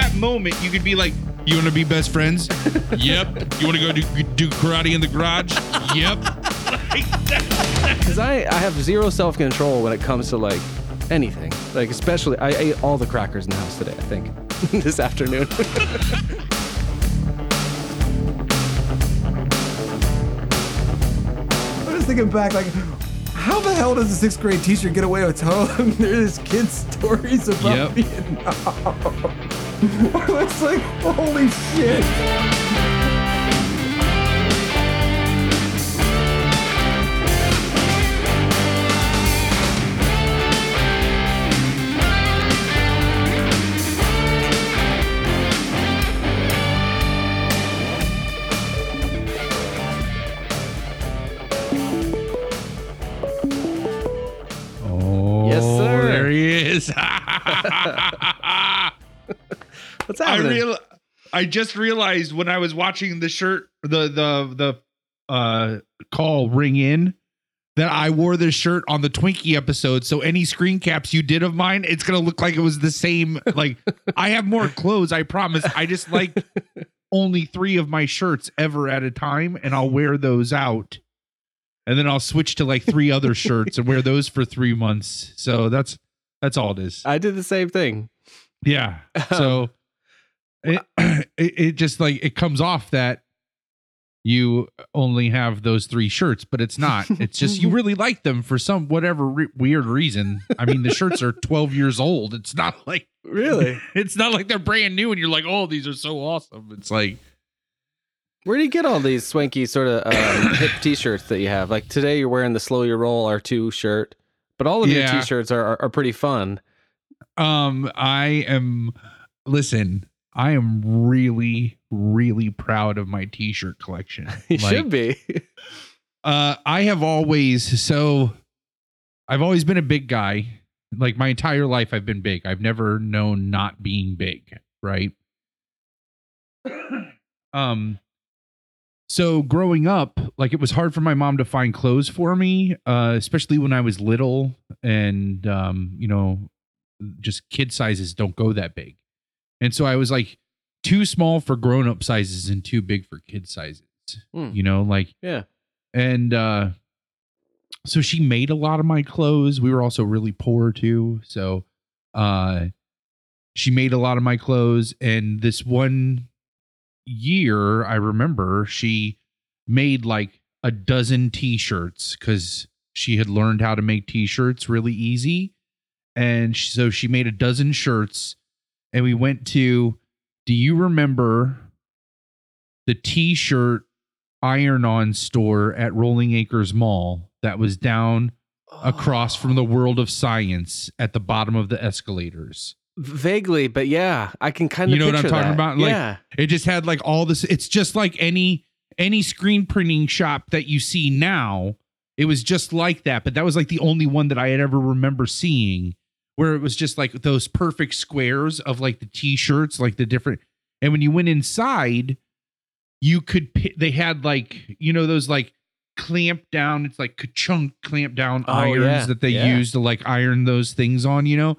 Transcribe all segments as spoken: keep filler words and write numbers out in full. that moment, you could be like, you want to be best friends? Yep. You want to go do, do karate in the garage? Yep. Because I, I have zero self-control when it comes to, like, anything. Like, especially, I ate all the crackers in the house today, I think, this afternoon. I was thinking back, like, how the hell does a sixth grade teacher get away with telling there's kids stories about yep. Vietnam? It's like, holy shit. What's happening? I real I just realized when I was watching the shirt, the the the uh, call ring in, that I wore this shirt on the Twinkie episode. So any screen caps you did of mine, it's gonna look like it was the same. Like I have more clothes, I promise. I just like only three of my shirts ever at a time, and I'll wear those out. And then I'll switch to like three other shirts and wear those for three months. So that's That's all it is. I did the same thing. Yeah. So it, it it just like it comes off that you only have those three shirts, but it's not. It's just you really like them for some whatever re- weird reason. I mean, the shirts are twelve years old. It's not like really. It's not like they're brand new, and you're like, oh, these are so awesome. It's like, where do you get all these swanky sort of um, hip T-shirts that you have? Like today, you're wearing the Slow Your Roll R two shirt. But all of yeah. your T-shirts are, are are pretty fun. Um, I am. Listen, I am really, really proud of my T-shirt collection. You like, should be. uh, I have always so. I've always been a big guy. Like my entire life, I've been big. I've never known not being big. Right. um. So growing up, like it was hard for my mom to find clothes for me, uh, especially when I was little and, um, you know, just kid sizes don't go that big. And so I was like too small for grown up sizes and too big for kid sizes, mm. you know, like, yeah. And uh, so she made a lot of my clothes. We were also really poor, too. So uh, she made a lot of my clothes. And this one year, I remember she made like a dozen T-shirts because she had learned how to make T-shirts really easy. And so she made a dozen shirts and we went to, do you remember the T-shirt iron-on store at Rolling Acres Mall that was down oh. across from the World of Science at the bottom of the escalators? Vaguely, but yeah, I can kind of, you know what I'm talking that. about? Like, yeah. It just had like all this. It's just like any, any screen printing shop that you see now. It was just like that, but that was like the only one that I had ever remember seeing where it was just like those perfect squares of like the T-shirts, like the different. And when you went inside, you could, they had like, you know, those like clamp down. It's like ka-chunk clamp down oh, irons yeah. that they yeah. use to like iron those things on, you know?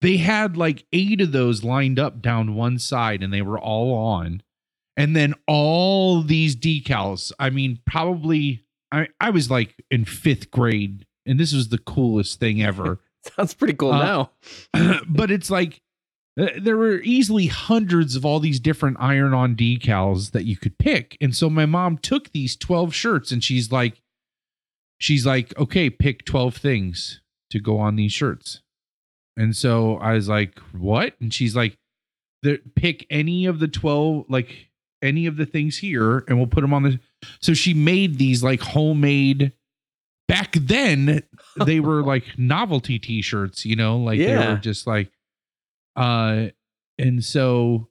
They had like eight of those lined up down one side and they were all on. And then all these decals. I mean, probably I, I was like in fifth grade and this was the coolest thing ever. Sounds pretty cool uh, now. But it's like there were easily hundreds of all these different iron-on decals that you could pick. And so my mom took these twelve shirts and she's like, she's like, okay, pick twelve things to go on these shirts. And so I was like, what? And she's like, pick any of the twelve, like any of the things here, and we'll put them on the. So she made these like homemade. Back then, they were like novelty T-shirts, you know, like yeah. they were just like. uh, And so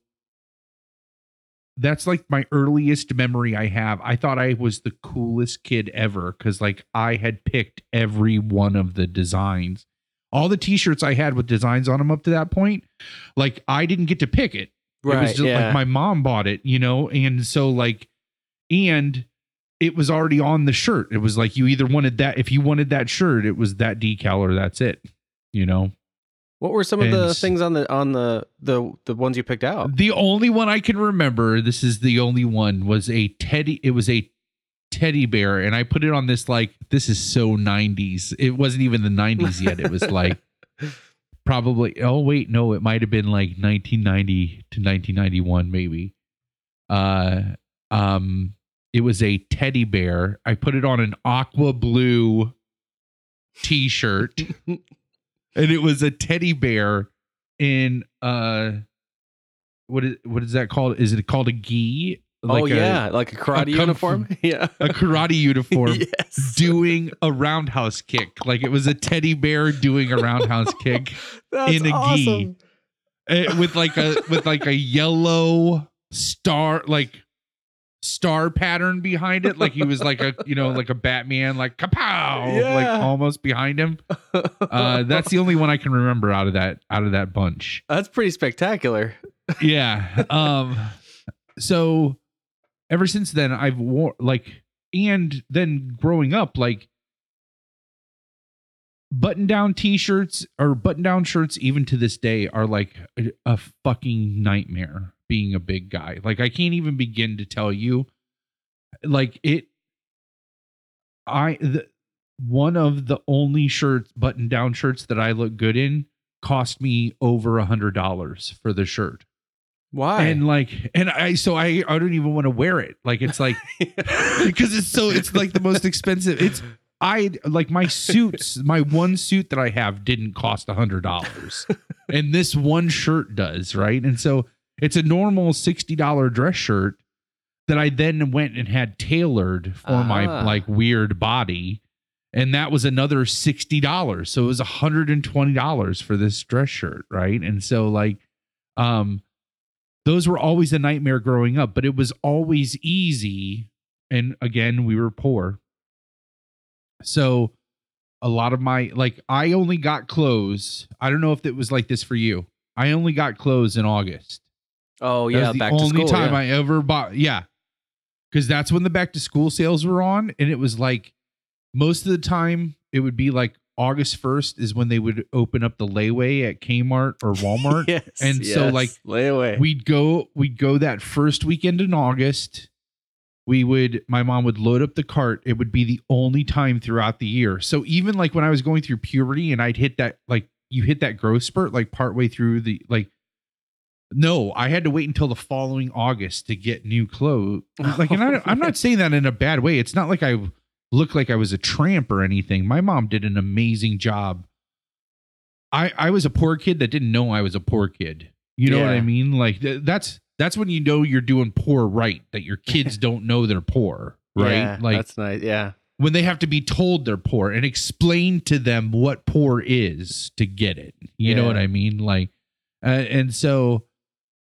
that's like my earliest memory I have. I thought I was the coolest kid ever because like I had picked every one of the designs. All the T-shirts I had with designs on them up to that point, like I didn't get to pick it. Right, it was just yeah. like my mom bought it, you know? And so like, and it was already on the shirt. It was like, you either wanted that. If you wanted that shirt, it was that decal or that's it, you know? What were some of the things on the on the, the the ones you picked out? The only one I can remember, this is the only one, was a teddy. It was a teddy bear, and I put it on this like this is so nineties. It wasn't even the nineties yet. It was like probably. Oh wait, no, it might have been like nineteen ninety to nineteen ninety-one, maybe. Uh, um, it was a teddy bear. I put it on an aqua blue T-shirt. And it was a teddy bear in uh, what is what is that called? Is it called a gi? Like oh yeah, a, like a karate a uniform. Comf- yeah, a karate uniform. Yes. Doing a roundhouse kick. Like it was a teddy bear doing a roundhouse kick in a awesome. gi, with like a with like a yellow star like star pattern behind it. Like he was like a you know like a Batman like kapow yeah. like almost behind him. Uh, that's the only one I can remember out of that out of that bunch. That's pretty spectacular. Yeah. Um. So ever since then, I've worn like, and then growing up, like button down T-shirts or button down shirts, even to this day, are like a, a fucking nightmare. Being a big guy, like I can't even begin to tell you, like it. I the, one of the only shirts, button down shirts that I look good in, cost me over a hundred dollars for the shirt. Why? And like, and I, so I, I don't even want to wear it. Like, it's like, because it's so, it's like the most expensive. It's, I like my suits, my one suit that I have didn't cost a hundred dollars. And this one shirt does. Right. And so it's a normal sixty dollars dress shirt that I then went and had tailored for uh-huh. my like weird body. And that was another sixty dollars. So it was one hundred twenty dollars for this dress shirt. Right. And so like, um, those were always a nightmare growing up, but it was always easy. And again, we were poor. So a lot of my, like, I only got clothes. I don't know if it was like this for you. I only got clothes in August. Oh yeah. That was the back only to school, time yeah. I ever bought. Yeah. Cause that's when the back to school sales were on. And it was like, most of the time it would be like August first is when they would open up the layaway at Kmart or Walmart. yes, and yes. so like layaway. We'd go, we'd go that first weekend in August. We would, my mom would load up the cart. It would be the only time throughout the year. So even like when I was going through puberty and I'd hit that, like you hit that growth spurt, like partway through the, like, no, I had to wait until the following August to get new clothes. Like, and I, I'm not saying that in a bad way. It's not like I look like I was a tramp or anything. My mom did an amazing job. I I was a poor kid that didn't know I was a poor kid. You know yeah. what I mean? Like th- that's that's when you know you're doing poor right. That your kids don't know they're poor, right? Yeah, like that's nice. Yeah, when they have to be told they're poor and explain to them what poor is to get it. You yeah. know what I mean? Like, uh, and so.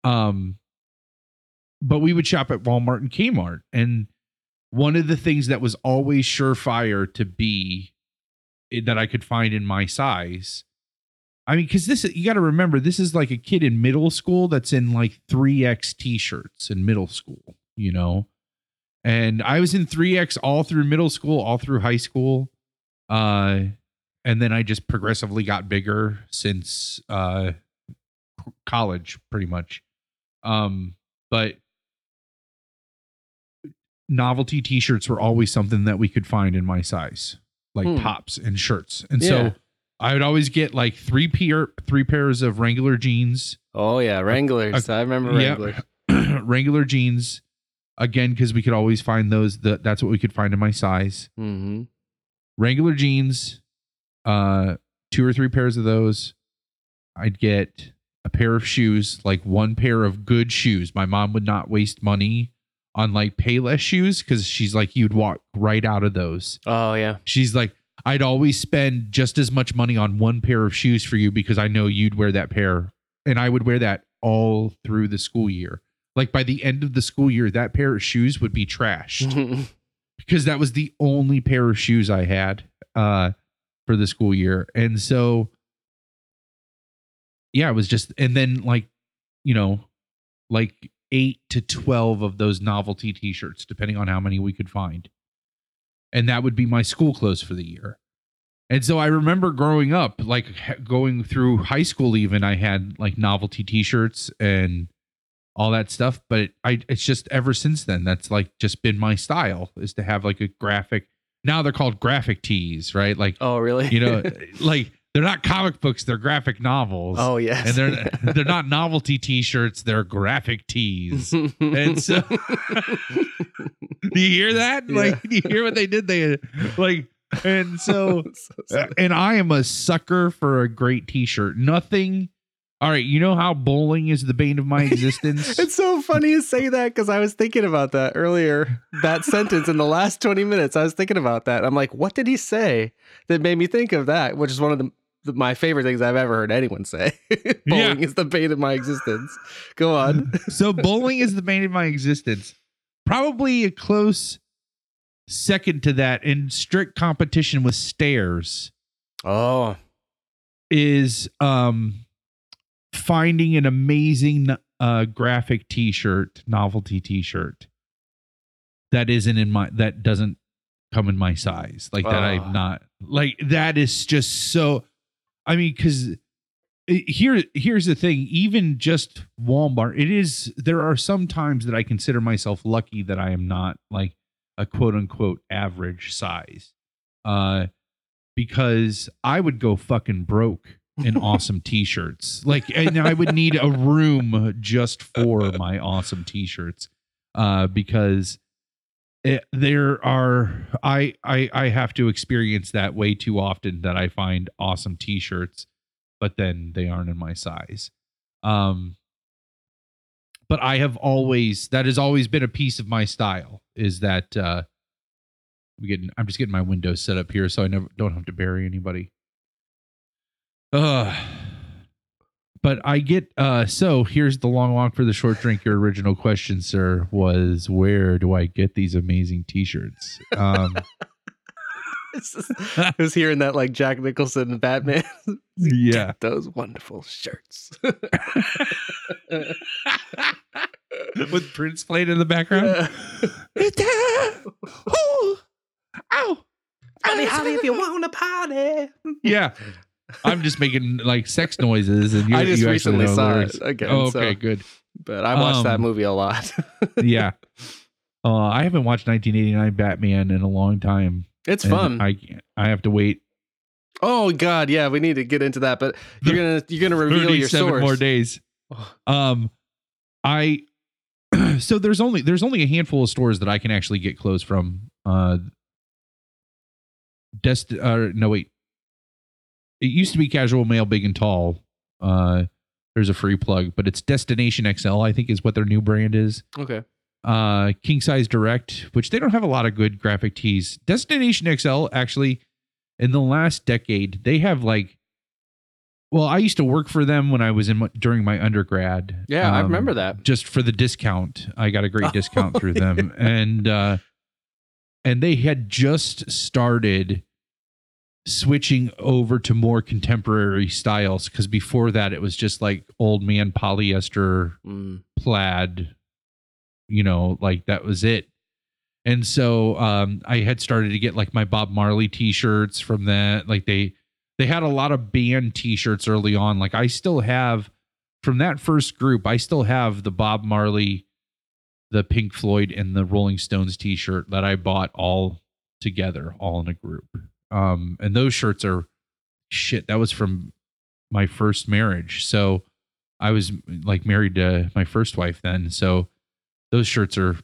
Um, but we would shop at Walmart and Kmart, and one of the things that was always surefire to be that I could find in my size. I mean, because this you got to remember, this is like a kid in middle school that's in like three X T-shirts in middle school, you know. And I was in three X all through middle school, all through high school, uh, and then I just progressively got bigger since uh college, pretty much. Um, but novelty T-shirts were always something that we could find in my size, like hmm. tops and shirts. And yeah. so I would always get like three pair, three pairs of Wrangler jeans. Oh yeah. Wranglers. A, a, I remember Wranglers. Yeah. Wrangler jeans again, cause we could always find those. The, that's what we could find in my size. Mm-hmm. Wrangler jeans, uh, two or three pairs of those. I'd get a pair of shoes, like one pair of good shoes. My mom would not waste money on like Payless shoes because she's like, you'd walk right out of those. Oh, yeah. She's like, I'd always spend just as much money on one pair of shoes for you because I know you'd wear that pair. And I would wear that all through the school year. Like by the end of the school year, that pair of shoes would be trashed because that was the only pair of shoes I had uh, for the school year. And so. Yeah, it was just, and then like, you know, like eight to twelve of those novelty T-shirts, depending on how many we could find. And that would be my school clothes for the year. And so I remember growing up, like going through high school, even I had like novelty T-shirts and all that stuff. But it, I, it's just ever since then, that's like just been my style, is to have like a graphic. Now they're called graphic tees, right? Like, oh, really? You know, like they're not comic books, they're graphic novels. Oh, yes. And they're they're not novelty T-shirts, they're graphic tees. And so, do you hear that? Yeah. Like, do you hear what they did? They like. And so, so and I am a sucker for a great T-shirt. Nothing. All right. You know how bowling is the bane of my existence. It's so funny you say that, because I was thinking about that earlier, that sentence in the last twenty minutes. I was thinking about that. I'm like, what did he say that made me think of that? Which is one of the, the my favorite things I've ever heard anyone say. Bowling yeah. is the bane of my existence. Go on. So bowling is the bane of my existence. Probably a close second to that, in strict competition with stairs, oh, is um finding an amazing uh graphic T-shirt, novelty T-shirt that isn't in my, that doesn't come in my size, like that. Oh. I'm not like that is just so. I mean, because here, here's the thing. Even just Walmart, it is. There are some times that I consider myself lucky that I am not like a quote unquote average size, uh, because I would go fucking broke in awesome T-shirts. Like, and I would need a room just for my awesome T-shirts, uh, because it, there are, I, I, I have to experience that way too often, that I find awesome T-shirts, but then they aren't in my size. Um, But I have always, that has always been a piece of my style, is that uh, I'm getting, I'm just getting my windows set up here so I never don't have to bury anybody. Uh, but I get, uh, so here's the long walk for the short drink. Your original question, sir, was where do I get these amazing T-shirts? Um, just, I was hearing that like Jack Nicholson and Batman. Yeah. Get those wonderful shirts. With Prince playing in the background. Yeah. Ow. Ow. Honey, honey, if you want a party. Yeah. I'm just making like sex noises. And you, I just you recently saw lyrics. It again. Oh, okay, so, good. But I watched um, that movie a lot. Yeah. Uh, I haven't watched nineteen eighty-nine Batman in a long time. It's fun. I I have to wait. Oh God, yeah, we need to get into that. But you're gonna you're gonna reveal your source. More days. Um, I so there's only there's only a handful of stores that I can actually get clothes from. Uh, Dest. Uh, no wait. It used to be Casual Male, Big and Tall. Uh, there's a free plug, but it's Destination X L, I think, is what their new brand is. Okay. Uh, King Size Direct, which they don't have a lot of good graphic tees. Destination X L, actually, in the last decade, they have like, well, I used to work for them when I was in my, during my undergrad. Yeah, um, I remember that. Just for the discount, I got a great oh, discount through yeah. them, and uh, and they had just started switching over to more contemporary styles, because before that it was just like old man polyester mm. plaid. You know, like that was it. And so um, I had started to get like my Bob Marley T-shirts from that. Like they they had a lot of band T-shirts early on. Like I still have from that first group, I still have the Bob Marley, the Pink Floyd and the Rolling Stones T-shirt that I bought all together, all in a group. Um, and those shirts are shit. That was from my first marriage. So I was like married to my first wife then. So those shirts are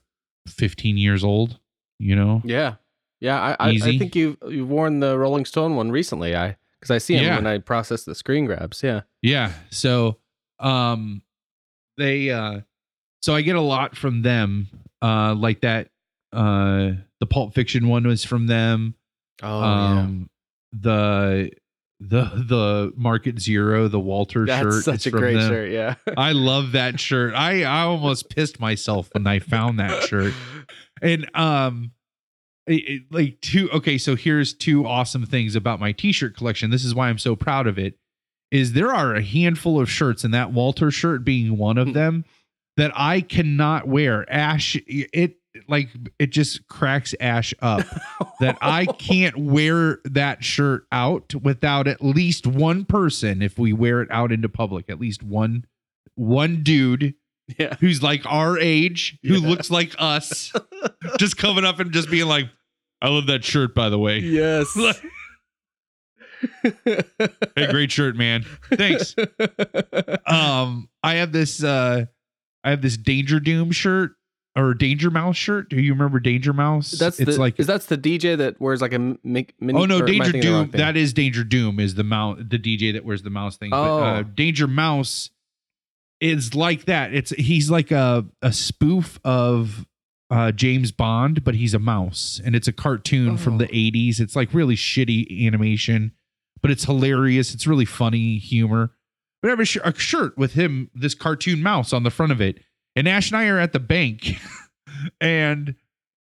fifteen years old, you know? Yeah. Yeah. I, I, I think you've, you've worn the Rolling Stone one recently. I, cause I see them yeah. when I process the screen grabs. Yeah. Yeah. So, um, they, uh, so I get a lot from them, uh, like that, uh, the Pulp Fiction one was from them. Oh, um, yeah. the, the, the Market Zero, the Walter That's shirt. That's such a great them. shirt. Yeah. I love that shirt. I, I almost pissed myself when I found that shirt. And, um, it, it, like two, okay. So here's two awesome things about my T-shirt collection. This is why I'm so proud of it, is there are a handful of shirts, and that Walter shirt being one of them, that I cannot wear. Ash, it, like it just cracks Ash up that I can't wear that shirt out without at least one person. If we wear it out into public, at least one, one dude yeah. who's like our age, who yeah. looks like us, just coming up and just being like, I love that shirt, by the way. Yes. Hey, great shirt, man. Thanks. Um, I have this, uh, I have this Danger Doom shirt or Danger Mouse shirt. Do you remember Danger Mouse? That's it's the, like is that's the D J that wears like a mini. Oh no, Danger Doom. That is Danger Doom is the mouse, the D J that wears the mouse thing. Oh. But, uh, Danger Mouse is like that. It's he's like a a spoof of uh, James Bond, but he's a mouse, and it's a cartoon oh. from the eighties. It's like really shitty animation, but it's hilarious. It's really funny humor. But I have a, sh- a shirt with him, this cartoon mouse on the front of it. And Ash and I are at the bank, and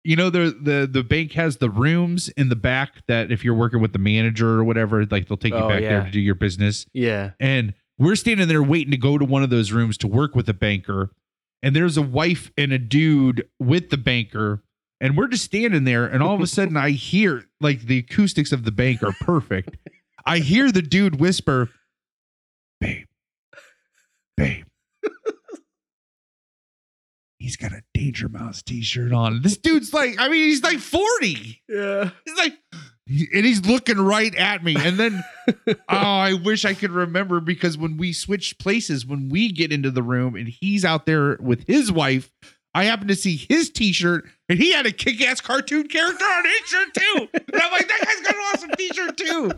you know the the the bank has the rooms in the back that if you're working with the manager or whatever, like they'll take you oh, back yeah. there to do your business. Yeah. And we're standing there waiting to go to one of those rooms to work with a banker, and there's a wife and a dude with the banker, and we're just standing there, and all of a sudden I hear like the acoustics of the bank are perfect. I hear the dude whisper, "Babe, babe." He's got a Danger Mouse t-shirt on. This dude's like, I mean, he's like forty. Yeah. He's like, and he's looking right at me. And then, oh, I wish I could remember, because when we switched places, when we get into the room and he's out there with his wife, I happened to see his t-shirt, and he had a kick-ass cartoon character on his shirt too. And I'm like, that guy's got an awesome t-shirt too.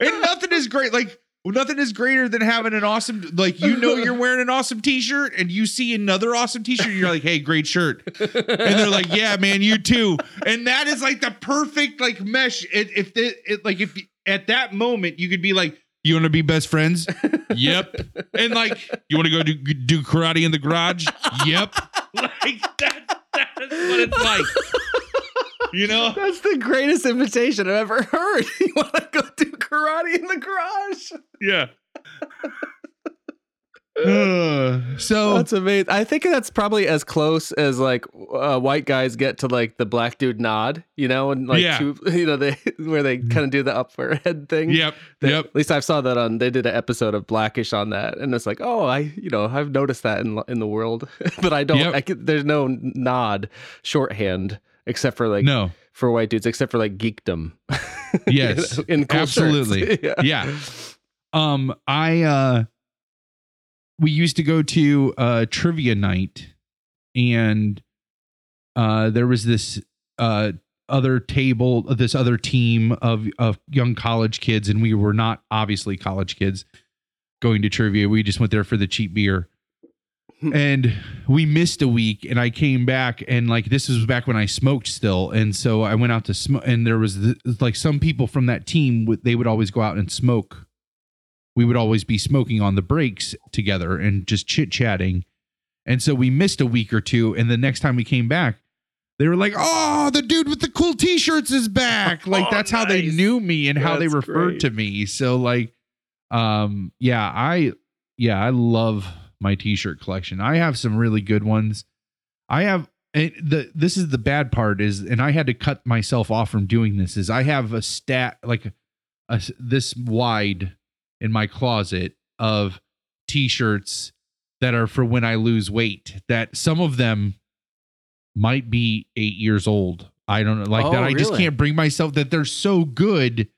And nothing is great. Like, nothing is greater than having an awesome, like, you know, you're wearing an awesome t-shirt and you see another awesome t-shirt. And you're like, hey, great shirt. And they're like, yeah, man, you too. And that is like the perfect, like, mesh. It, if the, it, like, if at that moment you could be like, you want to be best friends? Yep. And like, you want to go do, do karate in the garage? Yep. Like that, that is what it's like. You know, that's the greatest invitation I've ever heard. You want to go do karate in the garage? Yeah. uh, so that's amazing. I think that's probably as close as like uh, white guys get to like the black dude nod, you know, and like yeah. two, you know, they where they kind of do the upward head thing. Yep. They, yep. At least I saw that on. They did an episode of Blackish on that, and it's like, oh, I, you know, I've noticed that in in the world, but I don't. Yep. I can, there's no nod shorthand. Except for like, no. for white dudes, except for like geekdom. Yes, in cool absolutely. Yeah. yeah. Um, I, uh, we used to go to uh trivia night, and uh, there was this uh, other table, this other team of, of young college kids. And we were not obviously college kids going to trivia. We just went there for the cheap beer. And we missed a week, and I came back, and like, this was back when I smoked still. And so I went out to smoke, and there was th- like some people from that team, w- they would always go out and smoke. We would always be smoking on the breaks together and just chit chatting. And so we missed a week or two. And the next time we came back, they were like, oh, the dude with the cool t-shirts is back. Like oh, that's nice. How they knew me and how that's they referred great. To me. So like, um, yeah, I, yeah, I love my t-shirt collection. I have some really good ones. I have and the, this is the bad part is, and I had to cut myself off from doing this is I have a stat like a, a, this wide in my closet of t-shirts that are for when I lose weight, that some of them might be eight years old. I don't know like oh, that. I really? Just can't bring myself that they're so good.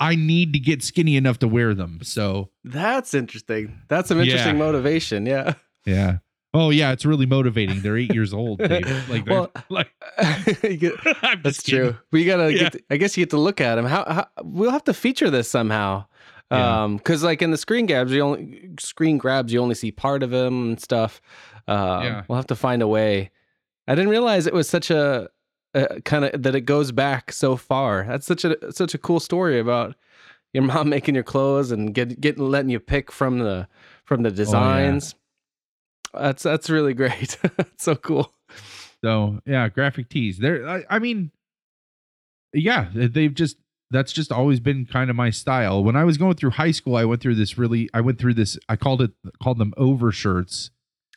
I need to get skinny enough to wear them. So that's interesting. That's some interesting yeah. motivation. Yeah. Yeah. Oh yeah. It's really motivating. They're eight years old. Dude. Like, well, like get, that's kidding. True. We gotta, yeah. get to, I guess you get to look at them. How, how we'll have to feature this somehow. Yeah. Um, cause like in the screen grabs, you only screen grabs, you only see part of them and stuff. Um, yeah. We'll have to find a way. I didn't realize it was such a, Uh, kind of that it goes back so far. That's such a such a cool story about your mom making your clothes and get getting letting you pick from the from the designs. Oh, yeah. That's that's really great. That's so cool. So yeah, graphic tees. There, I, I mean, yeah, they've just that's just always been kind of my style. When I was going through high school, I went through this really. I went through this. I called it called them overshirts.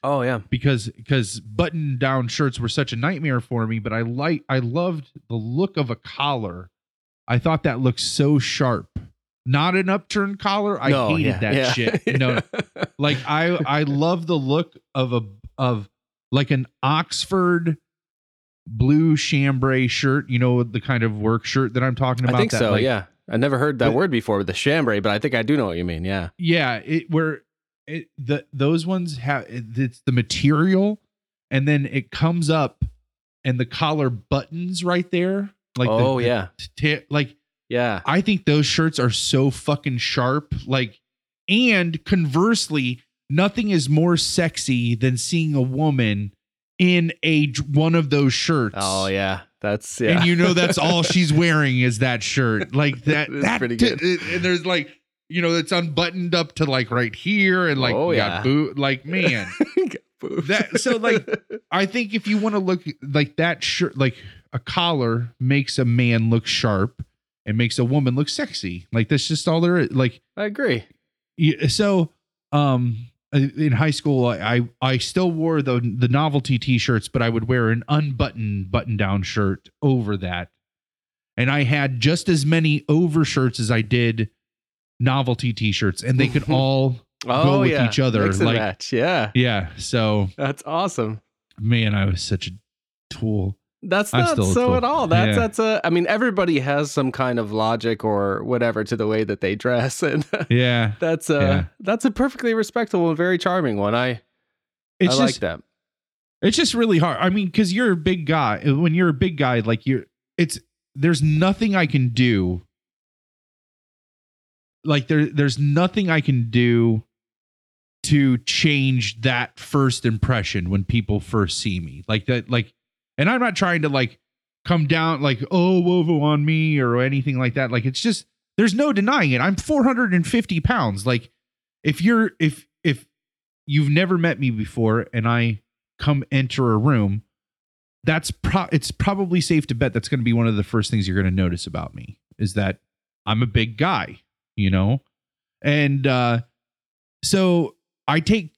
Oh yeah, because because button down shirts were such a nightmare for me. But I like I loved the look of a collar. I thought that looked so sharp. Not an upturned collar. I no, hated yeah, that yeah. shit. No, yeah. like I I love the look of a of like an Oxford blue chambray shirt. You know, the kind of work shirt that I'm talking about. I think that, so. Like, yeah, I never heard that but, word before with the chambray, but I think I do know what you mean. Yeah, yeah, it where. It, the those ones have it's the material, and then it comes up, and the collar buttons right there. Like oh the, yeah, the t- like yeah. I think those shirts are so fucking sharp. Like, and conversely, nothing is more sexy than seeing a woman in a one of those shirts. Oh yeah, that's yeah. And you know that's all she's wearing is that shirt. Like that. It's that pretty good. T- and there's like. You know, it's unbuttoned up to like right here and like oh, yeah. got boot. Like, man, that so like I think if you want to look like that shirt, like a collar makes a man look sharp and makes a woman look sexy. Like that's just all there is. Like I agree. Yeah, so um, in high school, I, I I still wore the the novelty T-shirts, but I would wear an unbuttoned button down shirt over that, and I had just as many overshirts as I did. Novelty T-shirts, and they could all oh, go with yeah. each other. Mix and like, match. Yeah, yeah. So that's awesome. Man, I was such a tool. That's I'm not so at all. That's yeah. that's a. I mean, everybody has some kind of logic or whatever to the way that they dress, and yeah, that's a yeah. that's a perfectly respectable and very charming one. I it's I just, like that. It's just really hard. I mean, because you're a big guy. When you're a big guy, like you're, it's there's nothing I can do. Like there, there's nothing I can do to change that first impression when people first see me like that. Like, and I'm not trying to like come down like, oh, wovo on me or anything like that. Like, it's just, there's no denying it. I'm four hundred fifty pounds. Like if you're, if, if you've never met me before and I come enter a room, that's pro it's probably safe to bet. That's going to be one of the first things you're going to notice about me is that I'm a big guy. You know, and uh, so I take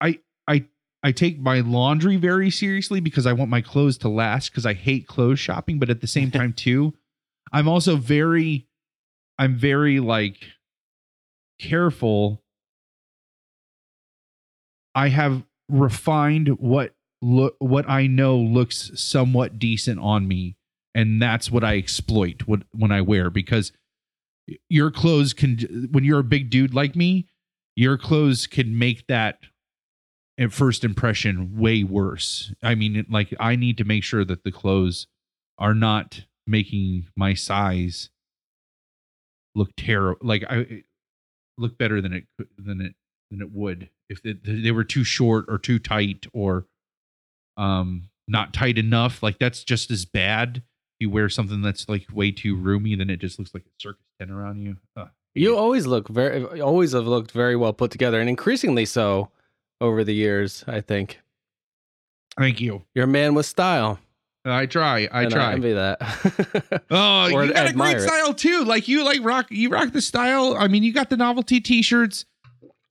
I I I take my laundry very seriously because I want my clothes to last because I hate clothes shopping. But at the same time, too, I'm also very I'm very like careful. I have refined what look what I know looks somewhat decent on me, and that's what I exploit what, when I wear because. Your clothes can, when you're a big dude like me, your clothes can make that first impression way worse. I mean, like I need to make sure that the clothes are not making my size look terrible. Like I look better than it than it than it would if they, they were too short or too tight or um not tight enough. Like that's just as bad. You wear something that's like way too roomy, then it just looks like a circus tent around you. Ugh. You always look very, always have looked very well put together, and increasingly so over the years. I think. Thank you. You're a man with style. I try. I and try. I envy that. Oh, you got a great it. style too. Like you like rock. You rock the style. I mean, you got the novelty T-shirts.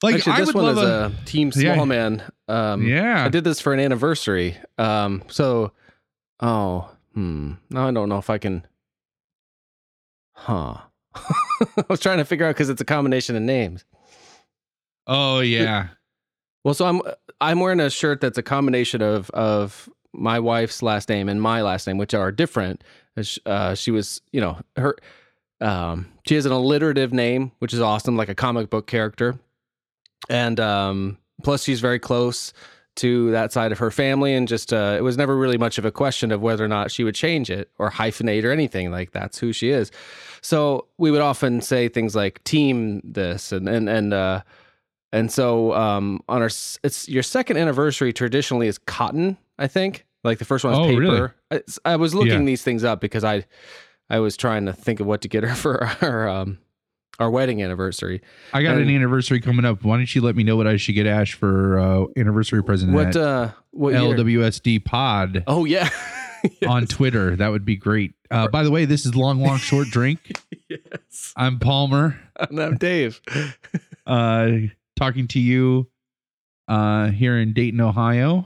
Like actually, I this would one love is a, a team small yeah. man. Um, yeah, I did this for an anniversary. Um, so, oh. Hmm. No, I don't know if I can. Huh. I was trying to figure out because it's a combination of names. Oh yeah. Well, so I'm I'm wearing a shirt that's a combination of of my wife's last name and my last name, which are different. Uh, she was, you know, her. Um, she has an alliterative name, which is awesome, like a comic book character, and um, plus she's very close. To that side of her family, and just uh, it was never really much of a question of whether or not she would change it or hyphenate or anything like that's who she is. So we would often say things like "team this" and and and uh, and so um, on our it's your second anniversary traditionally is cotton, I think. Like the first one is oh, paper. Really? I, I was looking yeah. these things up because I I was trying to think of what to get her for our um, our wedding anniversary. I got and, an anniversary coming up. Why don't you let me know what I should get Ash for uh, anniversary present? What uh, what L W S D Pod? Oh yeah, yes. On Twitter, that would be great. Uh, by the way, this is Long Long Short Drink. Yes, I'm Palmer. And I'm Dave. uh, talking to you uh, here in Dayton, Ohio.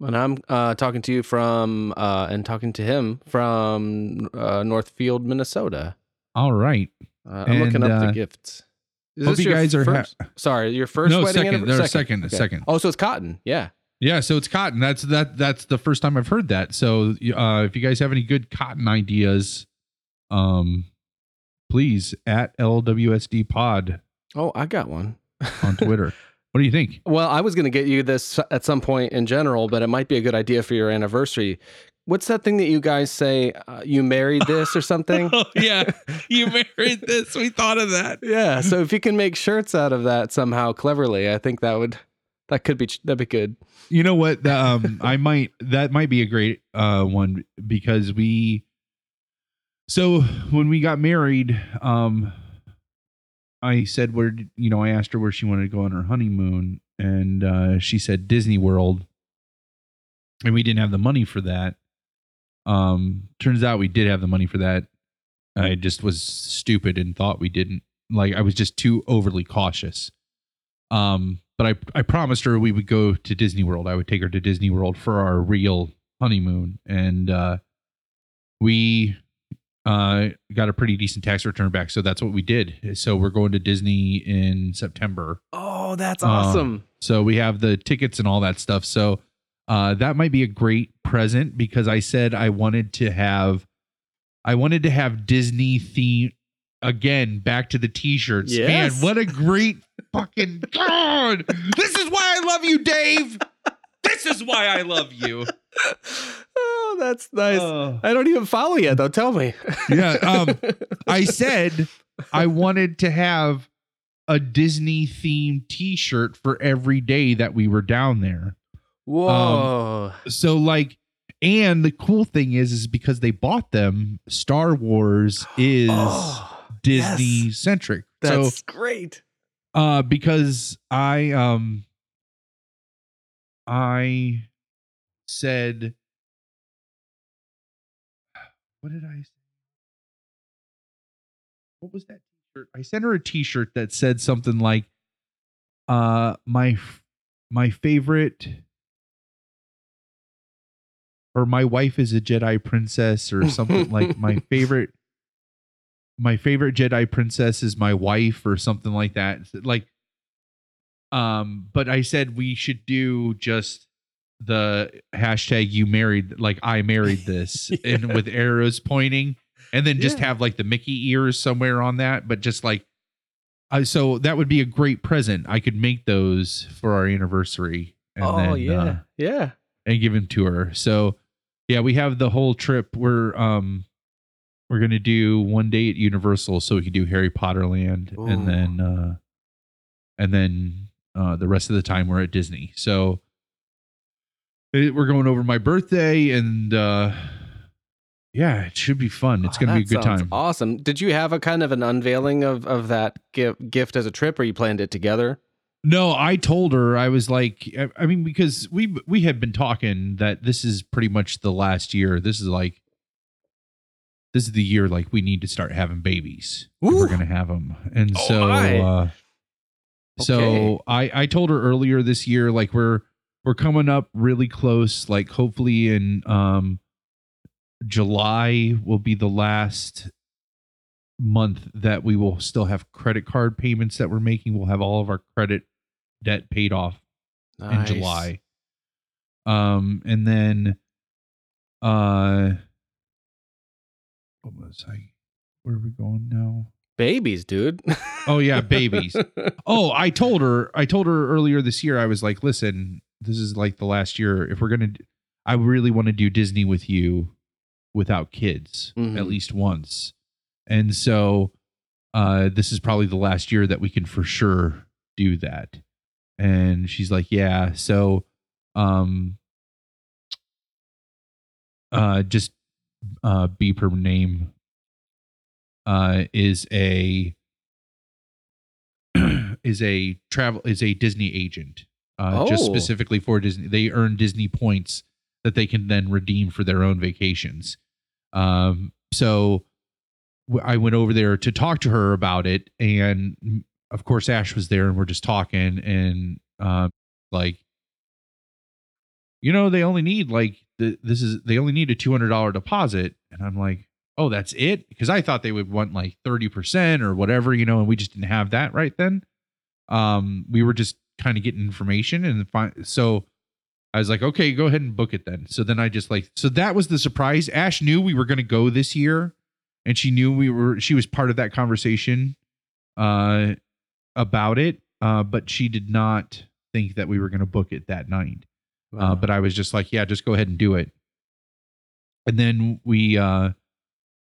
And I'm uh, talking to you from, uh, and talking to him from uh, Northfield, Minnesota. All right. Uh, I'm and, looking up uh, the gifts. Is hope this you your guys are first, ha- sorry, your first no, wedding second, second, second, okay. second. Oh, so it's Cotton. Yeah. Yeah. So it's Cotton. That's, that, that's the first time I've heard that. So uh, if you guys have any good Cotton ideas, um, please at L W S D Pod. Oh, I got one on Twitter. What do you think? Well, I was going to get you this at some point in general, but it might be a good idea for your anniversary. What's that thing that you guys say? Uh, you married this or something? Oh, yeah. You married this. We thought of that. Yeah. So if you can make shirts out of that somehow cleverly, I think that would, that could be, that'd be good. You know what? Um, I might, that might be a great uh, one because we, so when we got married, um, I said, where, you know, I asked her where she wanted to go on her honeymoon, and uh, she said Disney World, and we didn't have the money for that. Um, turns out we did have the money for that. I just was stupid and thought we didn't. Like, I was just too overly cautious. Um, but I, I promised her we would go to Disney World. I would take her to Disney World for our real honeymoon, and uh, we... Uh, got a pretty decent tax return back, so that's what we did. So we're going to Disney in September. Oh, that's awesome! Um, so we have the tickets and all that stuff. So uh, that might be a great present because I said I wanted to have, I wanted to have Disney theme again. Back to the T-shirts, yes. Man! What a great fucking God! This is why I love you, Dave. This is why I love you. Oh, that's nice. Uh, I don't even follow you, though. Tell me. Yeah. Um, I said I wanted to have a Disney themed T-shirt for every day that we were down there. Whoa. Um, so like, and the cool thing is, is because they bought them, Star Wars is oh, Disney yes. centric. That's so, great. Uh, because I, um, I said, what did I say? What was that T-shirt? I sent her a T-shirt that said something like, uh, my, my favorite, or my wife is a Jedi princess or something like my favorite, my favorite Jedi princess is my wife or something like that. Like, Um, but I said we should do just the hashtag you married, like I married this yeah. and with arrows pointing, and then just yeah. have like the Mickey ears somewhere on that. But just like, uh, so that would be a great present. I could make those for our anniversary. And oh then, yeah. Uh, yeah. And give them to her. So yeah, we have the whole trip. We're, um, we're going to do one day at Universal so we can do Harry Potter Land. Ooh. and then, uh, and then, Uh, the rest of the time we're at Disney. So it, we're going over my birthday and uh, yeah, it should be fun. It's oh, going to be a good time. Awesome. Did you have a kind of an unveiling of, of that gift, gift as a trip, or you planned it together? No, I told her, I was like, I, I mean, because we, we had been talking that this is pretty much the last year. This is like, this is the year, like we need to start having babies. We're going to have them. And oh, so, my. uh, Okay. So I, I told her earlier this year, like we're, we're coming up really close. Like hopefully in, um, July will be the last month that we will still have credit card payments that we're making. We'll have all of our credit debt paid off nice. in July. Um, and then, uh, what was I, where are we going now? Babies, dude. Oh yeah, babies. Oh, I told her, I told her earlier this year, I was like, listen, this is like the last year. If we're going to, I really want to do Disney with you without kids mm-hmm. at least once. And so uh, this is probably the last year that we can for sure do that. And she's like, yeah. So um, uh, just uh, beep her name. Uh, is a is a travel is a Disney agent uh, oh. just specifically for Disney. They earn Disney points that they can then redeem for their own vacations. Um, so w- I went over there to talk to her about it, and of course Ash was there, and we're just talking. And uh, Like, you know, they only need like the, this is, they only need a two hundred dollars deposit. And I'm like, oh, that's it. Because I thought they would want like thirty percent or whatever, you know, and we just didn't have that right then. Um, we were just kind of getting information. And fi- so I was like, okay, go ahead and book it then. So then I just like, so that was the surprise. Ash knew we were going to go this year, and she knew we were, she was part of that conversation, uh, about it. Uh, but she did not think that we were going to book it that night. Wow. Uh, but I was just like, yeah, just go ahead and do it. And then we, uh,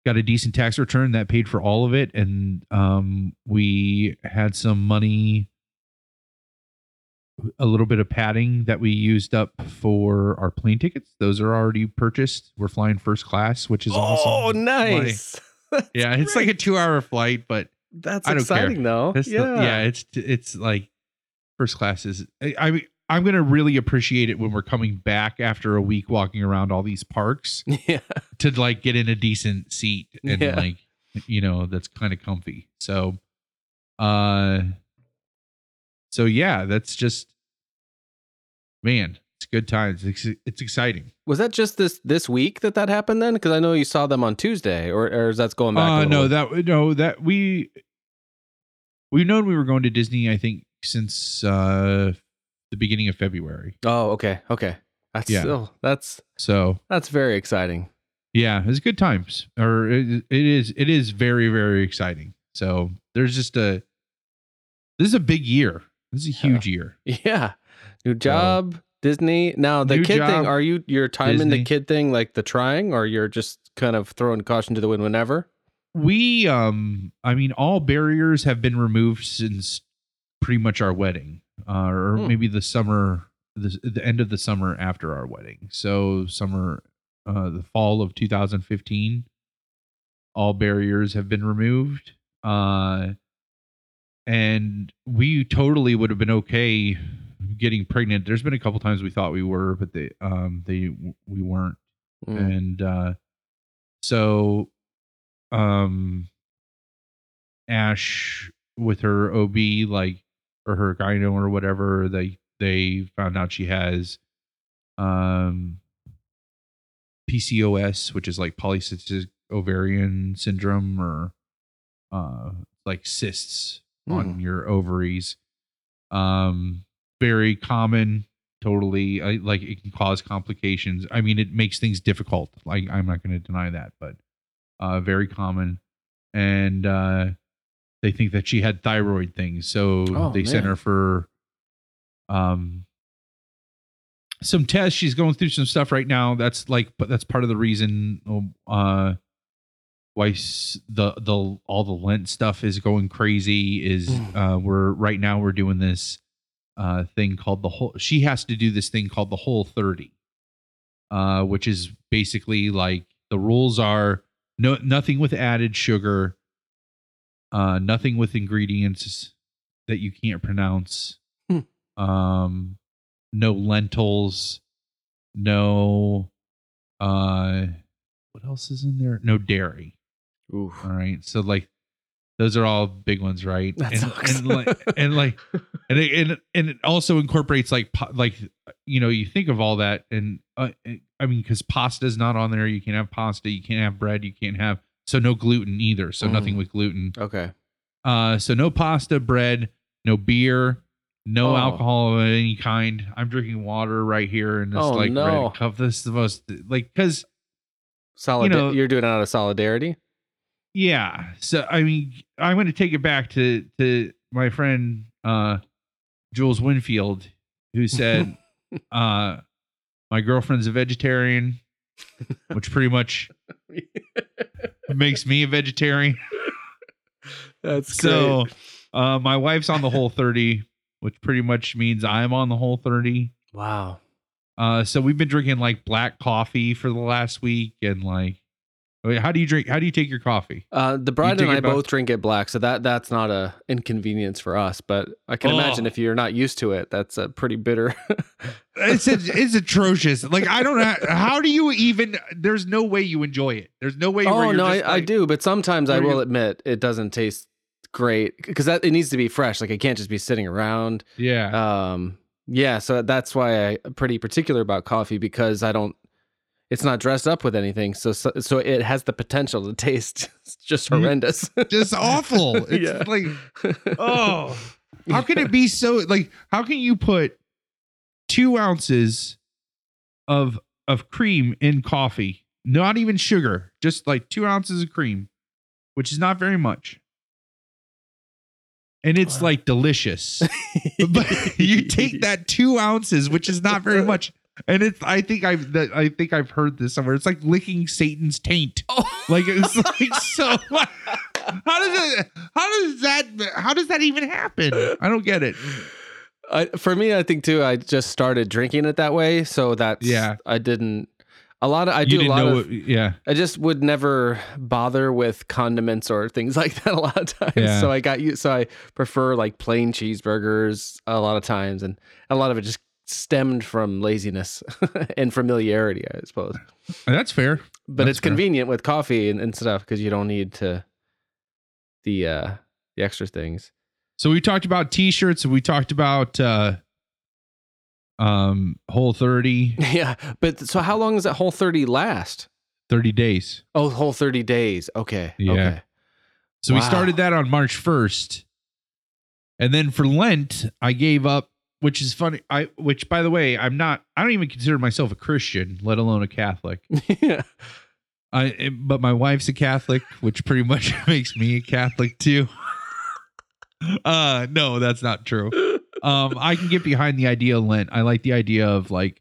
got a decent tax return that paid for all of it. And, um, we had some money, a little bit of padding that we used up for our plane tickets. Those are already purchased. We're flying first class, which is oh, awesome. Oh, nice. Like, yeah. Great. It's like a two hour flight, but that's I don't exciting care. Though. That's yeah. The, yeah. It's, it's like first class is, I, I mean, I'm going to really appreciate it when we're coming back after a week walking around all these parks yeah. to like get in a decent seat and yeah. like, you know, that's kind of comfy. So, uh, so yeah, that's just, man, it's good times. It's, it's exciting. Was that just this, this week that that happened then? Cause I know you saw them on Tuesday or, or is that's going back? Uh, no, way? that, no, that we, we've known we were going to Disney, I think since, uh, the beginning of February. Oh, okay. Okay. That's yeah. still, that's so that's very exciting. Yeah. It's good times or it, it is, it is very, very exciting. So there's just a, this is a big year. This is a huge yeah. year. Yeah. New job, uh, Disney. Now the kid job, thing, are you, you're timing Disney. The kid thing, like the trying, or you're just kind of throwing caution to the wind whenever we, um, I mean, all barriers have been removed since pretty much our wedding. Uh, or hmm. maybe the summer, the, the end of the summer after our wedding. So summer, uh, the fall of two thousand fifteen, all barriers have been removed. Uh, and we totally would have been okay getting pregnant. There's been a couple times we thought we were, but they, um, they, we weren't. Hmm. And, uh, so, um, Ash with her O B, like, or her gyno or whatever, they they found out she has um, P C O S, which is like polycystic ovarian syndrome, or uh, like cysts mm. on your ovaries. Um, very common, totally. I, like it can cause complications. I mean, it makes things difficult. Like I'm not going to deny that, but uh, very common. And uh, they think that she had thyroid things. So oh, they man. sent her for um, some tests. She's going through some stuff right now. That's like, but that's part of the reason uh, why the, the, all the Lent stuff is going crazy is uh, we're right now we're doing this uh, thing called the whole, she has to do this thing called the Whole thirty, uh, which is basically like the rules are no, nothing with added sugar. Uh, nothing with ingredients that you can't pronounce. Mm. Um, no lentils. No. Uh, what else is in there? No dairy. Oof. All right. So like, those are all big ones, right? That and, sucks. and like, and like, and it, and and it also incorporates like like you know you think of all that and uh, I mean because pasta is not on there. You can't have pasta. You can't have bread. You can't have. So no gluten either. So mm. nothing with gluten. Okay. Uh, so no pasta, bread, no beer, no oh. alcohol of any kind. I'm drinking water right here. And it's oh, like, no. red cup. This is the most like, cause Solid- you know, you're doing it out of solidarity. Yeah. So, I mean, I'm going to take it back to, to my friend, uh, Jules Winfield, who said, uh, my girlfriend's a vegetarian, which pretty much makes me a vegetarian. That's so great. Uh, my wife's on the Whole thirty, which pretty much means I'm on the Whole thirty. Wow. Uh, so we've been drinking like black coffee for the last week. And like, how do you drink? How do you take your coffee? Uh, the bride and I about- both drink it black. So that that's not a inconvenience for us, but I can oh. imagine if you're not used to it, that's a pretty bitter. It's a, it's atrocious. Like, I don't know. How do you even, there's no way you enjoy it. There's no way. Oh, where you're no, just I, like, I do. But sometimes I will you? admit it doesn't taste great because it needs to be fresh. Like it can't just be sitting around. Yeah. Um, Yeah, so that's why I'm pretty particular about coffee, because I don't, it's not dressed up with anything, so so, so it has the potential to taste just horrendous. Just awful. It's yeah. like, oh, how can it be so, like, how can you put two ounces of of cream in coffee, not even sugar, just like two ounces of cream, which is not very much. And it's wow. like delicious, but you take that two ounces, which is not very much. And it's, I think I've, I think I've heard this somewhere. It's like licking Satan's taint. Oh. Like it's like, so how does it, how does that, how does that even happen? I don't get it. I, for me, I think too, I just started drinking it that way. So that's, yeah. I didn't, a lot of, I do a lot of, what, yeah. I just would never bother with condiments or things like that a lot of times. Yeah. So I got you, so I prefer like plain cheeseburgers a lot of times. And a lot of it just stemmed from laziness and familiarity, I suppose. That's fair. But that's it's fair. Convenient with coffee and, and stuff, because you don't need to the uh, the extra things. So we talked about T-shirts, and we talked about uh, um, Whole thirty. Yeah, but so how long does that Whole thirty last? thirty days. Oh, Whole thirty days. Okay. Yeah. Okay. So wow. we started that on March first, and then for Lent, I gave up. Which is funny. I, which by the way, I'm not, I don't even consider myself a Christian, let alone a Catholic. Yeah. I, but my wife's a Catholic, which pretty much makes me a Catholic too. Uh, no, that's not true. Um, I can get behind the idea of Lent. I like the idea of like,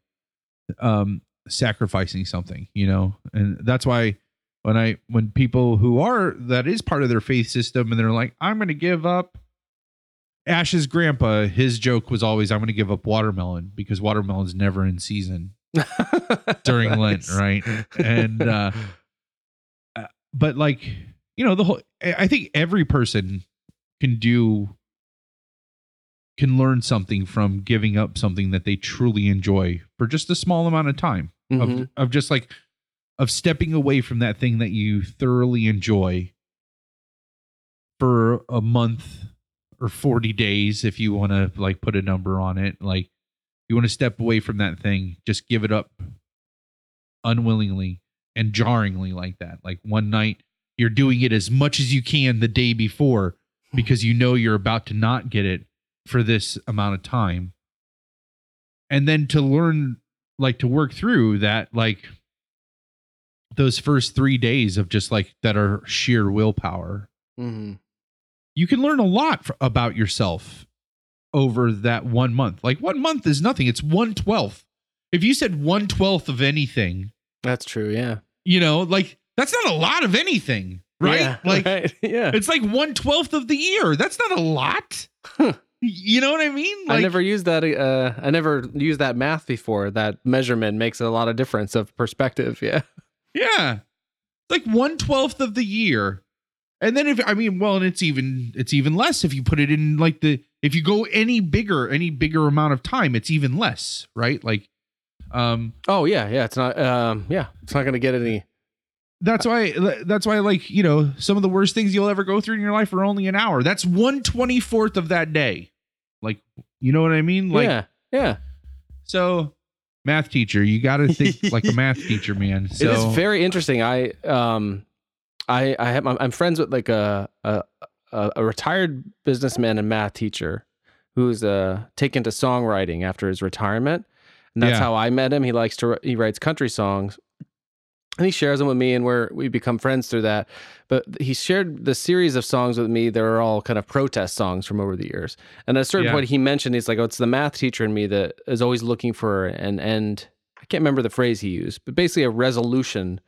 um, sacrificing something, you know, and that's why when I, when people who are, that is part of their faith system, and they're like, I'm going to give up. Ash's grandpa, his joke was always, I'm going to give up watermelon because watermelon's never in season during Lent, right? And, uh, but like, you know, the whole, I think every person can do, can learn something from giving up something that they truly enjoy for just a small amount of time, mm-hmm. of, of just like, of stepping away from that thing that you thoroughly enjoy for a month. Or forty days, if you want to like put a number on it, like you want to step away from that thing, just give it up unwillingly and jarringly like that. Like one night you're doing it as much as you can the day before because you know you're about to not get it for this amount of time. And then to learn, like to work through that, like those first three days of just like that are sheer willpower. Mm-hmm. You can learn a lot for, about yourself over that one month. Like one month is nothing. It's one twelfth. If you said one twelfth of anything. That's true. Yeah. You know, like that's not a lot of anything, right? Yeah, like right. Yeah. It's like one twelfth of the year. That's not a lot. Huh. You know what I mean? Like, I never used that. Uh, I never used that math before. That measurement makes a lot of difference of perspective. Yeah. Yeah. Like one twelfth of the year. And then if, I mean, well, and it's even, it's even less if you put it in like the, if you go any bigger, any bigger amount of time, it's even less, right? Like, um, oh yeah. Yeah. It's not, um, yeah, it's not going to get any. That's why, that's why like, you know, some of the worst things you'll ever go through in your life are only an hour. That's one twenty-fourth of that day. Like, you know what I mean? Like, yeah. Yeah. So math teacher, you got to think like a math teacher, man. So it is very interesting. I, um, I, I have, I'm friends with like a, a, a retired businessman and math teacher who's uh, taken to songwriting after his retirement. And that's yeah. how I met him. He likes to, he writes country songs and he shares them with me, and we're, we become friends through that. But he shared the series of songs with me. They're all kind of protest songs from over the years. And at a certain yeah. point he mentioned, he's like, oh, it's the math teacher in me that is always looking for an end. I can't remember the phrase he used, but basically a resolution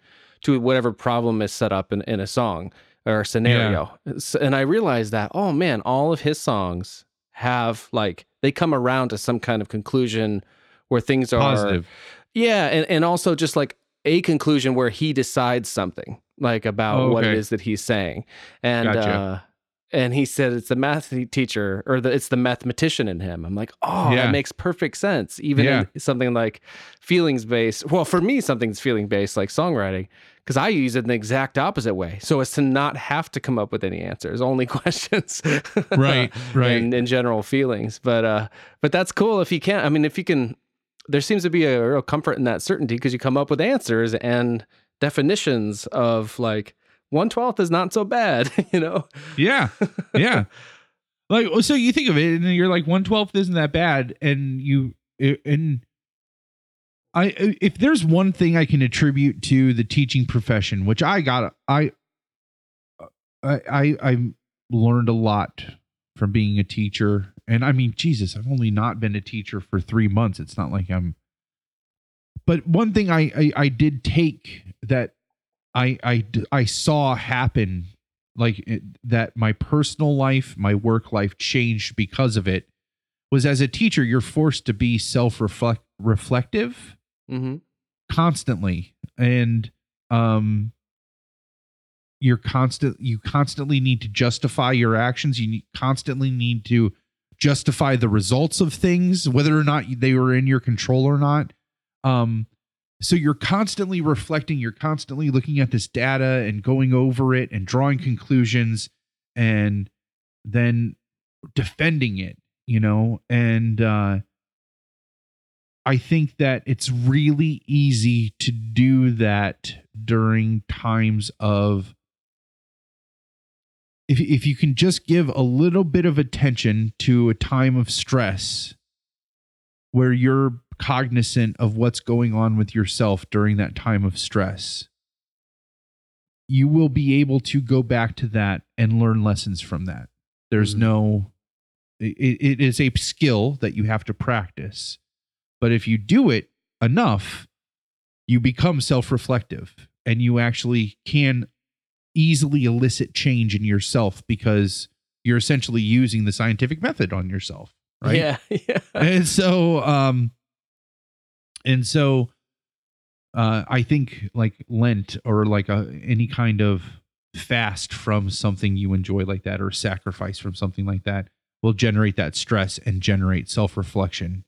to whatever problem is set up in, in a song or a scenario. Yeah. And I realized that, oh man, all of his songs have like, they come around to some kind of conclusion where things are positive. Yeah. And, and also just like a conclusion where he decides something like about oh, okay. what it is that he's saying. And, gotcha. uh, And he said, it's the math teacher, or the, it's the mathematician in him. I'm like, oh, yeah. That makes perfect sense. Even yeah. in something like feelings-based. Well, for me, something's feeling-based, like songwriting, because I use it in the exact opposite way. So as to not have to come up with any answers, only questions. right, right. And, and general feelings. But uh, but that's cool if you can. I mean, if you can, there seems to be a real comfort in that certainty, because you come up with answers and definitions of like, one twelfth is not so bad, you know? Yeah. Yeah. Like, so you think of it and you're like, one twelfth isn't that bad. And you, and I, if there's one thing I can attribute to the teaching profession, which I got, I, I, I, I learned a lot from being a teacher. And I mean, Jesus, I've only not been a teacher for three months. It's not like I'm, but one thing I, I, I did take that, I, I, I saw happen, like it, that my personal life, my work life changed because of it, was as a teacher, you're forced to be self-reflect reflective mm-hmm. constantly. And, um, you're constant, you constantly need to justify your actions. You need, constantly need to justify the results of things, whether or not they were in your control or not. Um, So you're constantly reflecting, you're constantly looking at this data and going over it and drawing conclusions and then defending it, you know? And uh, I think that it's really easy to do that during times of, if if you can just give a little bit of attention to a time of stress where you're cognizant of what's going on with yourself during that time of stress, you will be able to go back to that and learn lessons from that. There's mm-hmm. no, it, it is a skill that you have to practice, but if you do it enough, you become self-reflective and you actually can easily elicit change in yourself, because you're essentially using the scientific method on yourself. Right. Yeah, yeah. And so, um, and so, uh, I think like Lent or like a, any kind of fast from something you enjoy like that, or sacrifice from something like that, will generate that stress and generate self-reflection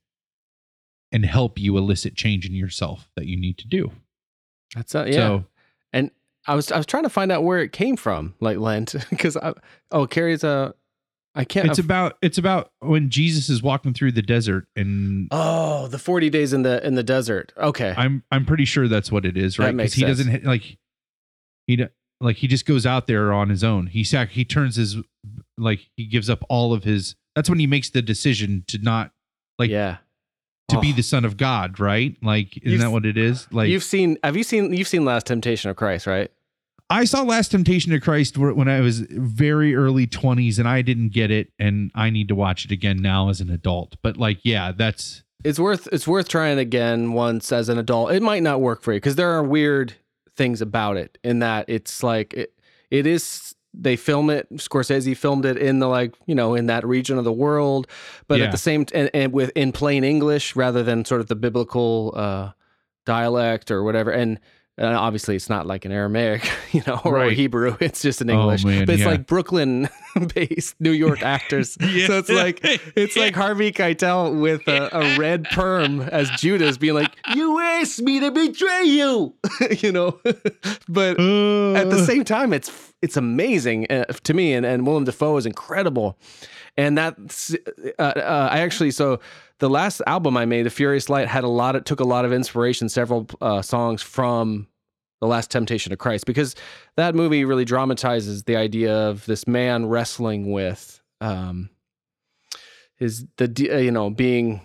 and help you elicit change in yourself that you need to do. That's uh, yeah. So, and I was, I was trying to find out where it came from, like Lent, because I, oh, Carrie's a, I can't. It's I've, about it's about when Jesus is walking through the desert and oh, the forty days in the in the desert. Okay, I'm I'm pretty sure that's what it is, right? Because he sense. doesn't like he like he just goes out there on his own. He sac he turns his like he gives up all of his. That's when he makes the decision to not like yeah. to oh. be the son of God, right? Like, isn't you've, that what it is? Like, you've seen have you seen you've seen Last Temptation of Christ, right? I saw Last Temptation of Christ when I was very early twenties and I didn't get it, and I need to watch it again now as an adult. But like, yeah, that's, it's worth, it's worth trying again once as an adult. It might not work for you, because there are weird things about it, in that it's like, it, it is, they film it, Scorsese filmed it in the, like, you know, in that region of the world, but yeah. at the same, and, and with, in plain English rather than sort of the biblical uh, dialect or whatever. And, And obviously, it's not like an Aramaic, you know, or, right. or Hebrew. It's just in English. Oh, man, but it's yeah. like Brooklyn-based New York actors. yeah. So it's like it's yeah. like Harvey Keitel with a, a red perm as Judas being like, "You asked me to betray you," you know. But uh. at the same time, it's it's amazing uh, to me, and, and Willem Dafoe is incredible. And that's uh, uh, I actually so. The last album I made, The Furious Light, had a lot. It took a lot of inspiration, several uh, songs from The Last Temptation of Christ, because that movie really dramatizes the idea of this man wrestling with um, his the uh, you know being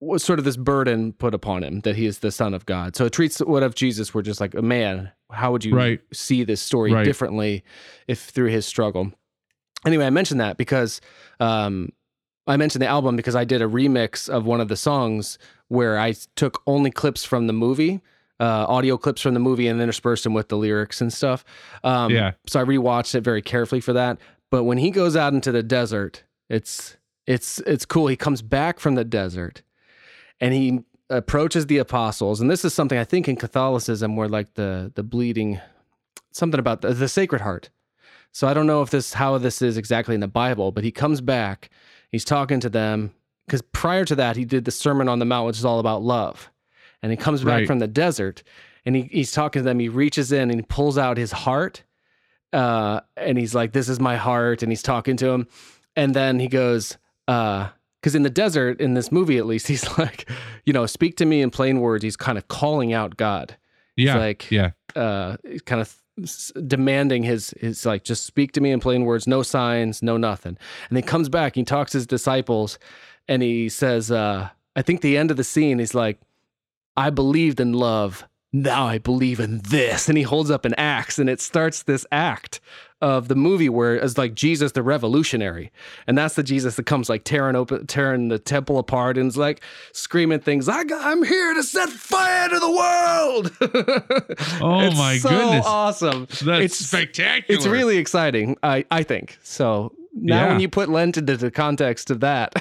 was sort of this burden put upon him that he is the Son of God. So it treats what if Jesus were just like a man? How would you right. see this story right. differently if through his struggle? Anyway, I mentioned that because. Um, I mentioned the album because I did a remix of one of the songs where I took only clips from the movie, uh, audio clips from the movie, and interspersed them with the lyrics and stuff. Um, yeah. So I rewatched it very carefully for that. But when he goes out into the desert, it's it's it's cool. He comes back from the desert, and he approaches the apostles. And this is something I think in Catholicism, where like the the bleeding, something about the, the Sacred Heart. So I don't know if this how this is exactly in the Bible, but he comes back, he's talking to them, because prior to that, he did the Sermon on the Mount, which is all about love. And he comes back right. from the desert, and he, he's talking to them. He reaches in and he pulls out his heart, uh, and he's like, this is my heart, and he's talking to him. And then he goes, because uh, in the desert, in this movie at least, he's like, you know, speak to me in plain words. He's kind of calling out God. Yeah, he's like, yeah. Uh, kind of th- demanding his, his like, just speak to me in plain words, no signs, no nothing. And he comes back, he talks to his disciples, and he says, uh, I think the end of the scene, he's like, I believed in love, now I believe in this. And he holds up an axe, and it starts this act of the movie where it's like Jesus the revolutionary. And that's the Jesus that comes like tearing open, tearing the temple apart, and is like screaming things. I got, I'm here to set fire to the world. Oh it's my so goodness. Awesome. That's it's spectacular. It's really exciting. I, I think so. Now yeah. when you put Lent into the context of that,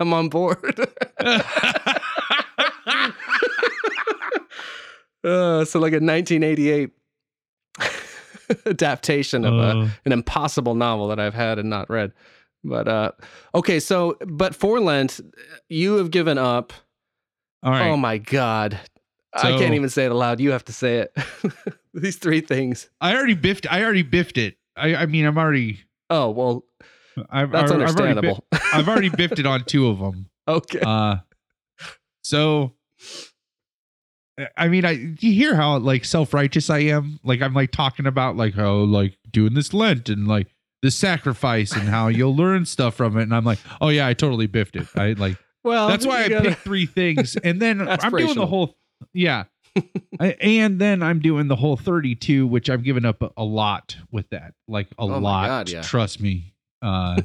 I'm on board. Uh, so like a nineteen eighty-eight adaptation of uh, a, an impossible novel that I've had and not read. But uh, okay, so but for Lent, you have given up. All right. Oh my God, so, I can't even say it aloud. You have to say it. These three things. I already biffed. I already biffed it. I, I mean, I'm already. Oh well, I've, that's I've, understandable. I've already, biffed, I've already biffed it on two of them. Okay. Uh, so. I mean, I you hear how like self-righteous I am. Like I'm like talking about like how like doing this Lent and like the sacrifice and how you'll learn stuff from it. And I'm like, oh yeah, I totally biffed it. I like well, that's why I gotta... picked three things. And then I'm doing the whole yeah. I, and then I'm doing the whole thirty-two, which I've given up a, a lot with that. Like a oh lot. God, yeah. Trust me. Uh,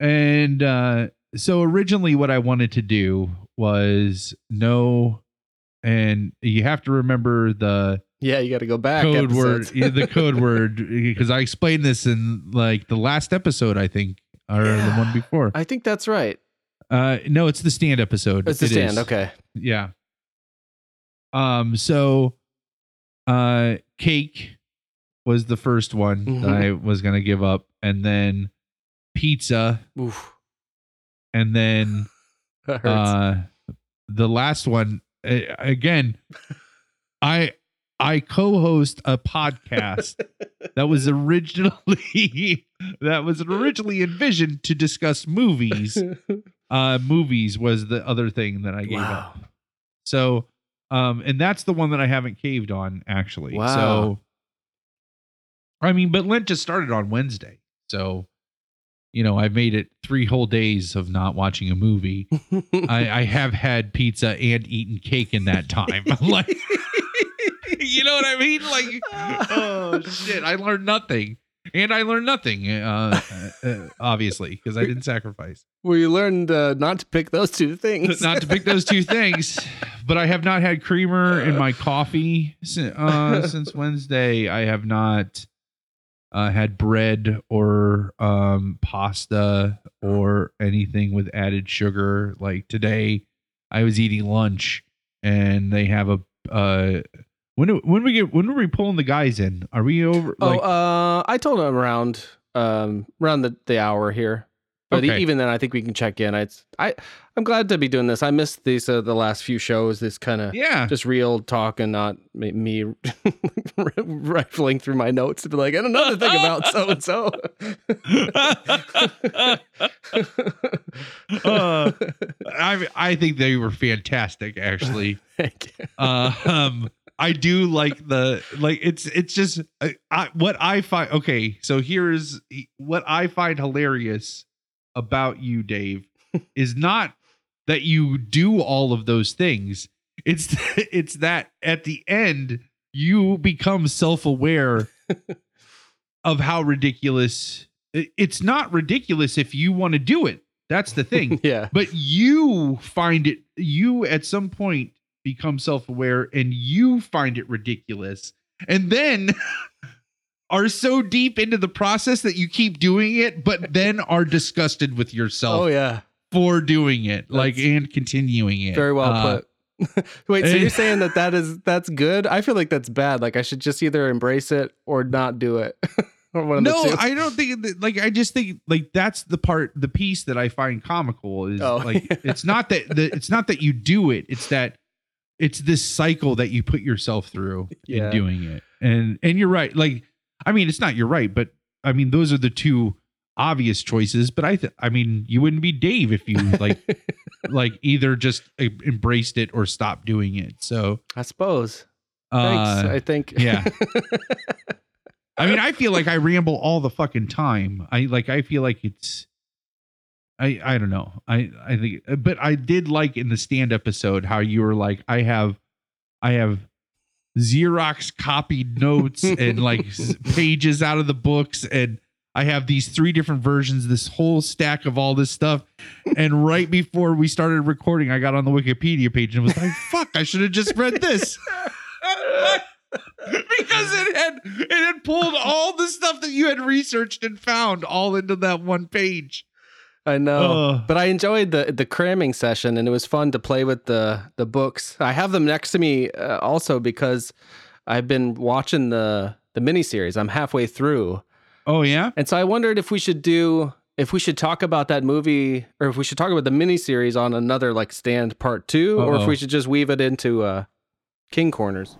and uh, so originally what I wanted to do was no. And you have to remember the yeah, you got to go back code episodes. word, the code word, because I explained this in like the last episode, I think, or yeah, the one before. I think that's right. Uh, no, it's the stand episode. It's the it stand. Is. Okay. Yeah. Um. So, uh, cake was the first one mm-hmm. that I was gonna give up, and then pizza, oof, and then that hurts. uh, the last one. Again, I I co-host a podcast that was originally that was originally envisioned to discuss movies. Uh, movies was the other thing that I gave wow. up. So, um, and that's the one that I haven't caved on actually. Wow. So, I mean, but Lent just started on Wednesday, so you know I've made it three whole days of not watching a movie. I, I have had pizza and eaten cake in that time. Like, you know what I mean? Like, oh shit! I learned nothing, and I learned nothing, uh, uh, obviously, because I didn't sacrifice. Well, you learned uh, not to pick those two things. Not to pick those two things. But I have not had creamer in my coffee uh, since Wednesday. I have not. Uh, had bread or um, pasta or anything with added sugar. Like today, I was eating lunch, and they have a uh, when do, when we get when are we pulling the guys in? Are we over? Like, oh, uh, I told them around um, around the, the hour here, but okay. Even then, I think we can check in. I I I'm glad to be doing this. I missed these uh, the last few shows. This kind of yeah. just real talk and not me rifling through my notes to be like, I don't know the thing about so and so. I I think they were fantastic, actually. Thank you. Uh, um, I do like the like. It's it's just I, I, what I find. Okay, so here's what I find hilarious about you, Dave, is not that you do all of those things. It's it's that at the end you become self-aware of how ridiculous it's not ridiculous if you want to do it. That's the thing. Yeah. But you find it you at some point become self-aware and you find it ridiculous. And then are so deep into the process that you keep doing it, but then are disgusted with yourself. Oh yeah. For doing it, that's like, and continuing it. Very well uh, put. Wait, so you're saying that that is, that's good? I feel like that's bad. Like I should just either embrace it or not do it. Or one of no, the I don't think that, like, I just think like that's the part, the piece that I find comical is oh, like, yeah. it's not that the, it's not that you do it. It's that it's this cycle that you put yourself through yeah. in doing it. And, and you're right. Like, I mean, it's not, you're right, but I mean, those are the two obvious choices, but I, th- I mean, you wouldn't be Dave if you like, like either just embraced it or stopped doing it. So I suppose, uh, thanks. I think, yeah. I mean, I feel like I ramble all the fucking time. I like, I feel like it's, I, I don't know. I, I think, but I did like in the stand episode how you were like, I have, I have Xerox copied notes and like pages out of the books. And I have these three different versions, this whole stack of all this stuff. And right before we started recording, I got on the Wikipedia page and was like, fuck, I should have just read this. Because it had it had pulled all the stuff that you had researched and found all into that one page. I know, uh, but I enjoyed the the cramming session, and it was fun to play with the the books. I have them next to me uh, also because I've been watching the the miniseries. I'm halfway through. Oh yeah, and so I wondered if we should do if we should talk about that movie, or if we should talk about the miniseries on another like stand part two, Uh-oh. or if we should just weave it into uh, King Corners.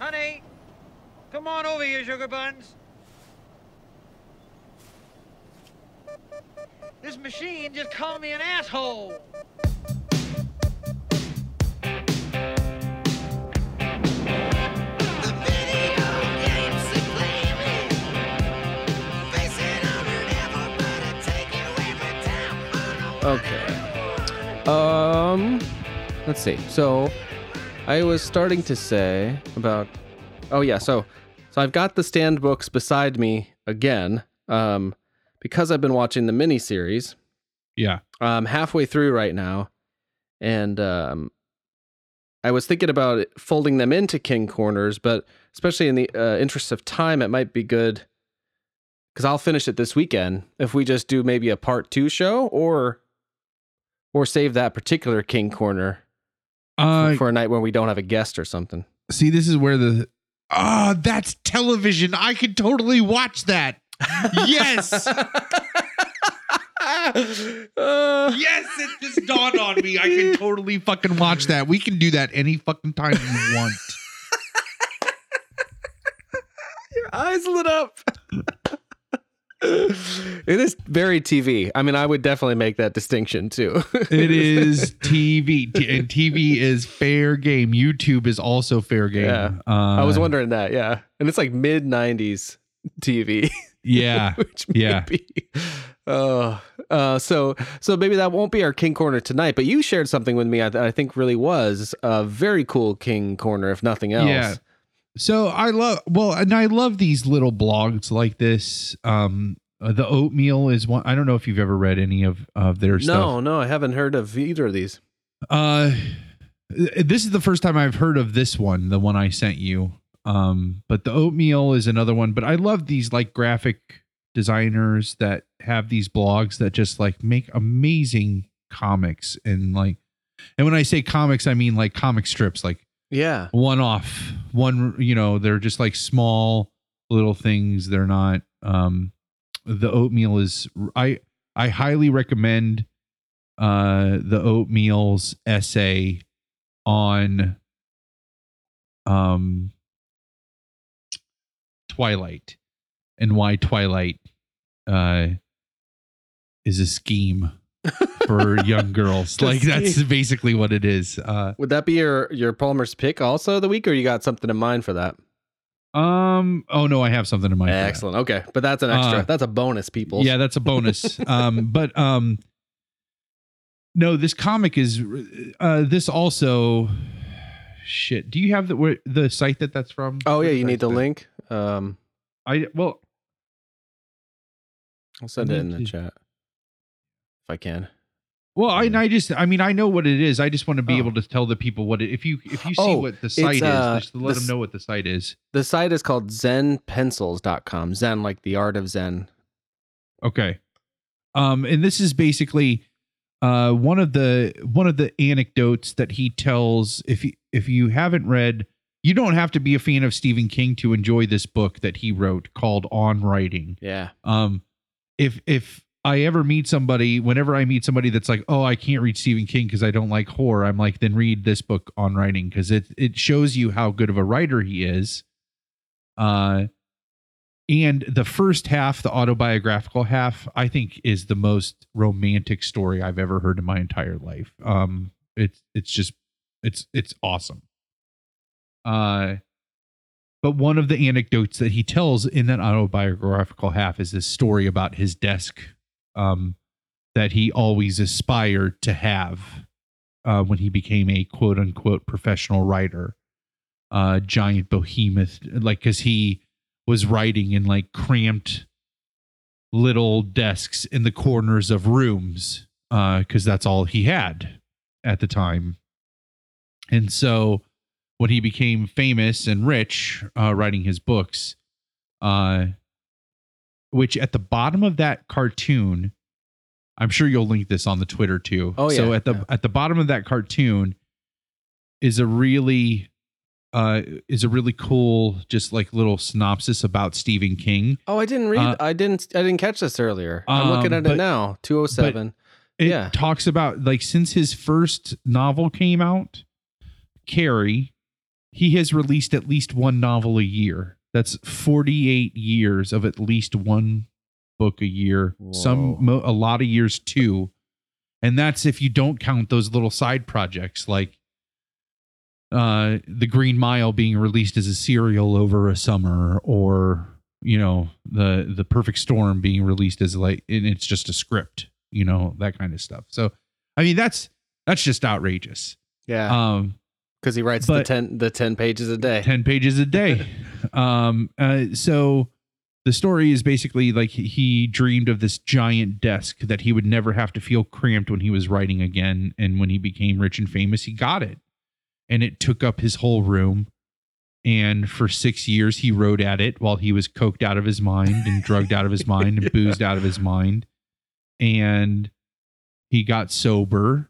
Honey, come on over here, sugar buns. This machine just called me an asshole. Okay. Um, let's see. So I was starting to say about... Oh yeah, so so I've got the stand books beside me again, um, because I've been watching the miniseries. Yeah, I'm halfway through right now, and um, I was thinking about folding them into King Corners, but especially in the uh, interest of time, it might be good because I'll finish it this weekend if we just do maybe a part two show, or or save that particular King Corner uh, for, for a night when we don't have a guest or something. See, this is where the Ah, oh, that's television. I could totally watch that. Yes. uh, yes, it just dawned on me. I can totally fucking watch that. We can do that any fucking time you want. Your eyes lit up. It is very T V. I mean, I would definitely make that distinction too. It is T V, and T V is fair game. YouTube is also fair game. Yeah. Uh, I was wondering that. Yeah. And it's like mid nineties T V. Yeah. Which yeah. Be, uh, uh, so, so maybe that won't be our King Corner tonight, but you shared something with me that I think really was a very cool King Corner, if nothing else. Yeah. So I love, well, and I love these little blogs like this. Um, uh, the Oatmeal is one. I don't know if you've ever read any of, of their no, stuff. No, no, I haven't heard of either of these. Uh, this is the first time I've heard of this one, the one I sent you. Um, but the Oatmeal is another one, but I love these like graphic designers that have these blogs that just like make amazing comics. And like, and when I say comics, I mean like comic strips, like, yeah, one off one, you know, they're just like small little things. They're not, um, the Oatmeal is, I, I highly recommend, uh, the Oatmeal's essay on, um, Twilight and why Twilight, uh, is a scheme for young girls. Like that's basically what it is. Uh, would that be your your Palmer's pick also of the week, or you got something in mind for that? Um. Oh no, I have something in mind. Excellent. For that. Okay, but that's an extra. Uh, that's a bonus, people. Yeah, that's a bonus. um. But um. No, this comic is. Uh. This also. Shit. Do you have the the site that that's from? Oh yeah, you need the, the link. Um. I well. I'll send it in the chat. I can. Well, I, I just, I mean, I know what it is. I just want to be oh. able to tell the people what it, if you, if you see oh, what the site uh, is, just let the, them know what the site is. The site is called zen pencils dot com. Zen, like the art of Zen. Okay. Um, and this is basically, uh, one of the, one of the anecdotes that he tells. If you, if you haven't read you don't have to be a fan of Stephen King to enjoy this book that he wrote called On Writing. Yeah. Um, if, if I ever meet somebody, whenever I meet somebody that's like, oh, I can't read Stephen King cause I don't like horror. I'm like, then read this book On Writing. Cause it, it shows you how good of a writer he is. Uh, And the first half, the autobiographical half, I think is the most romantic story I've ever heard in my entire life. Um, it's it's just it's it's awesome. Uh, but one of the anecdotes that he tells in that autobiographical half is this story about his desk um, that he always aspired to have uh, when he became a quote unquote professional writer, uh, giant behemoth, like because he. was writing in like cramped little desks in the corners of rooms uh, because that's all he had at the time. And so when he became famous and rich uh, writing his books, uh, which at the bottom of that cartoon, I'm sure you'll link this on the Twitter too. Oh, yeah. So at the, yeah. at the bottom of that cartoon is a really... Uh, is a really cool, just like little synopsis about Stephen King. Oh, I didn't read. Uh, I didn't. I didn't catch this earlier. I'm um, looking at but, it now. two oh seven It yeah. talks about like since his first novel came out, Carrie, he has released at least one novel a year. That's forty-eight years of at least one book a year. Whoa. Some mo- a lot of years too, and that's if you don't count those little side projects like. Uh, the Green Mile being released as a serial over a summer, or you know, the the Perfect Storm being released as like, and it's just a script, you know, that kind of stuff. So, I mean, that's that's just outrageous. Yeah. Um, because he writes the ten the ten pages a day. Ten pages a day. um. Uh. So the story is basically like he dreamed of this giant desk that he would never have to feel cramped when he was writing again, and when he became rich and famous, he got it. And it took up his whole room. And for six years, he wrote at it while he was coked out of his mind and drugged out of his mind and yeah. boozed out of his mind. And he got sober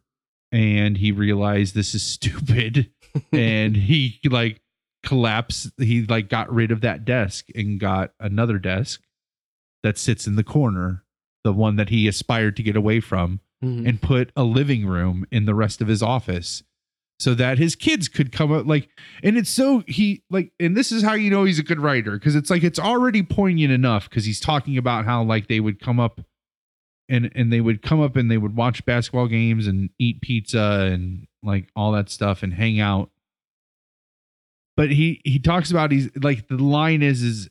and he realized this is stupid. And he like collapsed. He like got rid of that desk and got another desk that sits in the corner, the one that he aspired to get away from, mm-hmm. and put a living room in the rest of his office. So that his kids could come up like, and it's so he like, and this is how you know he's a good writer. Cause it's like, it's already poignant enough. Cause he's talking about how like they would come up and, and they would come up and they would watch basketball games and eat pizza and like all that stuff and hang out. But he, he talks about, he's like, the line is, is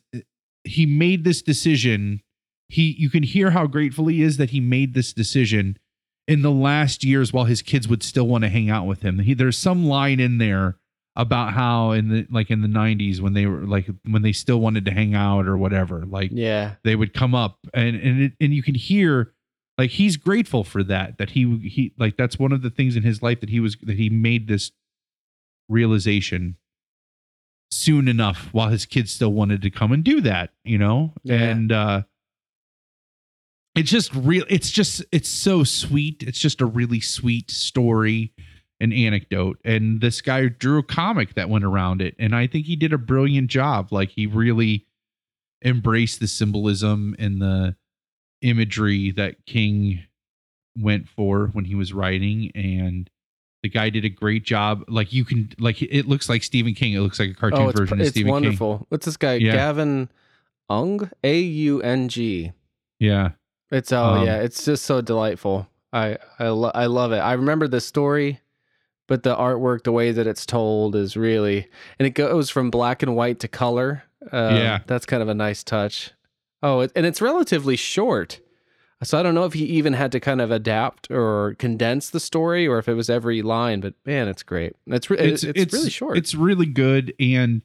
he made this decision. He, you can hear how grateful he is that he made this decision in the last years while his kids would still want to hang out with him. He, there's some line in there about how in the, like in the nineties when they were like, when they still wanted to hang out or whatever, like yeah. they would come up and, and, it, and you can hear like, he's grateful for that, that he, he like, that's one of the things in his life that he was, that he made this realization soon enough while his kids still wanted to come and do that, you know? Yeah. And, uh, It's just real. It's just, it's so sweet. It's just a really sweet story and anecdote. And this guy drew a comic that went around it. And I think he did a brilliant job. Like he really embraced the symbolism and the imagery that King went for when he was writing. And the guy did a great job. Like you can, like, it looks like Stephen King. It looks like a cartoon oh, it's, version it's of Stephen wonderful. King. It's wonderful. What's this guy? Yeah. Gavin Aung, A U N G. Yeah. It's oh um, yeah, it's just so delightful. I I, lo- I love it. I remember the story, but the artwork, the way that it's told, is really, and it goes from black and white to color. Um, yeah, that's kind of a nice touch. Oh, it, and it's relatively short, so I don't know if he even had to kind of adapt or condense the story, or if it was every line. But man, it's great. It's re- it's, it's, it's really short. It's really good. And.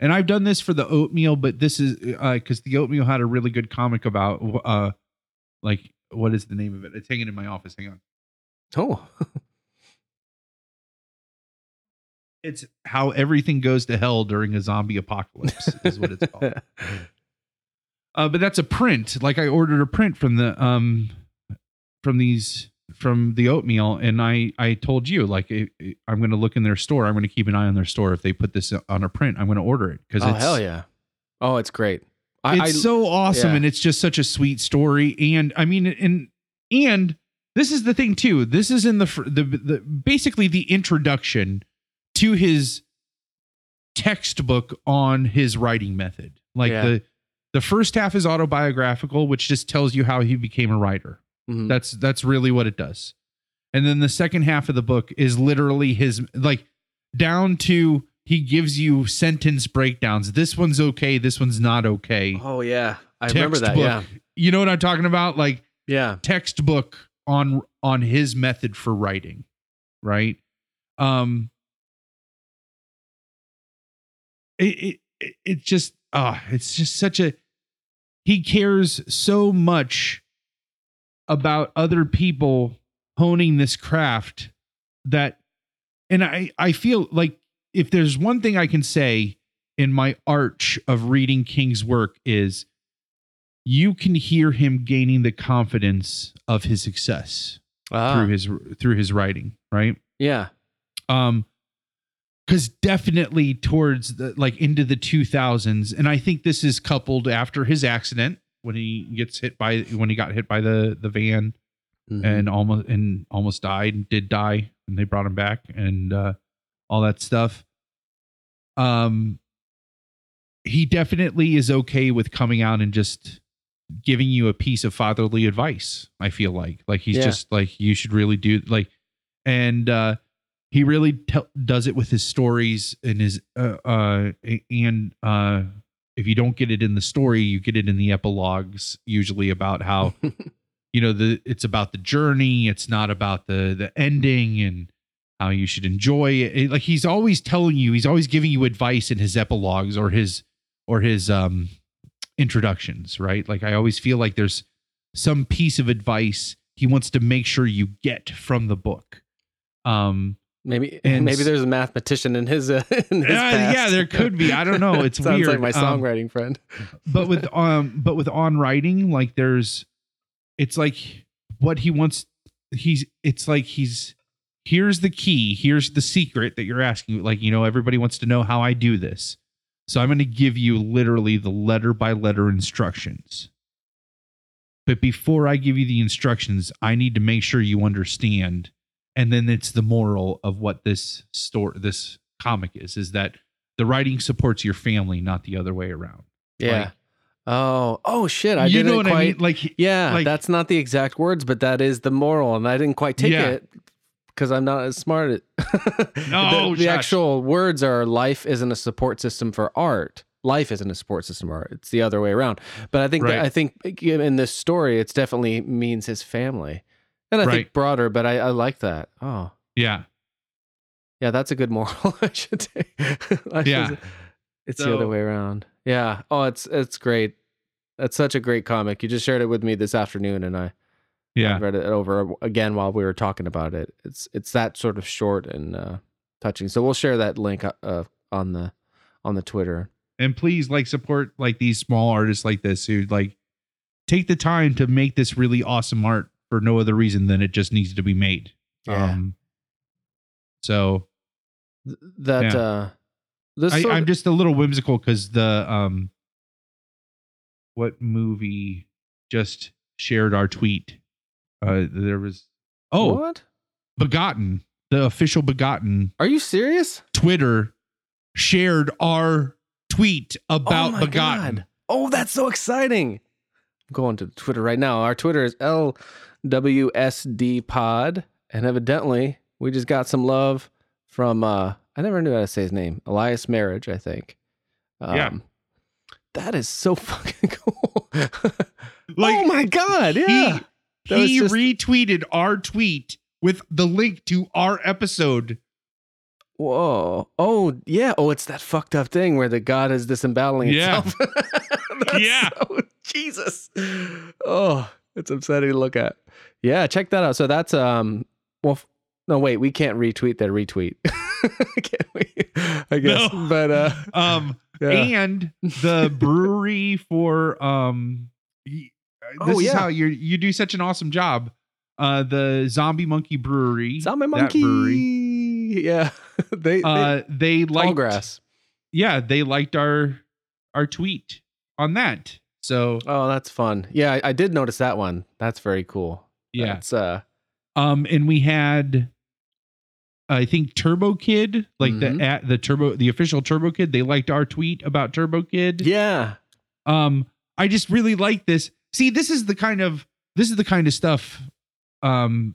And I've done this for the Oatmeal, but this is because uh, the Oatmeal had a really good comic about. Uh, Like, what is the name of it? It's hanging in my office. Hang on. Oh. It's How Everything Goes to Hell During a Zombie Apocalypse is what it's called. uh, but that's a print. Like I ordered a print from the um from these from the oatmeal, and I, I told you, like, it, it, I'm going to look in their store. I'm going to keep an eye on their store. If they put this on a print, I'm going to order it. Cause oh, it's, hell yeah. Oh, it's great. I, it's I, so awesome. Yeah. And it's just such a sweet story. And I mean, and, and this is the thing too. This is in the, the, the basically the introduction to his textbook on his writing method. Like yeah. the, the first half is autobiographical, which just tells you how he became a writer. Mm-hmm. That's that's really what it does. And then the second half of the book is literally his, like, down to he gives you sentence breakdowns. This one's okay. This one's not okay. Oh, yeah. I textbook. remember that. Yeah. You know what I'm talking about? Like, yeah, textbook on on his method for writing. Right. Um. It it, it just ah, oh, it's just such a he cares so much about other people honing this craft that, and I, I feel like if there's one thing I can say in my arch of reading King's work is you can hear him gaining the confidence of his success ah. through his, through his writing. Right. Yeah. Um, cause definitely towards the, like into the two thousands. And I think this is coupled after his accident, when he gets hit by, when he got hit by the, the van mm-hmm. and almost, and almost died and did die, and they brought him back and uh, all that stuff. Um, he definitely is okay with coming out and just giving you a piece of fatherly advice. I feel like, like he's yeah. just like, you should really do like, and uh, he really te- does it with his stories and his, uh, uh and, uh, if you don't get it in the story, you get it in the epilogues, usually about how, you know, the, it's about the journey. It's not about the, the ending and how you should enjoy it. Like he's always telling you, he's always giving you advice in his epilogues or his, or his, um, introductions, right? Like I always feel like there's some piece of advice he wants to make sure you get from the book. Um, Maybe and, maybe there's a mathematician in his, uh, in his uh, past. Yeah, there could be. I don't know. It's sounds weird. Sounds like my songwriting um, friend. but with um, but with on writing, like there's, it's like what he wants. He's it's like he's here's the key. Here's the secret that you're asking. Like you know, everybody wants to know how I do this, so I'm going to give you literally the letter by letter instructions. But before I give you the instructions, I need to make sure you understand. And then it's the moral of what this story, this comic is, is that the writing supports your family, not the other way around. Yeah. Like, oh, oh shit. I you didn't know what quite, I mean? Like, yeah, like, that's not the exact words, but that is the moral. And I didn't quite take yeah. it because I'm not as smart. At, no, the, the actual words are life isn't a support system for art. Life isn't a support system or art. It's the other way around. But I think, right. that, I think in this story, it's definitely means his family. And I right. think broader, but I, I like that. Oh, yeah, yeah, that's a good moral. I should say. yeah, is, it's so, the other way around. Yeah. Oh, it's it's great. That's such a great comic. You just shared it with me this afternoon, and I yeah I read it over again while we were talking about it. It's it's that sort of short and uh, touching. So we'll share that link uh, on the on the Twitter. And please like support like these small artists like this who like take the time to make this really awesome art. For no other reason than it just needs to be made. Yeah. Um, so Th- that, yeah. uh, this I, I'm of- just a little whimsical because the, um, what movie just shared our tweet? Uh, there was, Oh, what? Begotten, the official Begotten. Are you serious? Twitter shared our tweet about oh Begotten. God. Oh, that's so exciting. I'm going to Twitter right now. Our Twitter is L W S D Pod, and evidently we just got some love from uh I never knew how to say his name. Elias Marriage, I think. Um, yeah. That is so fucking cool. like, oh my god, yeah. He, he just... retweeted our tweet with the link to our episode. Whoa. Oh, yeah. Oh, it's that fucked up thing where the god is disemboweling yeah. itself. yeah. So, Jesus. Oh, it's upsetting to look at. Yeah, check that out. So that's, um, well, f- no, wait, we can't retweet that retweet. Can we? I guess. No. But, uh, um, yeah. and the brewery for, um, this oh, yeah. is how you you do such an awesome job. uh, the Zombie Monkey Brewery. Zombie Monkey. Brewery. Yeah. they, they, uh, they liked tall grass. Yeah. They liked our, our tweet on that. So, oh, that's fun. Yeah. I, I did notice that one. That's very cool. Yeah. It's, uh, um, and we had, I think Turbo Kid, like mm-hmm. the at the Turbo, the official Turbo Kid, they liked our tweet about Turbo Kid. Yeah. Um, I just really like this. See, this is the kind of this is the kind of stuff. Um,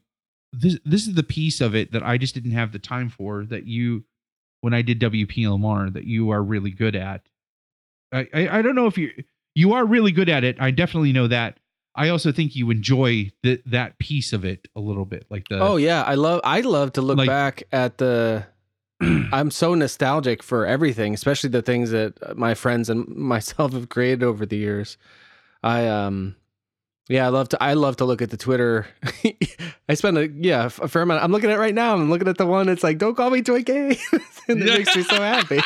this this is the piece of it that I just didn't have the time for. That you, when I did W P L M R, that you are really good at. I I, I don't know if you you are really good at it. I definitely know that. I also think you enjoy the, that piece of it a little bit, like the. Oh yeah, I love. I love to look like, back at the. I'm so nostalgic for everything, especially the things that my friends and myself have created over the years. I um, yeah, I love to. I love to look at the Twitter. I spend a yeah a fair amount. I'm looking at it right now. I'm looking at the one that's like, "Don't call me Toy K," and it makes me so happy.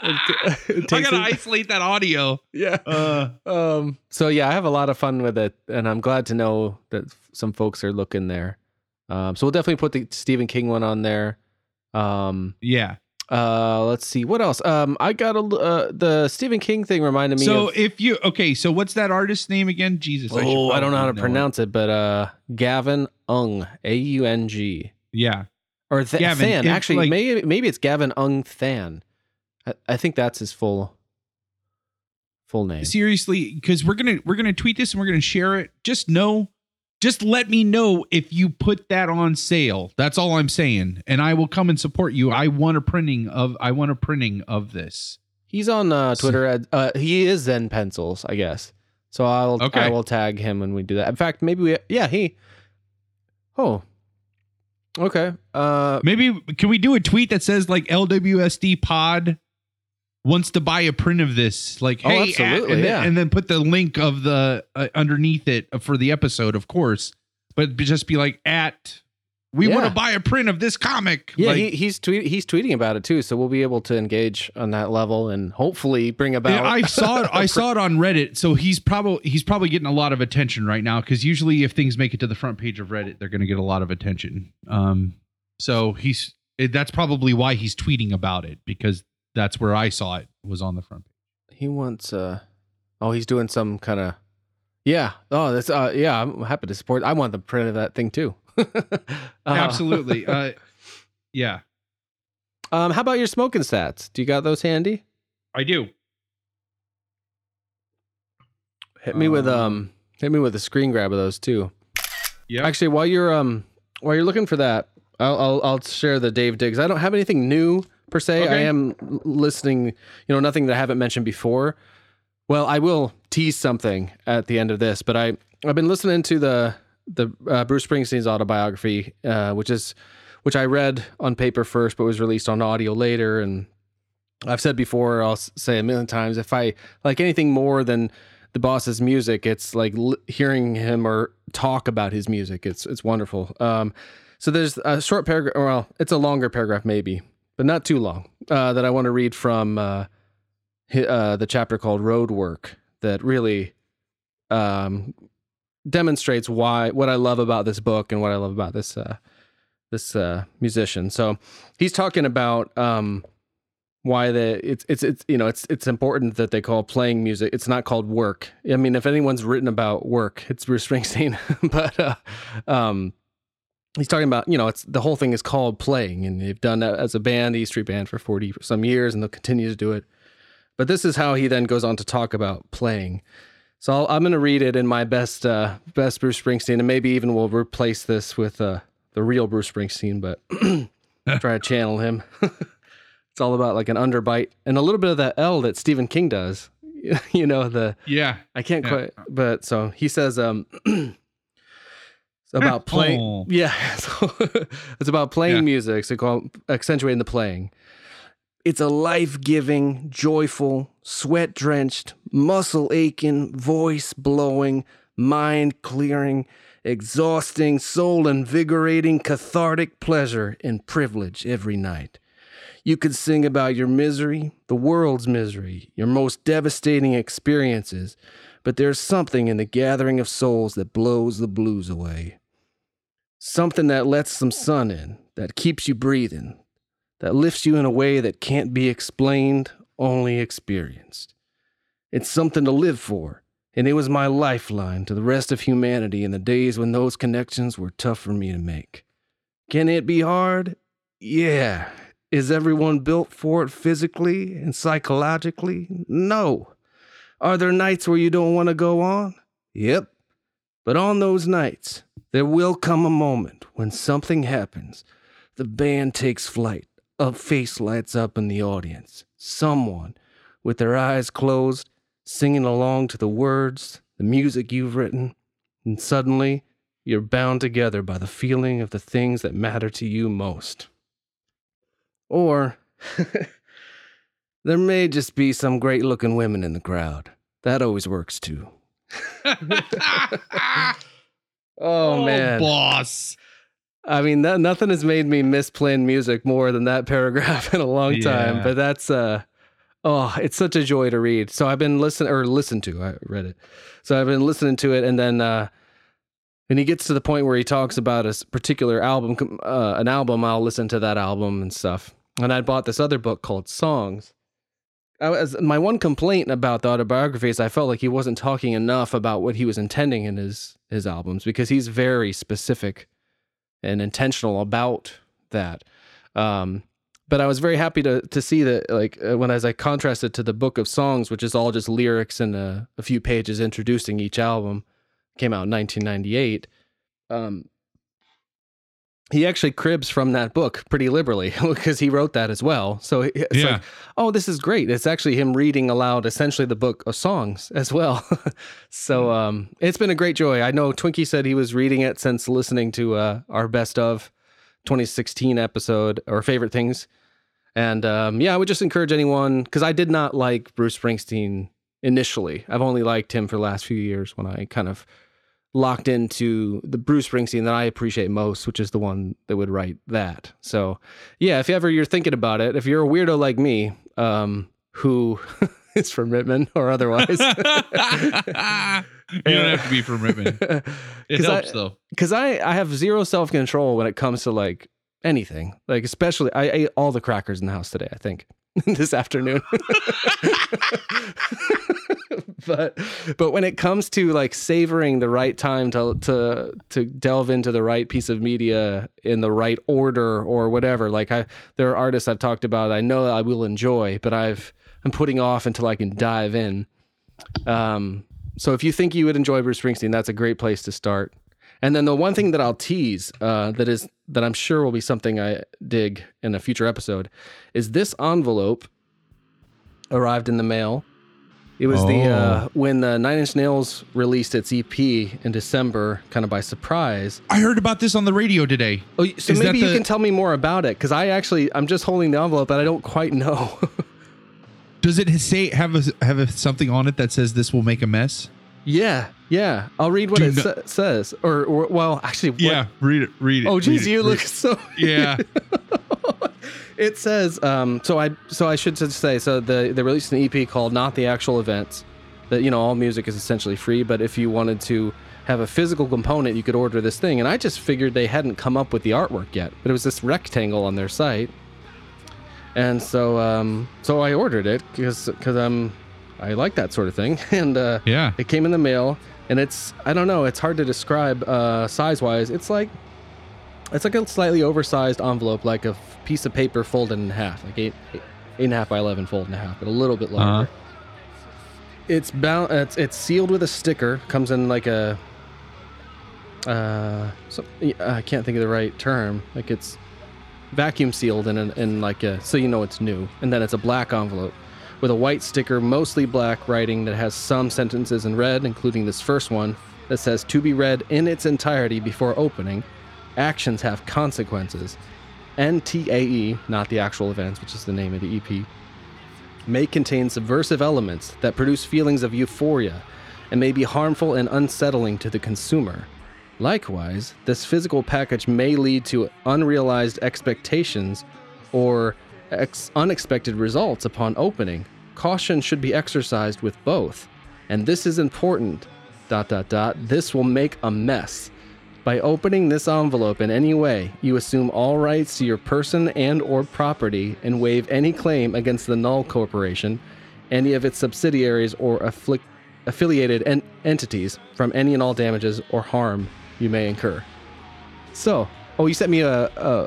I gotta isolate that audio. Yeah. Uh, um. So yeah, I have a lot of fun with it, and I'm glad to know that some folks are looking there. Um. So we'll definitely put the Stephen King one on there. Um. Yeah. Uh. Let's see what else. Um. I got a uh, the Stephen King thing reminded me. So of, if you okay, so what's that artist's name again? Jesus. Oh, I, I don't know how to know pronounce it, but uh, Gavin Aung, A U N G. Yeah. Or th- Gavin, Than. Actually, like, maybe maybe it's Gavin Aung Than. I think that's his full full name. Seriously, because we're gonna we're gonna tweet this and we're gonna share it. Just know, just let me know if you put that on sale. That's all I'm saying, and I will come and support you. I want a printing of I want a printing of this. He's on uh, Twitter. At, uh, he is Zen Pencils, I guess. So I'll okay. I will tag him when we do that. In fact, maybe we yeah he. Oh. Okay. Uh, maybe can we do a tweet that says like L W S D Pod wants to buy a print of this, like, hey, oh, absolutely, and, yeah. then, and then put the link of the uh, underneath it for the episode, of course, but just be like, at we yeah. want to buy a print of this comic. Yeah, like, he, he's tweet he's tweeting about it too, so we'll be able to engage on that level and hopefully bring about. I saw it. I saw it on Reddit, so he's probably he's probably getting a lot of attention right now because usually if things make it to the front page of Reddit, they're going to get a lot of attention. Um, so he's it, that's probably why he's tweeting about it because. That's where I saw it was on the front page. He wants, uh, oh, he's doing some kind of, yeah. Oh, that's, uh, yeah, I'm happy to support. I want the print of that thing too. uh-huh. Absolutely. Uh, yeah. Um, how about your smoking stats? Do you got those handy? I do. Hit me um, with, um, hit me with a screen grab of those too. Yeah. Actually, while you're, um, while you're looking for that, I'll, I'll, I'll share the Dave Diggs. I don't have anything new. Per se, okay. I am listening, you know, nothing that I haven't mentioned before. Well, I will tease something at the end of this, but I, I've been listening to the the uh, Bruce Springsteen's autobiography, uh, which is which I read on paper first, but was released on audio later. And I've said before, I'll say a million times, if I like anything more than the Boss's music, it's like l- hearing him or talk about his music. It's it's wonderful. Um, so there's a short paragraph. Well, it's a longer paragraph, maybe. But not too long, uh, that I want to read from uh, uh, the chapter called Road Work that really um, demonstrates why what I love about this book and what I love about this uh, this uh, musician. So he's talking about um, why the it's it's it's you know it's it's important that they call playing music. It's not called work. I mean, if anyone's written about work, it's Bruce Springsteen. but uh, um, He's talking about, you know, it's the whole thing is called playing, and they've done that as a band, the E Street Band, for forty some years, and they'll continue to do it. But this is how he then goes on to talk about playing. So I'll, I'm going to read it in my best, uh, best Bruce Springsteen, and maybe even we'll replace this with uh, the real Bruce Springsteen, but try to channel him. It's all about like an underbite and a little bit of that L that Stephen King does. you know, the yeah, I can't yeah. quite. But so he says. Um, About playing, oh. yeah. So it's about playing yeah. music, so called accentuating the playing. It's a life-giving, joyful, sweat-drenched, muscle-aching, voice-blowing, mind-clearing, exhausting, soul-invigorating, cathartic pleasure and privilege every night. You could sing about your misery, the world's misery, your most devastating experiences, but there's something in the gathering of souls that blows the blues away. Something that lets some sun in, that keeps you breathing, that lifts you in a way that can't be explained, only experienced. It's something to live for, and it was my lifeline to the rest of humanity in the days when those connections were tough for me to make. Can it be hard? Yeah. Is everyone built for it physically and psychologically? No. Are there nights where you don't want to go on? Yep. But on those nights, there will come a moment when something happens. The band takes flight. A face lights up in the audience. Someone, with their eyes closed, singing along to the words, the music you've written. And suddenly, you're bound together by the feeling of the things that matter to you most. Or, there may just be some great-looking women in the crowd. That always works, too. oh, oh, man. Boss. I mean, that, nothing has made me miss playing music more than that paragraph in a long yeah. time. But that's, uh, oh, it's such a joy to read. So I've been listening, or listened to, I read it. So I've been listening to it, and then uh, when he gets to the point where he talks about a particular album, uh, an album, I'll listen to that album and stuff. And I bought this other book called Songs. I was, my one complaint about the autobiography is I felt like he wasn't talking enough about what he was intending in his, his albums, because he's very specific and intentional about that. Um, but I was very happy to to see that, like, when as I contrasted to the book of songs, which is all just lyrics and a, a few pages introducing each album, came out in nineteen ninety-eight, um, he actually cribs from that book pretty liberally because he wrote that as well. So it's yeah. like, oh, this is great. It's actually him reading aloud essentially the book of songs as well. so um, it's been a great joy. I know Twinkie said he was reading it since listening to uh, our best of twenty sixteen episode or favorite things. And um, yeah, I would just encourage anyone, because I did not like Bruce Springsteen initially. I've only liked him for the last few years when I kind of locked into the Bruce Springsteen that I appreciate most, which is the one that would write that. So yeah, if ever you're thinking about it, if you're a weirdo like me, um, who is from Rittman or otherwise. You don't have to be from Rittman. It helps I, though. Cause I, I have zero self-control when it comes to like anything, like especially I ate all the crackers in the house today, I think this afternoon. But but when it comes to like savoring the right time to to to delve into the right piece of media in the right order or whatever, like I there are artists I've talked about I know I will enjoy, but I've I'm putting off until I can dive in. Um, so if you think you would enjoy Bruce Springsteen, that's a great place to start. And then the one thing that I'll tease uh, that is that I'm sure will be something I dig in a future episode is this envelope arrived in the mail. It was oh. the uh, when the Nine Inch Nails released its E P in December, kind of by surprise. I heard about this on the radio today. Oh, so Is maybe you the... can tell me more about it, because I actually I'm just holding the envelope, and I don't quite know. Does it say have a, have a, something on it that says this will make a mess? Yeah, yeah. I'll read what Do it no... sa- says, or, or well, actually, what... yeah, read it, read it. Oh, geez, you it, look so yeah. It says, um, so I so I should say, so the, they released an E P called Not the Actual Events, that, you know, all music is essentially free, but if you wanted to have a physical component, you could order this thing. And I just figured they hadn't come up with the artwork yet, but it was this rectangle on their site. And so um, so I ordered it because I'm I like that sort of thing. And uh, yeah. it came in the mail, and it's, I don't know, it's hard to describe uh, size-wise. It's like, it's like a slightly oversized envelope, like a piece of paper folded in half, like eight, eight, eight and a half by eleven folded in half, but a little bit longer. Uh-huh. It's bound. It's, it's sealed with a sticker. Comes in like a. Uh, so, I can't think of the right term. Like it's vacuum sealed in an, in like a, so you know it's new. And then it's a black envelope with a white sticker, mostly black writing that has some sentences in red, including this first one that says "to be read in its entirety before opening. Actions have consequences. N T A E, Not the Actual Events, which is the name of the E P, may contain subversive elements that produce feelings of euphoria and may be harmful and unsettling to the consumer. Likewise, this physical package may lead to unrealized expectations or ex- unexpected results upon opening. Caution should be exercised with both. And this is important, dot, dot, dot. This will make a mess. By opening this envelope in any way, you assume all rights to your person and or property and waive any claim against the Null Corporation, any of its subsidiaries or affli- affiliated en- entities from any and all damages or harm you may incur. So, oh, you sent me a, a,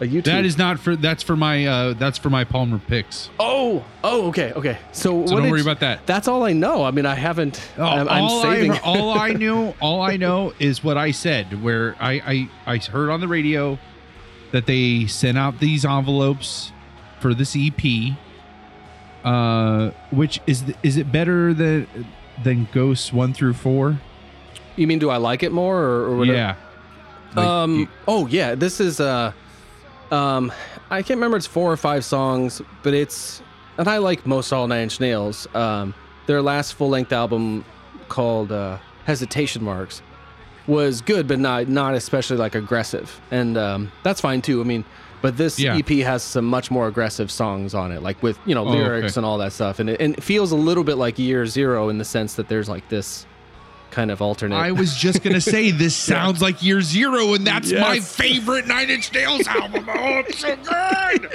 a YouTube. That is not for, that's for my, uh, that's for my Palmer picks. Oh, oh, okay. Okay. So, so what don't worry you, about that. That's all I know. I mean, I haven't, oh, I'm, I'm all saving. I, all I knew, all I know is what I said, where I, I, I heard on the radio that they sent out these envelopes for this E P. Uh, which is the, is it better than than Ghosts one through four? You mean, do I like it more or, or whatever? Yeah. Like, um. You, oh yeah. This is uh, um, I can't remember. It's four or five songs, but it's and I like most all Nine Inch Nails. Um, their last full length album called uh, Hesitation Marks was good, but not not especially like aggressive, and um, that's fine too. I mean. But this yeah. E P has some much more aggressive songs on it, like with, you know, lyrics oh, okay. and all that stuff. And it, and it feels a little bit like Year Zero in the sense that there's like this kind of alternate. I was just going to say, this sounds yeah. like Year Zero, and that's yes. my favorite Nine Inch Nails album. Oh, it's so good.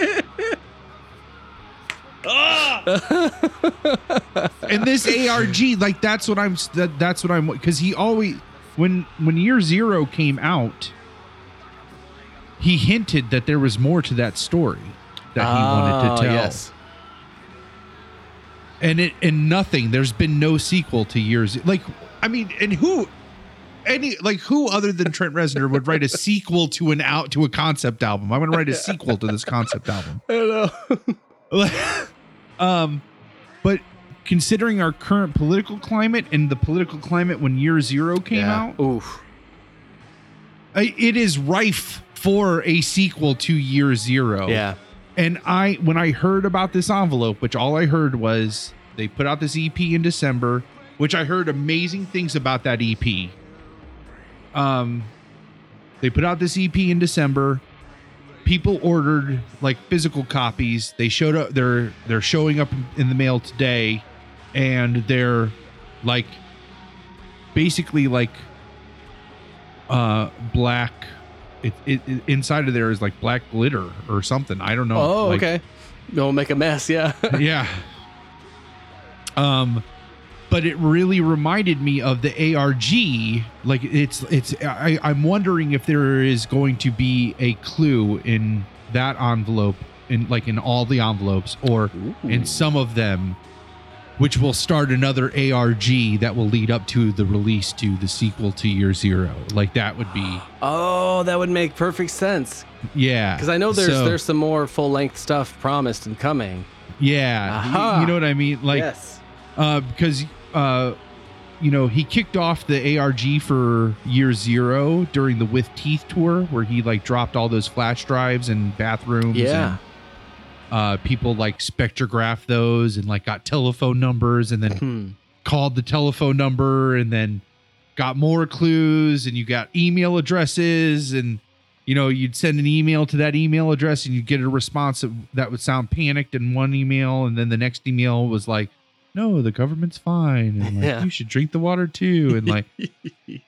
ah! And this A R G, like, that's what I'm, that, that's what I'm, because he always, when when Year Zero came out, he hinted that there was more to that story that he oh, wanted to tell. Yes. And it and nothing. There's been no sequel to Years. Like, I mean, and who any like who other than Trent Reznor would write a sequel to an out to a concept album? I'm gonna write a sequel to this concept album. I don't know. um but considering our current political climate and the political climate when Year Zero came yeah. out, oof. I, it is rife for a sequel to Year Zero. Yeah. And I, when I heard about this envelope, which all I heard was they put out this E P in December, which I heard amazing things about that E P. Um, they put out this E P in December. People ordered like physical copies. They showed up. They're, they're showing up in the mail today, and they're like, basically like, uh, black, It, it, it inside of there is like black glitter or something. I don't know. Oh, like, okay. Don't make a mess. Yeah. yeah. Um, but it really reminded me of the A R G. Like it's, it's, I, I'm wondering if there is going to be a clue in that envelope, in like in all the envelopes or Ooh. in some of them, which will start another A R G that will lead up to the release to the sequel to Year Zero. Like that would be. Oh, that would make perfect sense. Yeah. Because I know there's so, there's some more full length stuff promised and coming. Yeah. You, you know what I mean? Like, yes. Uh, because, uh, you know, he kicked off the A R G for Year Zero during the With Teeth tour, where he like dropped all those flash drives and bathrooms. Yeah. And, Uh, people like spectrographed those and like got telephone numbers and then hmm. called the telephone number and then got more clues, and you got email addresses, and you know, you'd send an email to that email address and you'd get a response that, that would sound panicked in one email, and then the next email was like, no, the government's fine, and like yeah. you should drink the water too, and like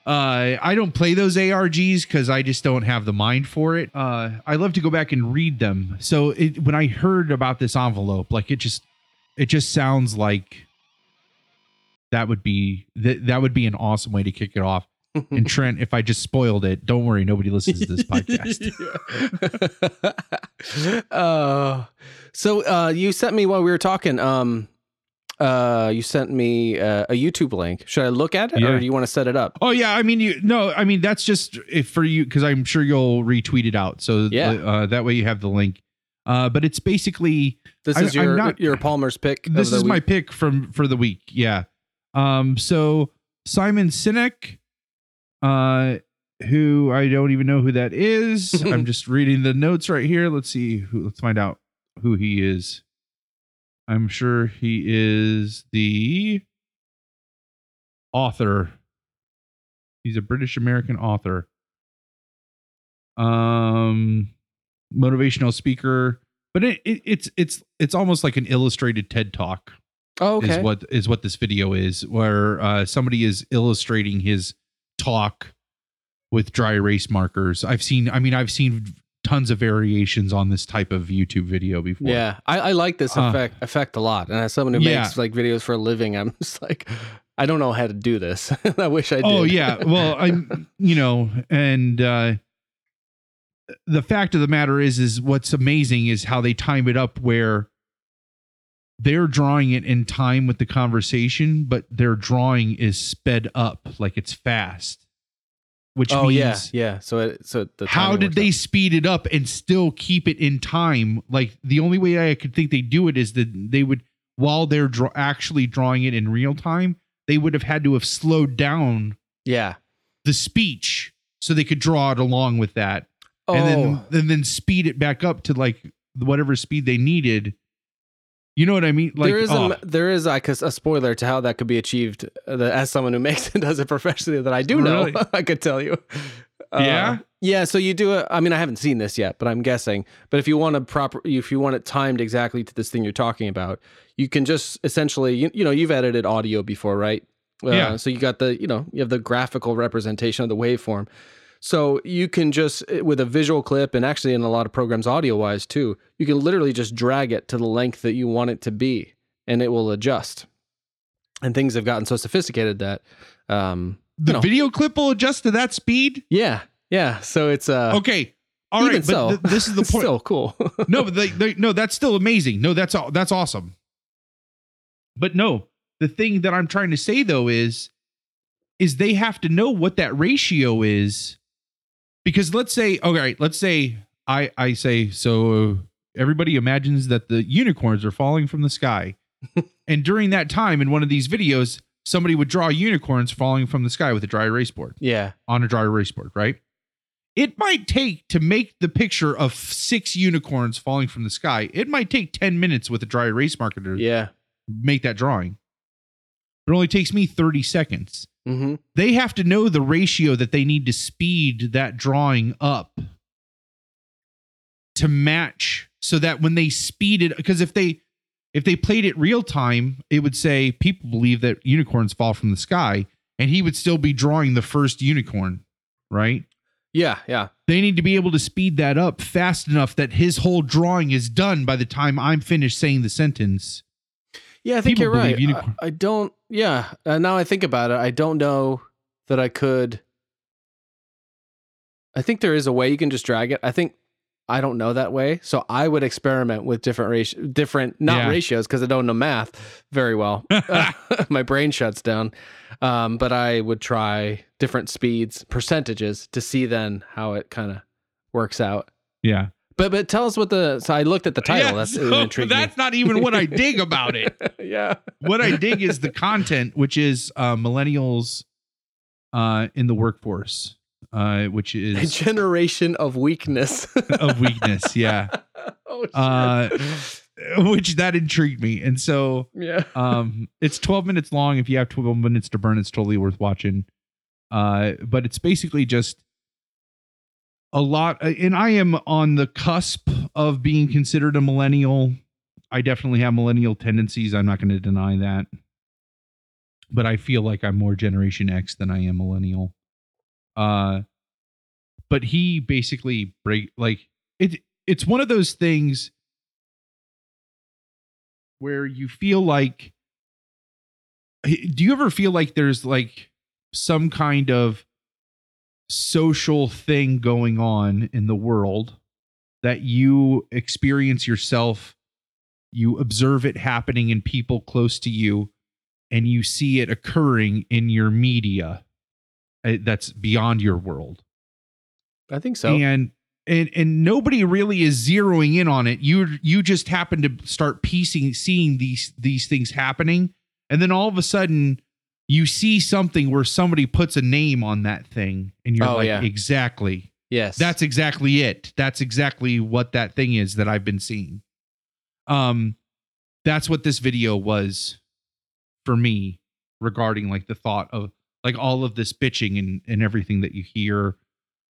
uh, I don't play those A R Gs because I just don't have the mind for it. Uh, I love to go back and read them. So it, when I heard about this envelope, like it just, it just sounds like that would be th- that would be an awesome way to kick it off. And Trent, if I just spoiled it, don't worry, nobody listens to this podcast. uh, so uh, you sent me while we were talking. Um, Uh, you sent me uh, a YouTube link. Should I look at it yeah. or do you want to set it up? Oh yeah. I mean, you no, I mean, that's just if for you, cause I'm sure you'll retweet it out. So yeah. uh, that way you have the link. Uh, but it's basically, this is I, your, not, your Palmer's pick. This is week. my pick from, for the week. Yeah. Um, so Simon Sinek, uh, who I don't even know who that is. I'm just reading the notes right here. Let's see who, let's find out who he is. I'm sure he is the author. He's a British American author, um, motivational speaker. But it, it, it's it's it's almost like an illustrated TED Talk. Oh, okay. Is what is what this video is, where uh, somebody is illustrating his talk with dry erase markers. I've seen, I mean, I've seen tons of variations on this type of YouTube video before. Yeah. I, I like this uh, effect effect a lot. And as someone who yeah. makes like videos for a living, I'm just like, I don't know how to do this. I wish I did. Oh yeah. Well, I, you know, and, uh, the fact of the matter is, is what's amazing is how they time it up where they're drawing it in time with the conversation, but their drawing is sped up. Like it's fast, which oh, means, yeah, yeah. So, it, so the how did they out. speed it up and still keep it in time? Like the only way I could think they do it is that they would, while they're draw, actually drawing it in real time, they would have had to have slowed down yeah. the speech so they could draw it along with that. Oh. And then, and then speed it back up to like whatever speed they needed. You know what I mean? Like, there is oh. a, there is like a, a spoiler to how that could be achieved. Uh, that as someone who makes and does it professionally, that I do know, really? I could tell you. Uh, yeah, yeah. So you do a, I mean, I haven't seen this yet, but I'm guessing. But if you want to proper, if you want it timed exactly to this thing you're talking about, you can just essentially, you, you know, you've edited audio before, right? Uh, yeah. So you got the, you know, you have the graphical representation of the waveform. So you can just, with a visual clip, and actually in a lot of programs audio-wise too, you can literally just drag it to the length that you want it to be, and it will adjust. And things have gotten so sophisticated that... Um, the you know, video clip will adjust to that speed? Yeah, yeah. So it's... Uh, okay, all right, but so, th- this is the point. Still cool. No, but they, they, no, that's still amazing. No, that's that's awesome. But no, the thing that I'm trying to say, though, is, is they have to know what that ratio is. Because let's say, all right, let's say I, I say, so everybody imagines that the unicorns are falling from the sky. And during that time in one of these videos, somebody would draw unicorns falling from the sky with a dry erase board. Yeah. On a dry erase board, right? It might take to make the picture of six unicorns falling from the sky. It might take ten minutes with a dry erase marker to yeah. make that drawing. It only takes me thirty seconds. Mm-hmm. They have to know the ratio that they need to speed that drawing up to match, so that when they speed it, because if they if they played it real time, it would say people believe that unicorns fall from the sky, and he would still be drawing the first unicorn, right? Yeah, yeah. They need to be able to speed that up fast enough that his whole drawing is done by the time I'm finished saying the sentence. Yeah, I think people you're right. Unicorn- I, I don't. Yeah, uh, now I think about it, I don't know that I could. I think there is a way you can just drag it. I think I don't know that way, so I would experiment with different ratio, different not yeah. ratios, because I don't know math very well. uh, my brain shuts down. Um, but I would try different speeds, percentages, to see then how it kind of works out. Yeah. But but tell us what the... So I looked at the title. Yeah, that's so intriguing. That's not even what I dig about it. Yeah. What I dig is the content, which is uh, millennials uh, in the workforce, uh, which is... A generation of weakness. Of weakness, yeah. Oh, shit. Uh, which that intrigued me. And so yeah. um, it's twelve minutes long. If you have twelve minutes to burn, it's totally worth watching. Uh, but it's basically just... A lot, and I am on the cusp of being considered a millennial. I definitely have millennial tendencies. I'm not going to deny that. But I feel like I'm more Generation X than I am millennial. Uh, but he basically break like it. It's one of those things where you feel like. Do you ever feel like there's like some kind of social thing going on in the world that you experience yourself, you observe it happening in people close to you, and you see it occurring in your media that's beyond your world? I think so. And and and nobody really is zeroing in on it. You you just happen to start piecing, seeing these these things happening, and then all of a sudden you see something where somebody puts a name on that thing, and you're oh, like, yeah. exactly. Yes. That's exactly it. That's exactly what that thing is that I've been seeing. Um, that's what this video was for me regarding like the thought of like all of this bitching and, and everything that you hear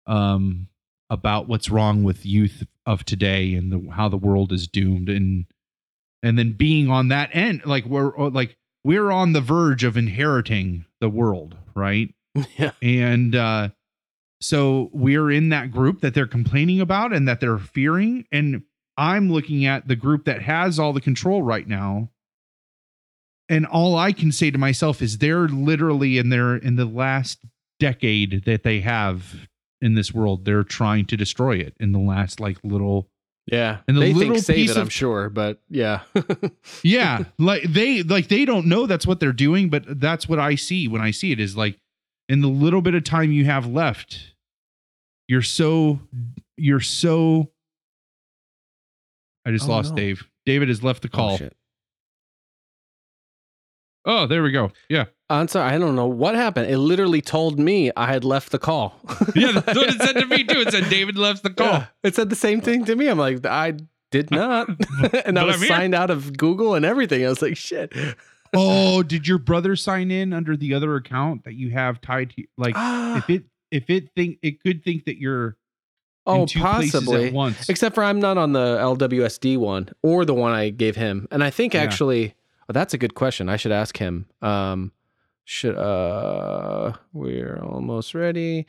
um, about what's wrong with youth of today and the, how the world is doomed. And, and then being on that end, like we're like, We're on the verge of inheriting the world, right? Yeah. And uh, So we're in that group that they're complaining about and that they're fearing. And I'm looking at the group that has all the control right now. And all I can say to myself is they're literally in their, in the last decade that they have in this world, they're trying to destroy it in the last like little. Yeah. And the they little think save piece it, of, I'm sure. But yeah. yeah. Like they, like they don't know that's what they're doing, but that's what I see when I see it is like, in the little bit of time you have left, you're so, you're so, I just oh, lost no. Dave. David has left the call. Oh, shit. Oh, there we go. Yeah. I'm sorry. I don't know what happened. It literally told me I had left the call. Yeah, that's what it said to me too. It said David left the call. Yeah, it said the same thing to me. I'm like, I did not. And I was I'm signed here. out of Google and everything. I was like, shit. Oh, did your brother sign in under the other account that you have tied to? Like if it if it think it could think that you're oh, in two possibly. places at once. Except for I'm not on the L W S D one or the one I gave him. And I think yeah. actually oh, that's a good question. I should ask him. Um, should uh, we're almost ready.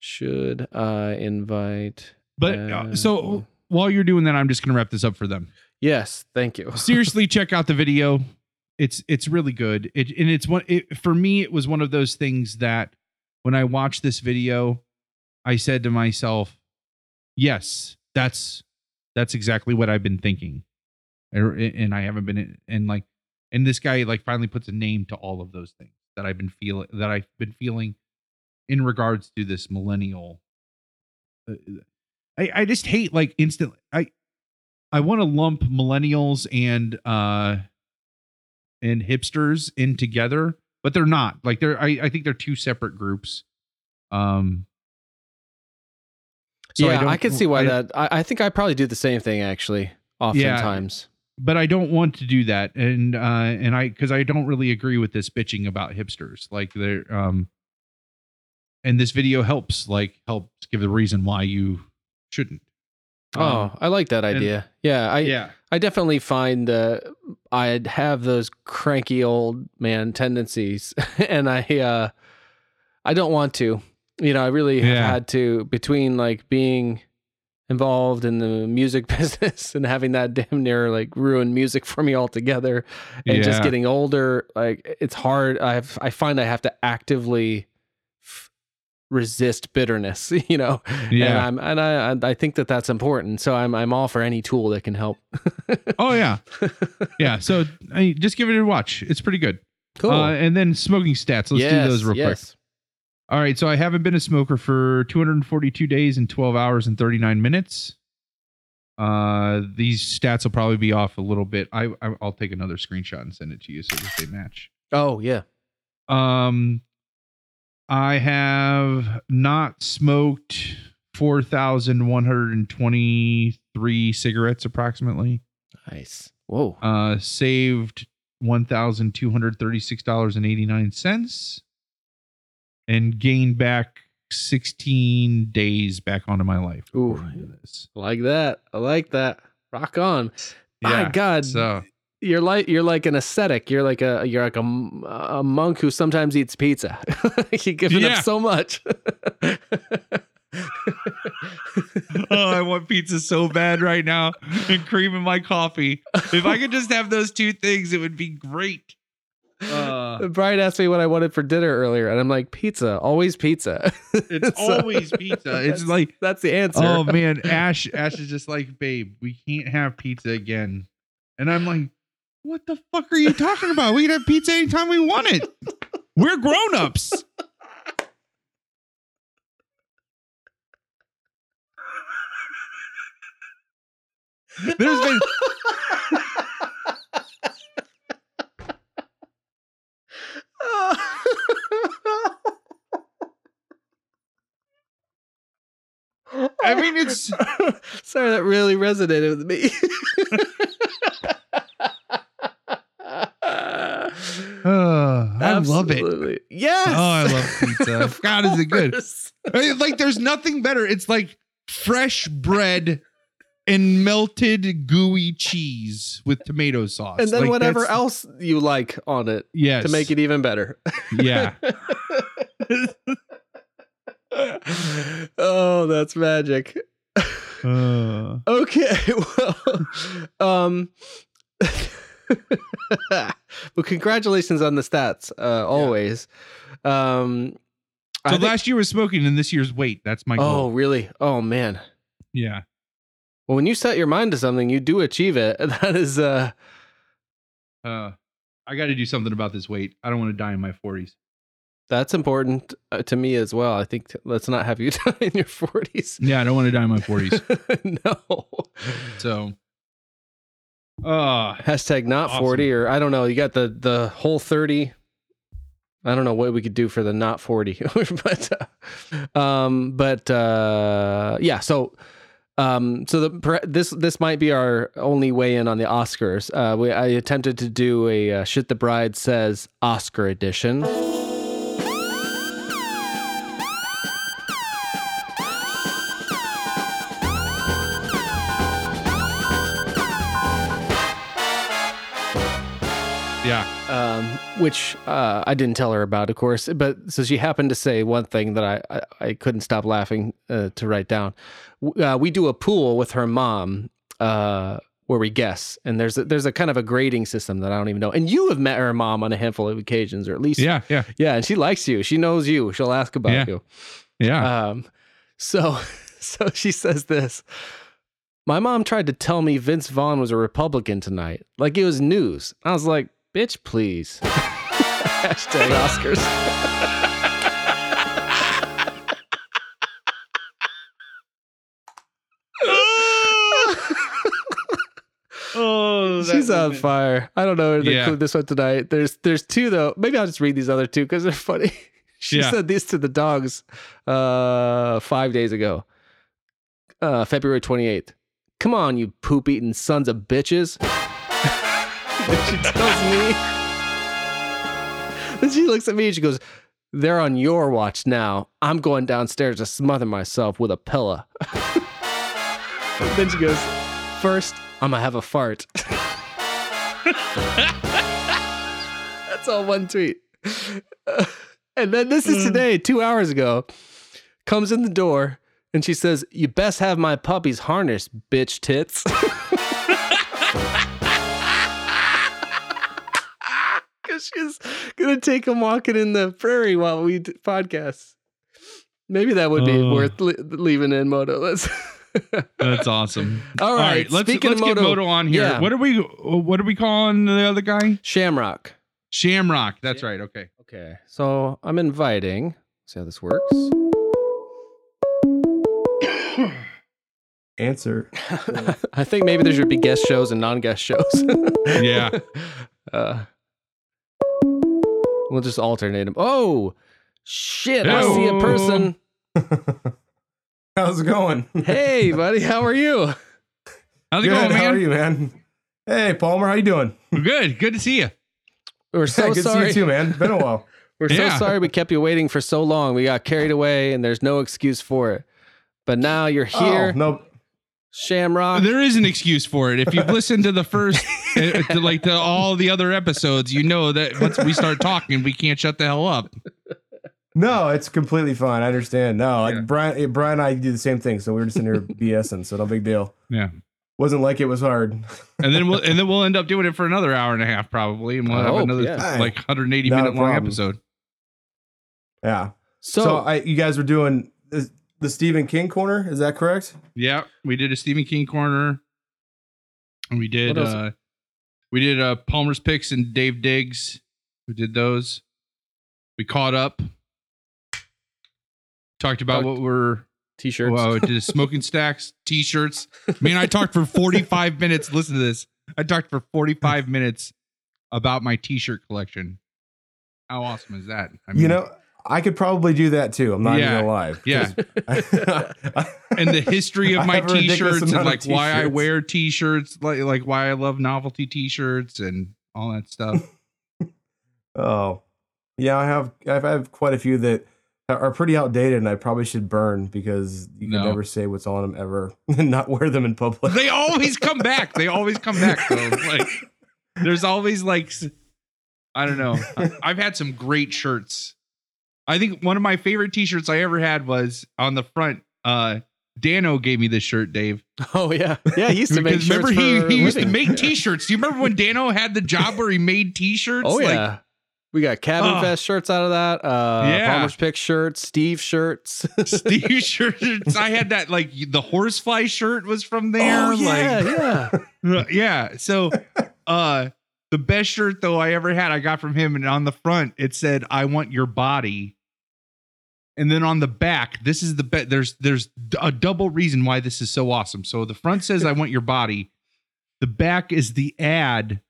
Should I invite? But uh, so while you're doing that, I'm just going to wrap this up for them. Yes, thank you. Seriously, check out the video. It's it's really good. It and it's one it, for me. It was one of those things that when I watched this video, I said to myself, "Yes, that's that's exactly what I've been thinking." And I haven't been and like, and this guy like finally puts a name to all of those things that I've been feeling that I've been feeling in regards to this millennial. Uh, I, I just hate like instantly. I, I want to lump millennials and, uh, and hipsters in together, but they're not like they're, I, I think they're two separate groups. Um, so yeah, I, I can see why I, that, I, I think I probably do the same thing actually. Oftentimes. Yeah. But I don't want to do that. And, uh, and I, cause I don't really agree with this bitching about hipsters. Like they're, um, and this video helps like helps give the reason why you shouldn't. Oh, um, I like that idea. And, yeah. I, yeah. I definitely find that I have those cranky old man tendencies and I, uh, I don't want to, you know, I really have yeah. had to between like being involved in the music business and having that damn near like ruin music for me altogether and yeah. just getting older. Like it's hard. I've, I find I have to actively f- resist bitterness, you know, yeah. and I'm, and I, I think that that's important. So I'm, I'm all for any tool that can help. Oh yeah. Yeah. So I, just give it a watch. It's pretty good. Cool. Uh, and then smoking stats. Let's yes, do those real yes. quick. All right, so I haven't been a smoker for two hundred forty-two days and twelve hours and thirty-nine minutes. Uh, these stats will probably be off a little bit. I, I I'll take another screenshot and send it to you so that they match. Oh yeah. Um, I have not smoked four thousand one hundred twenty-three cigarettes approximately. Nice. Whoa. Uh, saved one thousand two hundred thirty-six dollars and eighty-nine cents. And gain back sixteen days back onto my life. Ooh, this. Like that. I like that. Rock on. Yeah, my God, so. you're like you're like an ascetic. You're like a you're like a, a monk who sometimes eats pizza. You're giving yeah. up so much. Oh, I want pizza so bad right now, and cream in my coffee. If I could just have those two things, it would be great. Uh, Brian asked me what I wanted for dinner earlier, and I'm like, pizza, always pizza. It's so, always pizza. It's like that's the answer. Oh man, Ash, Ash is just like, babe, we can't have pizza again. And I'm like, what the fuck are you talking about? We can have pizza anytime we want it. We're grown-ups. There's been. I mean, it's sorry that really resonated with me. Oh, I Absolutely. love it. Yes. Oh, I love pizza. God, is it good? I mean, like, there's nothing better. It's like fresh bread and melted gooey cheese with tomato sauce, and then like, whatever else you like on it. Yes. To make it even better. Yeah. Oh, that's magic. Uh. Okay, well, um, well, congratulations on the stats, uh, always. Yeah. Um, so I last think, year was smoking and this year's weight. That's my goal. Oh, really? Oh, man. Yeah. Well, when you set your mind to something, you do achieve it. That is, uh, uh, I got to do something about this weight. I don't want to die in my forties. That's important to me as well. I think t- let's not have you die in your forties. Yeah, I don't want to die in my forties. No. So, uh, hashtag not awesome. forty, or I don't know. You got the the whole thirty. I don't know what we could do for the not forty, but uh, um, but uh, yeah. So, um, so the this this might be our only weigh in on the Oscars. Uh, we I attempted to do a uh, Shit the Bride Says Oscar edition. Yeah. Um, which uh, I didn't tell her about, of course, but so she happened to say one thing that I, I, I couldn't stop laughing uh, to write down. Uh, we do a pool with her mom uh, where we guess, and there's a, there's a kind of a grading system that I don't even know. And you have met her mom on a handful of occasions, or at least yeah, yeah, yeah. And she likes you. She knows you. She'll ask about yeah. you. Yeah. Um. So so she says this. My mom tried to tell me Vince Vaughn was a Republican tonight, like it was news. I was like, bitch, please. Hashtag Oscars. Oh, she's on been... fire. I don't know to yeah. include this one tonight. There's there's two, though. Maybe I'll just read these other two because they're funny. She yeah. said this to the dogs uh, five days ago, uh, February twenty-eighth. Come on, you poop-eating sons of bitches. She tells me, and she looks at me and she goes, they're on your watch now. I'm going downstairs to smother myself with a pillow. Then she goes, first, I'm going to have a fart. That's all one tweet. Uh, and then this is today, two hours ago, comes in the door and she says, you best have my puppy's harness, bitch tits. She's gonna take him walking in the prairie while we d- podcast. Maybe that would be uh, worth li- leaving in Moto. That's that's awesome. All right, All right let's, let's Moto, get Moto on here. Yeah. What are we? What are we calling the other guy? Shamrock. Shamrock. That's yeah. right. Okay. Okay. So I'm inviting. Let's see how this works. Answer. I think maybe there should be guest shows and non-guest shows. Yeah. Uh, We'll just alternate them. Oh, shit. Hello. I see a person. How's it going? Hey, buddy. How are you? How's it Good. going, man? How are you, man? Hey, Palmer. How you doing? Good. Good to see you. We're so yeah, good sorry. to see you, too, man. Been a while. We're yeah. so sorry we kept you waiting for so long. We got carried away, and there's no excuse for it. But now you're here. Oh, nope. Shamrock. There is an excuse for it. If you've listened to the first, uh, to like the, all the other episodes, you know that once we start talking, we can't shut the hell up. No, it's completely fine. I understand. No, yeah. like Brian, Brian and I do the same thing. So we're just in here BSing. So no big deal. Yeah. Wasn't like it was hard. And then we'll, and then we'll end up doing it for another hour and a half, probably. And we'll I have hope, another yeah. like one hundred eighty Not minute long episode. Yeah. So, so I, you guys were doing this, the Stephen King corner, is that correct? Yeah, we did a Stephen King corner. And we did uh, we did uh, Palmer's Picks and Dave Diggs. We did those. We caught up. Talked about oh, what were t-shirts. Well, we did smoking stacks, t-shirts. I mean, I talked for forty-five minutes. Listen to this. I talked for forty-five minutes about my t-shirt collection. How awesome is that? I mean, you know, I could probably do that too. I'm not yeah, even alive. Yeah. I, and the history of my t-shirts and like t-shirts. Why I wear t-shirts, like, like why I love novelty t-shirts and all that stuff. Oh yeah. I have, I have quite a few that are pretty outdated and I probably should burn because you can no. never say what's on them ever and not wear them in public. They always come back. They always come back. Though. Like there's always like, I don't know. I've had some great shirts. I think one of my favorite t-shirts I ever had was on the front. Uh, Dano gave me this shirt, Dave. Oh yeah. Yeah. He used to make shirts. Remember he, he used to make t-shirts. Do you remember when Dano had the job where he made t-shirts? Oh yeah. Like, we got Cabin oh. Fest shirts out of that. Uh, yeah. Palmer's Pick shirts, Steve shirts, Steve shirts. I had that, like the horsefly shirt was from there. Oh, yeah, like, yeah. Yeah. So, uh, the best shirt though I ever had, I got from him, and on the front it said, "I want your body." And then on the back, this is the bet. There's there's a double reason why this is so awesome. So the front says, "I want your body." The back is the ad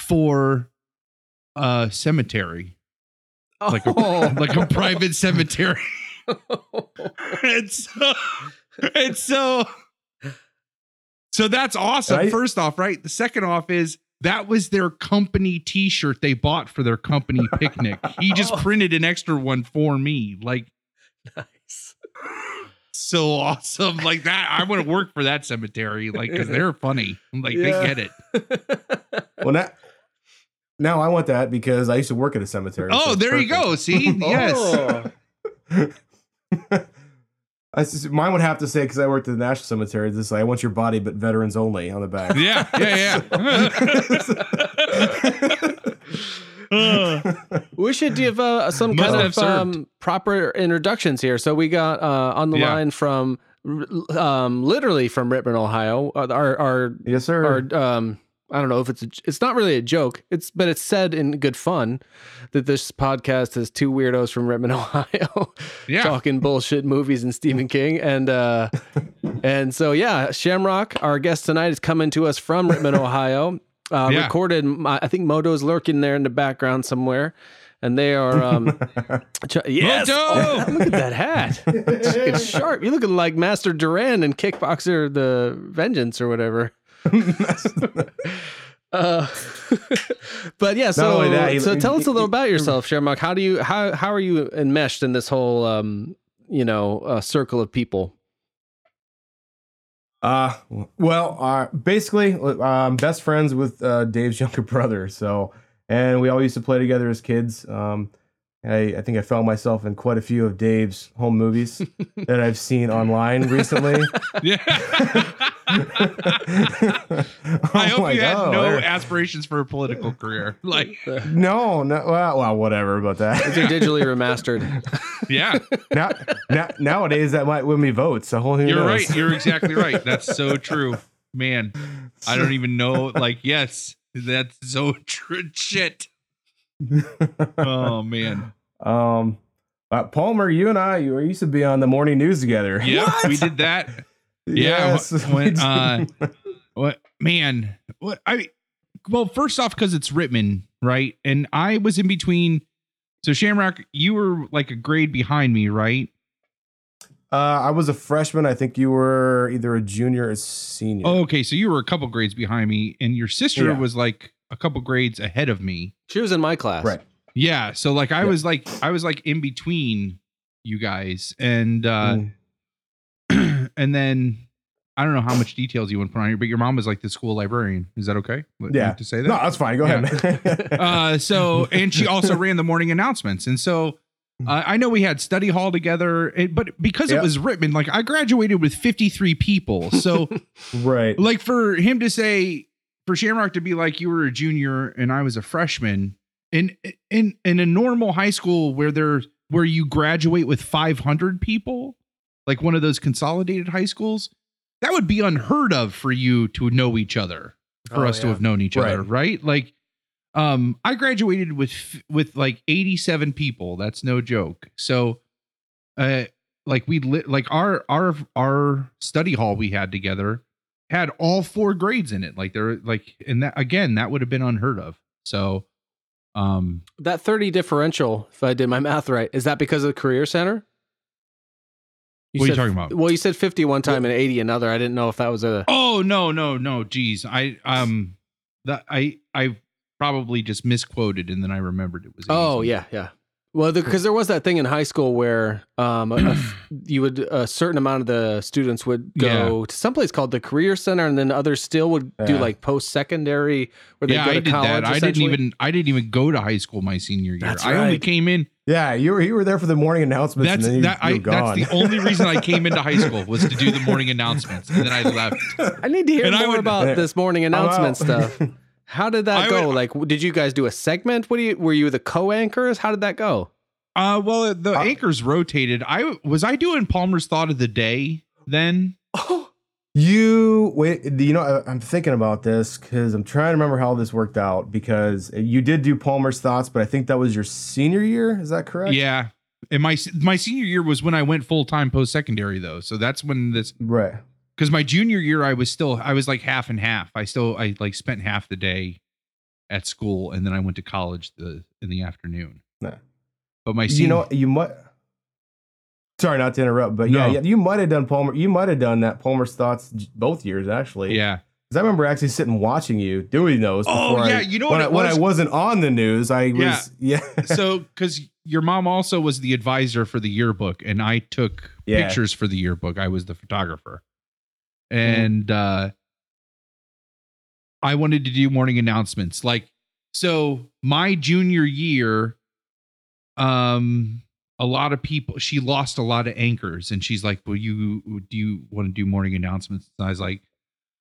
for a cemetery, oh. like a like a private cemetery. and so, and so, so that's awesome. Right? First off, right. The second off is that was their company t-shirt they bought for their company picnic. He just oh. printed an extra one for me. Like, nice. So awesome. Like that. I want to work for that cemetery. Like, cause they're funny. I'm like, yeah. They get it. Well, now, now I want that because I used to work at a cemetery. Oh, so there perfect. You go. See? Yes. Oh. I just, mine would have to say, because I worked at the National Cemetery, this like, "I want your body, but veterans only" on the back. Yeah, yeah, yeah. uh, we should give uh, some kind of um, proper introductions here. So we got uh, on the yeah. line from um, literally from Ripon, Ohio. Our, our yes, sir. Our, um, I don't know if it's a, it's not really a joke. It's but it's said in good fun that this podcast is two weirdos from Redmond, Ohio, yeah. talking bullshit movies and Stephen King, and uh, and so yeah, Shamrock, our guest tonight, is coming to us from Redmond, Ohio. Uh, yeah. Recorded, I think Moto's lurking there in the background somewhere, and they are um, ch- yes, Moto! Oh, look at that hat, it's sharp. You're looking like Master Duran in Kickboxer: The Vengeance or whatever. uh, but yeah, so that, he, so tell us a little about yourself, Shamrock. How do you how how are you enmeshed in this whole um you know uh, circle of people? Uh well, uh, basically, I'm best friends with uh, Dave's younger brother. So, and we all used to play together as kids. Um, I, I think I found myself in quite a few of Dave's home movies that I've seen online recently. Yeah. I oh hope you God. had no aspirations for a political career. Like, no, no. Well, well whatever about that. It's digitally remastered. Yeah. Now, now, nowadays, that might win me votes. So whole You're knows. right. You're exactly right. That's so true, man. I don't even know. Like, yes, that's so true. Shit. Oh man. Um, uh, Palmer, you and I, you used to be on the morning news together. Yeah, we did that. Yeah, yes, when, uh, what man? What I well, first off, because it's Rittman, right? And I was in between. So Shamrock, you were like a grade behind me, right? Uh, I was a freshman. I think you were either a junior or a senior. Oh, okay, so you were a couple grades behind me, and your sister yeah. was like a couple grades ahead of me. She was in my class, right? Yeah. So like, I yeah. was like, I was like in between you guys, and. uh mm. And then I don't know how much details you want to put on here, but your mom was like the school librarian. Is that okay? What, yeah. To say that? No, that's fine. Go yeah. ahead. uh, so, and she also ran the morning announcements. And so uh, I know we had study hall together, it, but because yep. it was Rittman, like I graduated with fifty-three people. So right. Like for him to say, for Shamrock to be like, you were a junior and I was a freshman in, in, in a normal high school where there, where you graduate with five hundred people, like one of those consolidated high schools, that would be unheard of for you to know each other, for oh, us yeah. to have known each right. other. Right. Like, um, I graduated with, with like eighty-seven people. That's no joke. So, uh, like we lit, like our, our, our study hall we had together had all four grades in it. Like there, like, and that, again, that would have been unheard of. So, um, that thirty differential, if I did my math right, is that because of the Career Center? You what said, are you talking about? Well, you said fifty one time and eighty another. I didn't know if that was a. Oh no no no! Geez, I um, that I I probably just misquoted and then I remembered it was. Oh yeah yeah. Well, because the, there was that thing in high school where um, a, you would a certain amount of the students would go yeah. to someplace called the Career Center, and then others still would yeah. do like post secondary where they yeah, go to I did college. That. I didn't even I didn't even go to high school my senior year. That's right. I only came in. Yeah, you were you were there for the morning announcements. That's, and then you, that, you I, gone. That's the only reason I came into high school was to do the morning announcements, and then I left. I need to hear and more would, about this morning announcement stuff. How did that I go? Would, like, did you guys do a segment? What do you? Were you the co-anchors? How did that go? Uh, well, the uh, anchors rotated. I was I doing Palmer's Thought of the Day then. Oh, you wait. You know, I, I'm thinking about this because I'm trying to remember how this worked out. Because you did do Palmer's Thoughts, but I think that was your senior year. Is that correct? Yeah, and my my senior year was when I went full time post secondary though. So that's when this right. Because my junior year, I was still I was like half and half. I still I like spent half the day at school, and then I went to college the in the afternoon. Nah. But my senior, you know, you might. Sorry, not to interrupt, but no. yeah, you might have done Palmer. You might have done that Palmer's Thoughts both years, actually. Yeah, because I remember actually sitting watching you doing those. Before oh yeah, I, you know when, what I, when I wasn't on the news, I was yeah. yeah. So because your mom also was the advisor for the yearbook, and I took yeah. pictures for the yearbook. I was the photographer, and mm-hmm. uh, I wanted to do morning announcements. Like so, my junior year, um. a lot of people, she lost a lot of anchors, and she's like, well, you, do you want to do morning announcements? And I was like,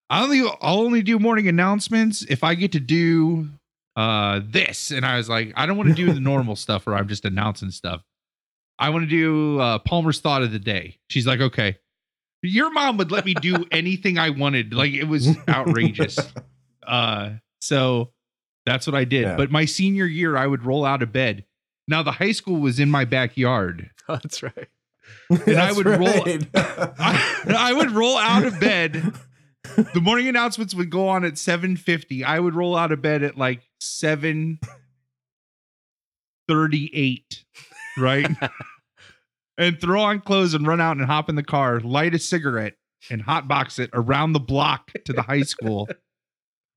I only, I'll only do morning announcements if I get to do uh, this. And I was like, I don't want to do the normal stuff where I'm just announcing stuff. I want to do uh, Palmer's Thought of the Day. She's like, okay, your mom would let me do anything I wanted. Like it was outrageous. Uh, so that's what I did. Yeah. But my senior year, I would roll out of bed. Now, the high school was in my backyard. Oh, that's right. And that's I would right. roll I, I would roll out of bed. The morning announcements would go on at seven fifty. I would roll out of bed at like seven thirty-eight, right? And throw on clothes and run out and hop in the car, light a cigarette, and hotbox it around the block to the high school.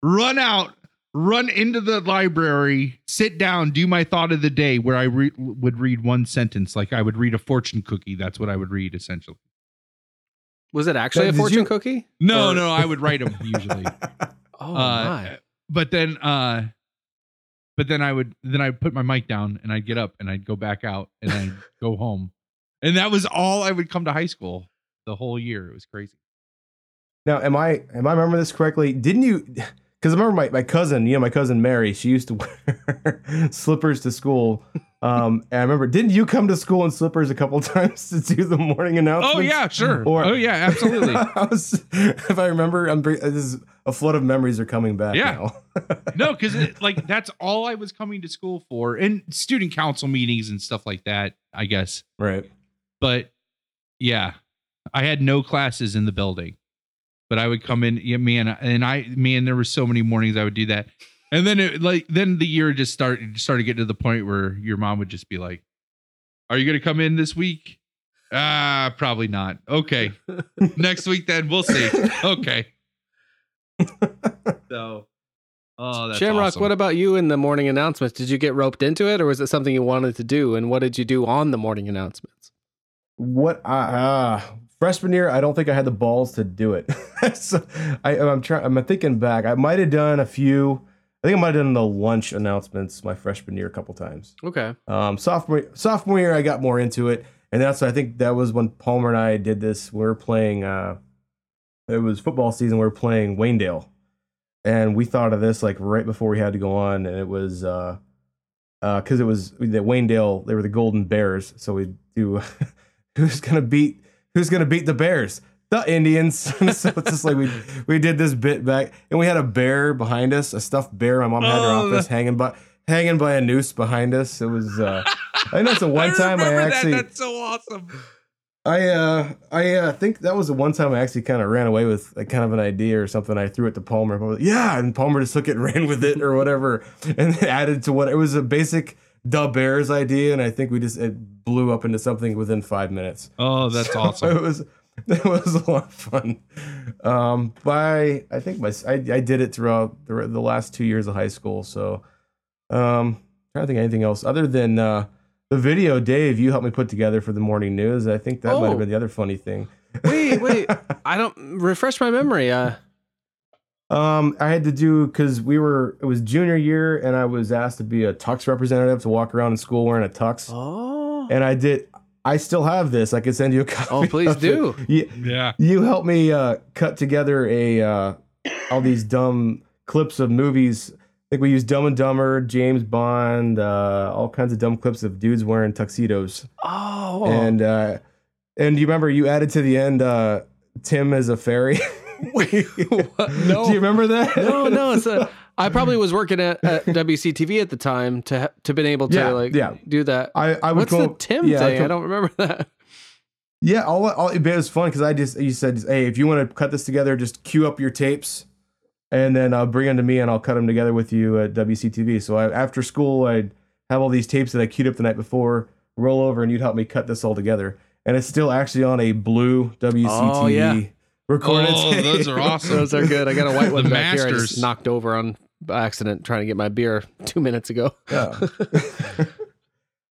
Run out. Run into the library, sit down, do my thought of the day where I re- would read one sentence. Like I would read a fortune cookie. That's what I would read essentially. Was it actually then, a fortune you- cookie? No, or- no, I would write them usually. oh uh, my. But then, uh, but then I would, then I would put my mic down and I'd get up and I'd go back out and I'd go home. And that was all I would come to high school the whole year. It was crazy. Now, am I, am I remember this correctly? Didn't you... Because I remember my, my cousin, you know, my cousin Mary, she used to wear slippers to school. Um, and I remember, didn't you come to school in slippers a couple of times to do the morning announcements? Oh, yeah, sure. Or, oh, yeah, absolutely. I was, if I remember, I'm, this is a flood of memories are coming back yeah. now. No, because like that's all I was coming to school for. And student council meetings and stuff like that, I guess. Right. But, yeah, I had no classes in the building. But I would come in, yeah, man, and I, man, there were so many mornings I would do that, and then it, like, then the year just started started getting to the point where your mom would just be like, "Are you going to come in this week? Ah, uh, probably not. Okay, next week then we'll see. Okay." So, oh, that's Shamrock, awesome. What about you in the morning announcements? Did you get roped into it, or was it something you wanted to do? And what did you do on the morning announcements? What ah. Uh, uh, Freshman year, I don't think I had the balls to do it. so I, I'm trying. I'm thinking back. I might have done a few. I think I might have done the lunch announcements my freshman year a couple times. Okay. Um, sophomore sophomore year, I got more into it, and that's I think that was when Palmer and I did this. We were playing. Uh, it was football season. We were playing Wayndale, and we thought of this like right before we had to go on, and it was because uh, uh, it was the Wayndale. They were the Golden Bears, so we do who's gonna beat. Who's going to beat the Bears? The Indians. So it's just like we we did this bit back, and we had a bear behind us, a stuffed bear. My mom had in her oh, office hanging by hanging by a noose behind us. It was. Uh, I know it's the one I time I actually. That. That's so awesome. I uh I uh, think that was the one time I actually kind of ran away with like, kind of an idea or something. I threw it to Palmer. And I was like, yeah, and Palmer just took it and ran with it or whatever, and then added to what it was a basic. The Bears idea, and I think we just it blew up into something within five minutes. Oh, that's so awesome! It was it was a lot of fun. Um, by I think my I, I did it throughout the, the last two years of high school. So um, I don't think anything else other than uh, the video, Dave, you helped me put together for the morning news. I think that oh. might have been the other funny thing. Wait, wait, I don't refresh my memory. Uh, Um, I had to do, because we were, it was junior year, and I was asked to be a tux representative, to walk around in school wearing a tux. Oh. And I did, I still have this. I could send you a copy. Oh, please do. You, yeah. You helped me uh, cut together a uh, all these dumb clips of movies. I think we used Dumb and Dumber, James Bond, uh, all kinds of dumb clips of dudes wearing tuxedos. Oh. And, uh, and you remember you added to the end, uh, Tim as a fairy. Wait, what? No. Do you remember that? No, no. It's a, I probably was working at, at W C T V at the time to to been able to yeah, like yeah. do that. I, I would What's call, the Tim yeah, thing? I, I don't remember that. Yeah, all, all it was fun because I just you said, hey, if you want to cut this together, just queue up your tapes, and then I'll bring them to me and I'll cut them together with you at W C T V. So I, after school, I'd have all these tapes that I queued up the night before, roll over, and you'd help me cut this all together. And it's still actually on a blue W C T V. Oh, yeah. Recorded. Oh, tape. Those are awesome. Those are good. I got a white one the back masters. Here. I just knocked over on accident trying to get my beer two minutes ago. Yeah.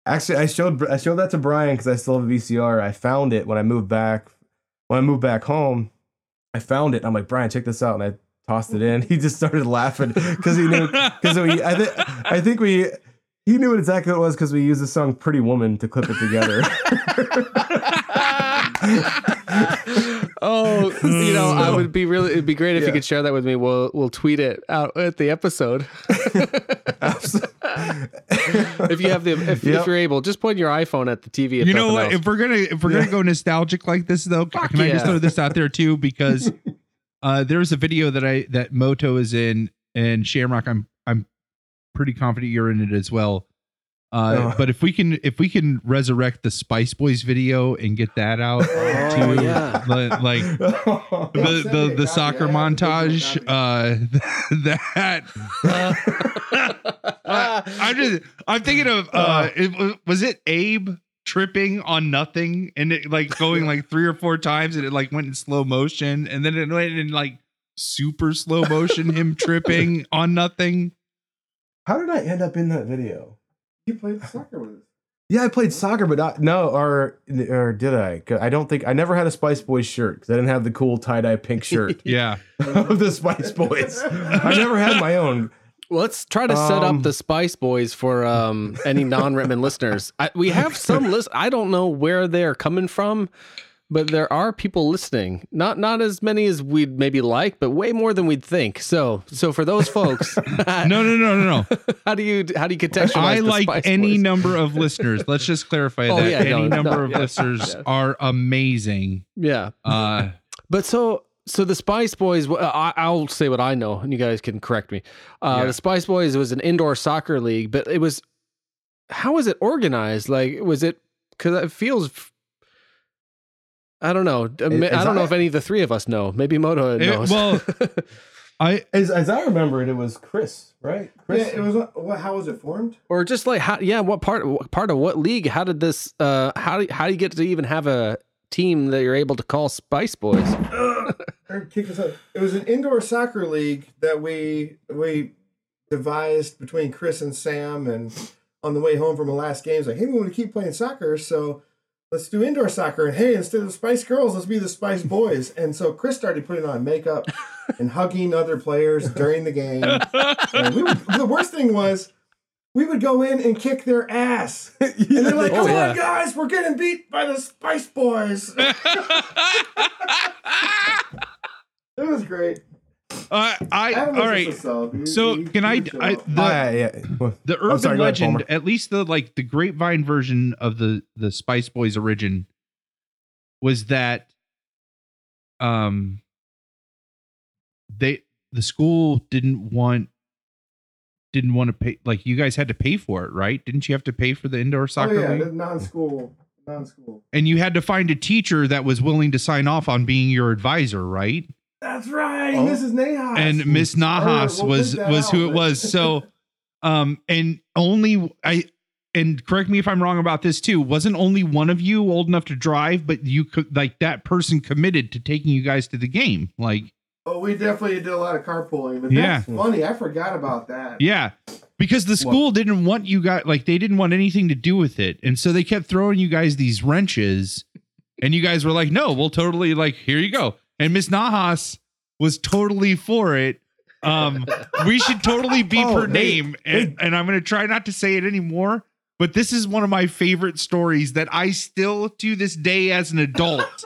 Actually, I showed I showed that to Brian because I still have a V C R. I found it when I moved back. When I moved back home, I found it. I'm like, Brian, check this out, and I tossed it in. He just started laughing because he knew. Because I think I think we he knew exactly what it was because we used the song "Pretty Woman" to clip it together. Oh, you know, I would be really, it'd be great if yeah. you could share that with me. We'll, we'll tweet it out at the episode. If you have the, if, yep. if you're able, just point your iPhone at the T V. If you know what, else. if we're going to, if we're yeah. going to go nostalgic like this though, Fuck can yeah. I just throw this out there too? Because, uh, there's a video that I, that Moto is in and Shamrock, I'm, I'm pretty confident you're in it as well. Uh, oh. But if we can, if we can resurrect the Spice Boys video and get that out, oh, to, yeah. like, like oh, the the, the soccer montage, uh, that uh, I'm just I'm thinking of uh, it, was it Abe tripping on nothing and it like going like three or four times and it like went in slow motion and then it went in like super slow motion him tripping on nothing. How did I end up in that video? You played soccer with us. Yeah, I played soccer, but not, no, or or did I? I don't think I never had a Spice Boys shirt because I didn't have the cool tie dye pink shirt. yeah, of the Spice Boys. I never had my own. Well, let's try to set um, up the Spice Boys for um, any non-Redmond listeners. I, we have some list. I don't know where they're coming from, but there are people listening. Not not as many as we'd maybe like, but way more than we'd think. So so for those folks, no no no no no. How do you how do you contextualize? I the like Spice any Boys? Number of listeners. Let's just clarify oh, that yeah, any no, number no, of yeah, listeners yeah. are amazing. Yeah. Uh, but so so the Spice Boys. I, I'll say what I know, and you guys can correct me. Uh, yeah. The Spice Boys was an indoor soccer league, but it was how was it organized? Like was it because it feels. I don't know. As I don't know I, if any of the three of us know. Maybe Moto knows. It, well, I as, as I remember it, it was Chris, right? Chris. Yeah, it was. What, how was it formed? Or just like how? Yeah, what part? What part of what league? How did this? Uh, how do how do you get to even have a team that you're able to call Spice Boys? uh, it was an indoor soccer league that we we devised between Chris and Sam, and on the way home from the last game, it's like, hey, we want to keep playing soccer, so. Let's do indoor soccer. And hey, instead of Spice Girls, let's be the Spice Boys. And so Chris started putting on makeup and hugging other players during the game. And we would, the worst thing was we would go in and kick their ass. And they're like, come oh, yeah. on, guys, we're getting beat by the Spice Boys. It was great. Uh, I, I all right. You, so you, can you I, I the, uh, yeah. the urban sorry, legend, ahead, at least the like the grapevine version of the, the Spice Boys origin was that um they the school didn't want didn't want to pay like you guys had to pay for it, right? Didn't you have to pay for the indoor soccer? Oh, yeah, league? non-school, non-school. And you had to find a teacher that was willing to sign off on being your advisor, right? That's right, oh. Missus Nahas. And Miss Nahas oh, we'll was was out. Who it was. So, um, and only I, and correct me if I'm wrong about this too. Wasn't only one of you old enough to drive, but you could like that person committed to taking you guys to the game. Like, oh, we definitely did a lot of carpooling. But that's yeah. funny. I forgot about that. Yeah, because the school well, didn't want you guys. Like, they didn't want anything to do with it, and so they kept throwing you guys these wrenches, and you guys were like, "No, we'll totally like here you go." And Miss Nahas was totally for it, Um, we should totally beep oh, her they, name, they, and, and I'm going to try not to say it anymore. But this is one of my favorite stories that I still, to this day, as an adult,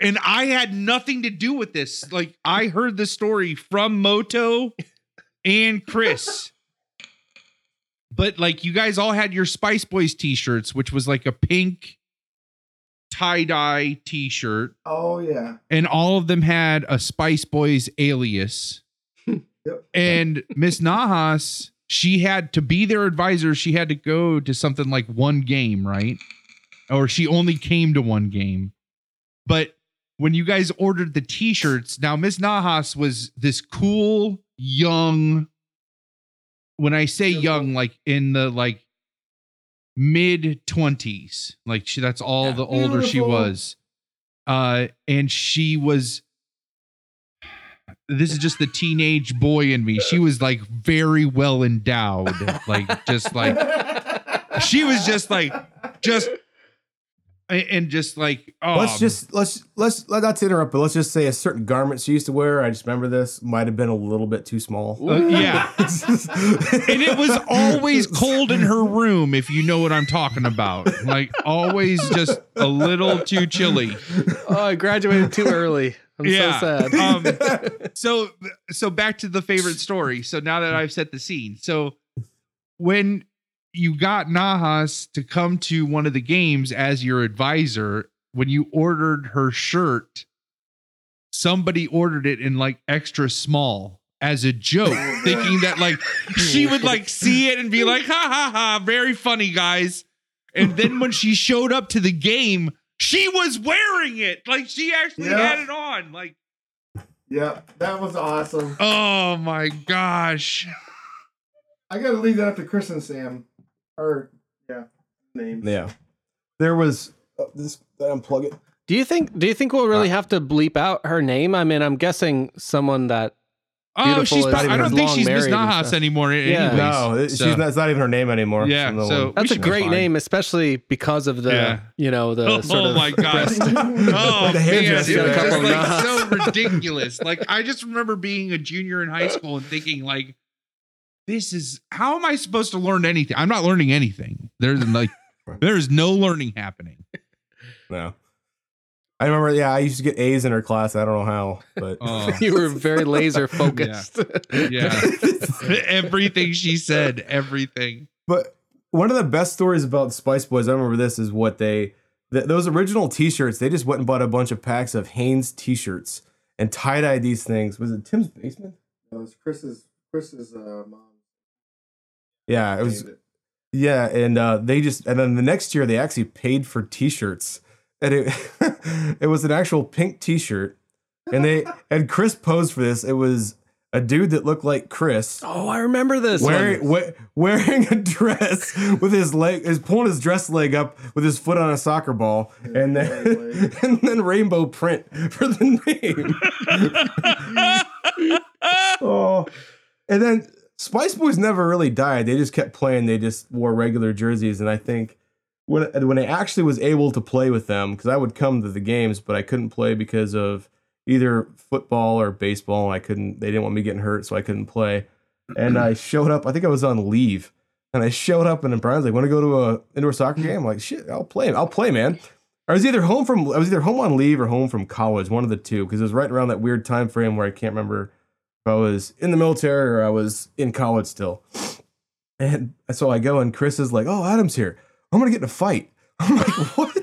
and I had nothing to do with this. Like, I heard the story from Moto and Chris. But like, you guys all had your Spice Boys t-shirts, which was like a pink tie-dye t-shirt. Oh yeah. And all of them had a Spice Boys alias. Yep. And Miss Nahas, she had to be their advisor. She had to go to something like one game, right? Or she only came to one game. But when you guys ordered the t-shirts, now Miss Nahas was this cool, young, when I say young, like in the like mid twenties, like she, that's all yeah, the older beautiful. She was. Uh, and she was, this is just the teenage boy in me. She was like very well endowed. Like, just like, she was just like, just, and just like, oh, let's just, let's, let's, let's not interrupt, but let's just say a certain garment she used to wear, I just remember this, might have been a little bit too small. Uh, yeah. And it was always cold in her room, if you know what I'm talking about. Like, always just a little too chilly. Oh, I graduated too early. I'm yeah. so sad. Um, so, so back to the favorite story. So now that I've set the scene. So when you got Nahas to come to one of the games as your advisor, when you ordered her shirt, somebody ordered it in like extra small as a joke, thinking that like she would like see it and be like, ha ha ha, very funny, guys. And then when she showed up to the game, she was wearing it. Like, she actually yeah. had it on. Like, yeah, that was awesome. Oh my gosh. I gotta leave that up to Chris and Sam. Or yeah, names. Yeah, there was oh, this. Unplug it. Do you think? Do you think we'll really uh, have to bleep out her name? I mean, I'm guessing someone that. Oh, she's. Probably, I don't think she's Miss Nahas anymore. Yeah, anyways, no, it, so. she's not, it's not even her name anymore. Yeah, so, so that's a great name, especially because of the yeah. you know the oh, sort oh of my god, oh the man, just it was just like so ridiculous. Like, I just remember being a junior in high school and thinking like, this is, how am I supposed to learn anything? I'm not learning anything. There's like, there is no learning happening. No. I remember, yeah, I used to get A's in her class. I don't know how, but oh. You were very laser focused. Yeah. yeah. Everything she said, everything. But one of the best stories about Spice Boys, I remember this, is what they, th- those original t-shirts, they just went and bought a bunch of packs of Hanes t-shirts and tie-dyed these things. Was it Tim's basement? No, it was Chris's, Chris's uh, mom. Yeah, it was. It. Yeah, and uh, they just, and then the next year they actually paid for T-shirts, and it it was an actual pink T-shirt, and they and Chris posed for this. It was a dude that looked like Chris. Oh, I remember this. Wearing we, wearing a dress with his leg, is pulling his dress leg up with his foot on a soccer ball, yeah, and then and then rainbow print for the name. Oh, and then. Spice Boys never really died. They just kept playing. They just wore regular jerseys. And I think when when I actually was able to play with them, because I would come to the games, but I couldn't play because of either football or baseball. And I couldn't, they didn't want me getting hurt, so I couldn't play. And I showed up, I think I was on leave. And I showed up and Brian's like, want to go to a indoor soccer game? I'm like, shit, I'll play. I'll play, man. I was either home from I was either home on leave or home from college, one of the two, because it was right around that weird time frame where I can't remember I was in the military or I was in college still. And so I go and Chris is like, oh, Adam's here. I'm going to get in a fight. I'm like, what?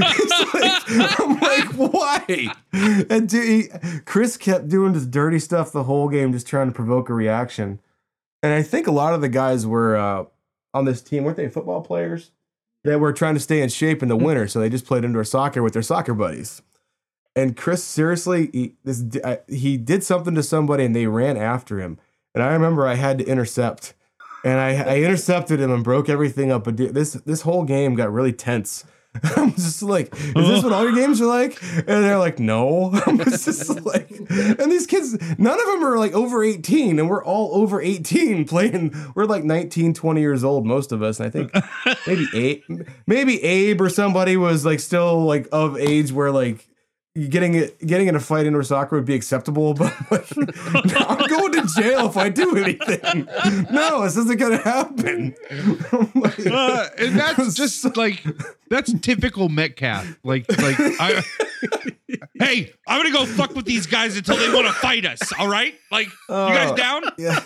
Like, I'm like, why? And dude, he, Chris kept doing this dirty stuff the whole game, just trying to provoke a reaction. And I think a lot of the guys were uh, on this team, weren't they football players? They were trying to stay in shape in the winter. So they just played indoor soccer with their soccer buddies. And Chris, seriously, he, this, I, he did something to somebody and they ran after him. And I remember I had to intercept. And I, I intercepted him and broke everything up. But this this whole game got really tense. I'm just like, is this what all your games are like? And they're like, no. I'm just like, and these kids, none of them are like over eighteen. And we're all over eighteen playing. We're like nineteen, twenty years old, most of us. And I think maybe Abe, maybe Abe or somebody was like still like of age where like, getting it, getting in a fight in Osaka would be acceptable, but like, no, I'm going to jail if I do anything. No, this isn't going to happen. Like, uh, and that's just so- like, that's typical Metcalf. Like, like, I, hey, I'm going to go fuck with these guys until they want to fight us. All right. Like, uh, you guys down? Yeah.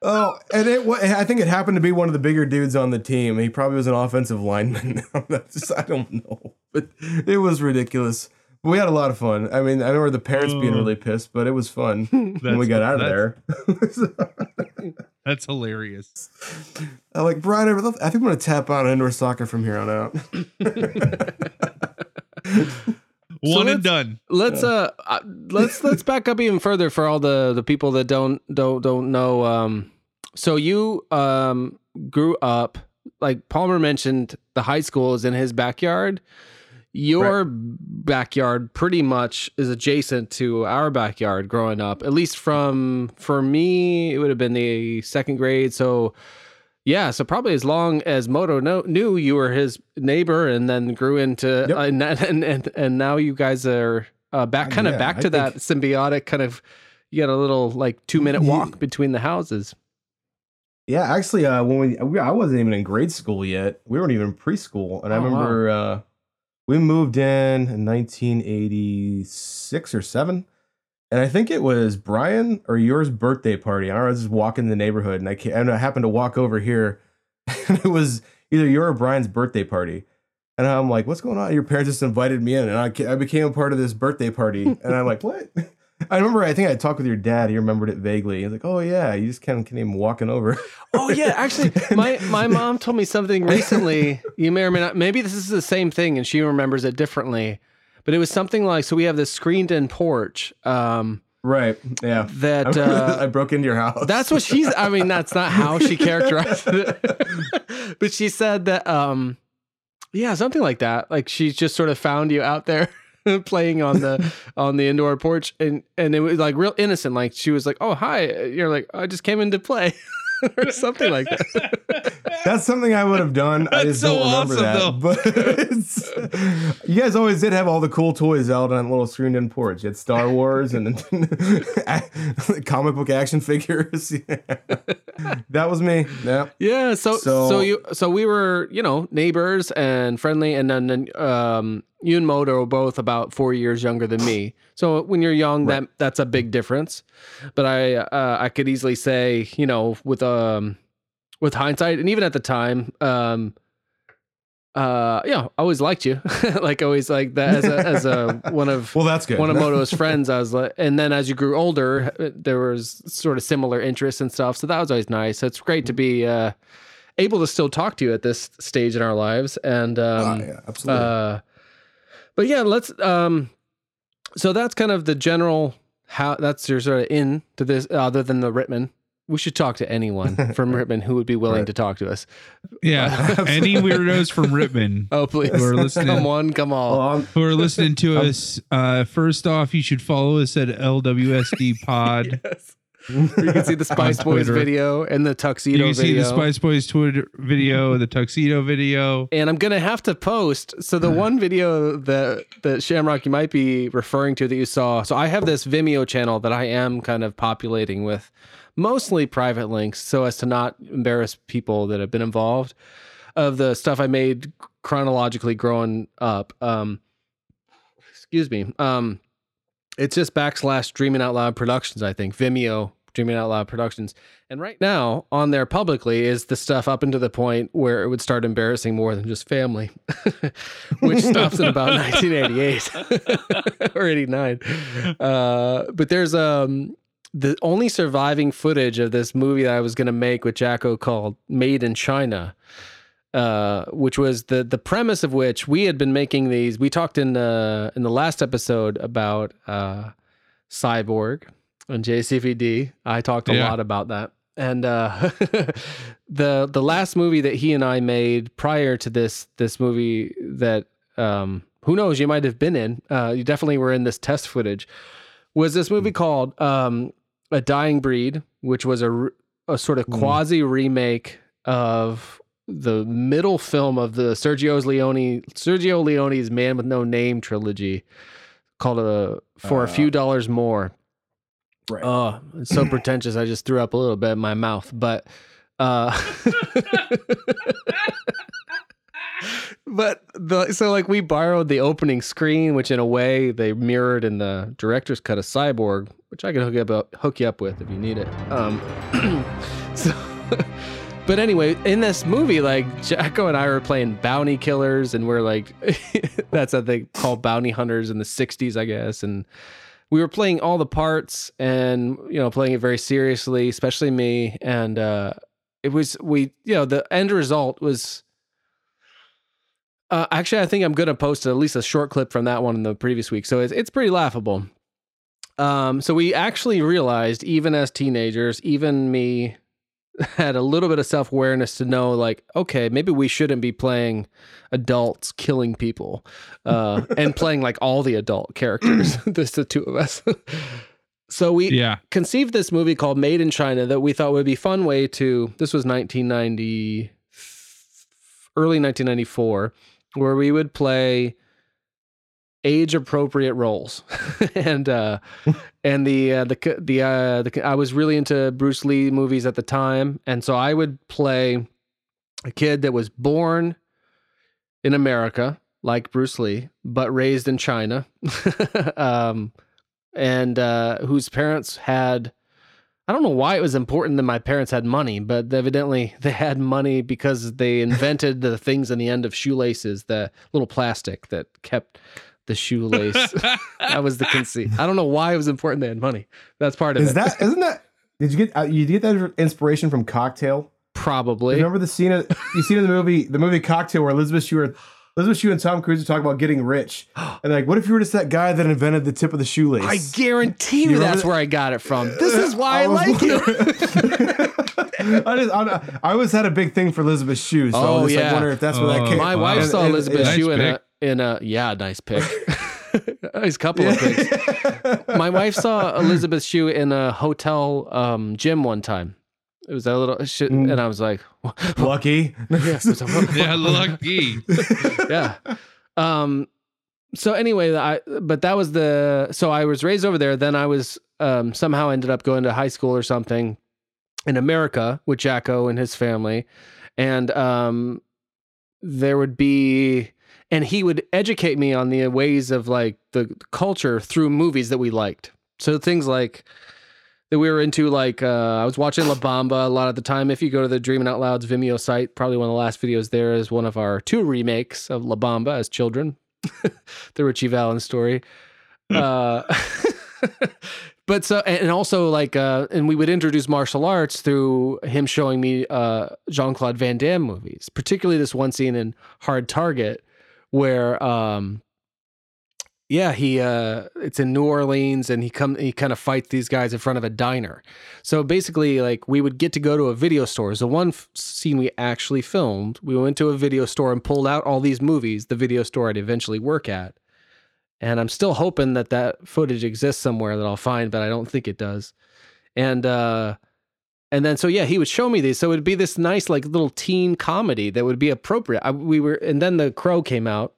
Oh, and it, I think it happened to be one of the bigger dudes on the team. He probably was an offensive lineman. Just, I don't know, but it was ridiculous. We had a lot of fun. I mean, I remember the parents Ooh. being really pissed, but it was fun when we got out of that's, there. That's hilarious. I like Brian. I think I'm going to tap out indoor soccer from here on out. One so and done. Let's yeah. uh, let's let's back up even further for all the, the people that don't don't don't know. Um, so you um grew up, like Palmer mentioned, the high school is in his backyard. Your right. backyard pretty much is adjacent to our backyard growing up, at least from, for me, it would have been the second grade. So yeah, so probably as long as Moto no, knew you were his neighbor and then grew into, yep. uh, and, and, and, and now you guys are uh, back, kind of yeah, back to I that think... symbiotic kind of, you got a little like two minute walk between the houses. Yeah, actually, uh, when we, we, I wasn't even in grade school yet. We weren't even in preschool. And oh, I remember, wow. uh, we moved in in nineteen eighty-six or seven, and I think it was Brian or yours birthday party. I was just walking the neighborhood, and I, came, and I happened to walk over here, and it was either your or Brian's birthday party. And I'm like, what's going on? Your parents just invited me in, and I, I became a part of this birthday party. And I'm like, what? I remember, I think I talked with your dad. He remembered it vaguely. He was like, oh, yeah, you just kind of came walking over. Oh, yeah. Actually, my, my mom told me something recently. You may or may not. Maybe this is the same thing and she remembers it differently. But it was something like, so we have this screened-in porch. Um, right. Yeah. That uh, I broke into your house. That's what she's. I mean, that's not how she characterized it. But she said that, um, yeah, something like that. Like she just sort of found you out there. playing on the on the indoor porch, and and it was like real innocent, like she was like, oh hi, you're like, I just came in to play or something like that. That's something I would have done. That's I just so don't remember awesome, that though. But it's, you guys always did have all the cool toys out on a little screened in porch. You had Star Wars and comic book action figures. Yeah. That was me. Yeah. Yeah, so, so so you so we were, you know, neighbors and friendly, and then, then um you and Moto are both about four years younger than me. So when you're young, right. that that's a big difference. But I uh, I could easily say, you know, with um with hindsight, and even at the time, um uh yeah, I always liked you. Like always like that as a as a one of well, that's good. One of Moto's friends. I was like, and then as you grew older, there was sort of similar interests and stuff. So that was always nice. So it's great to be uh, able to still talk to you at this stage in our lives. And um oh, yeah, absolutely. Uh, But yeah, let's, um, so that's kind of the general, how that's your sort of in to this, other than the Rittman. We should talk to anyone from Rittman who would be willing right. to talk to us. Yeah. Uh, any weirdos from Rittman. Oh, please. Who are listening, come on, come on. Who are listening to um, us. Uh, first off, you should follow us at L W S D Pod. Yes. Where you can see the Spice Boys video and the tuxedo video. You can video. see the Spice Boys Twitter video, the tuxedo video. And I'm going to have to post. So the uh, one video that, that Shamrock, you might be referring to that you saw. So I have this Vimeo channel that I am kind of populating with mostly private links so as to not embarrass people that have been involved of the stuff I made chronologically growing up. Um, excuse me. Um, It's just backslash Dreaming Out Loud Productions, I think. Vimeo, Dreaming Out Loud Productions. And right now, on there publicly is the stuff up into the point where it would start embarrassing more than just family, which stops in about nineteen eighty-eight or eighty-nine. Uh, but there's um, the only surviving footage of this movie that I was going to make with Jacko called Made in China. Uh, which was the the premise of which we had been making these. We talked in the in the last episode about uh, Cyborg and J C V D. I talked a yeah. lot about that, and uh, the the last movie that he and I made prior to this this movie that um, who knows, you might have been in. Uh, you definitely were in this test footage. Was this movie called um, A Dying Breed, which was a a sort of quasi remake of the middle film of the Sergio Leone, Sergio Leone's Man with No Name trilogy called a for uh, a few dollars more. Right. Oh, it's so pretentious. I just threw up a little bit in my mouth, but uh but the so like we borrowed the opening screen, which in a way they mirrored in the director's cut of Cyborg, which I can hook you up hook you up with if you need it. Um so but anyway, in this movie, like Jacko and I were playing bounty killers, and we're like that's a thing called bounty hunters in the sixties, I guess, and we were playing all the parts and, you know, playing it very seriously, especially me. And uh, it was, we, you know, the end result was, uh, actually, I think I'm going to post at least a short clip from that one in the previous week. So it's, it's pretty laughable. Um, so we actually realized, even as teenagers, even me had a little bit of self-awareness to know, like, okay, maybe we shouldn't be playing adults killing people uh, and playing like all the adult characters. Just the two of us. So we yeah. conceived this movie called Made in China that we thought would be a fun way to, this was nineteen ninety, early nineteen ninety-four, where we would play age-appropriate roles, and uh, and the uh, the the, uh, the I was really into Bruce Lee movies at the time, and so I would play a kid that was born in America, like Bruce Lee, but raised in China, um, and uh, whose parents had, I don't know why it was important that my parents had money, but evidently they had money because they invented the things on the end of shoelaces, the little plastic that kept the shoelace. That was the conceit. I don't know why it was important they had money. That's part of Is it. That, isn't that... Did you get you get that inspiration from Cocktail? Probably. Remember the scene of, you seen in the movie the movie Cocktail, where Elizabeth Shue, Elizabeth Shue and Tom Cruise are talking about getting rich. And like, what if you were just that guy that invented the tip of the shoelace? I guarantee you, you that's that? where I got it from. This is why I, I like it. I, just, I, I always had a big thing for Elizabeth Shue, so oh, I was yeah. like, wonder if that's oh, where that came my from. My wife saw and, Elizabeth Shue in it. In a yeah, nice pick. Nice couple of picks. My wife saw Elizabeth Shue in a hotel um, gym one time. It was a little shit, and I was like, lucky. Yeah, like, yeah, lucky. Yeah. Um. So anyway, I but that was the so I was raised over there. Then I was um, somehow ended up going to high school or something in America with Jacko and his family, and um, there would be. And he would educate me on the ways of like the culture through movies that we liked. So things like that we were into, like uh, I was watching La Bamba a lot at the time. If you go to the Dreaming Out Loud's Vimeo site, probably one of the last videos there is one of our two remakes of La Bamba as children, the Richie Valens story. uh, but so, and also like, uh, and we would introduce martial arts through him showing me uh, Jean-Claude Van Damme movies, particularly this one scene in Hard Target, where, um, yeah, he, uh, it's in New Orleans, and he come, he kind of fights these guys in front of a diner. So basically, like, we would get to go to a video store. So one f- scene we actually filmed, we went to a video store and pulled out all these movies, the video store I'd eventually work at. And I'm still hoping that that footage exists somewhere that I'll find, but I don't think it does. And, uh, And then, so yeah, he would show me these. So it'd be this nice, like, little teen comedy that would be appropriate. I, we were, and then The Crow came out,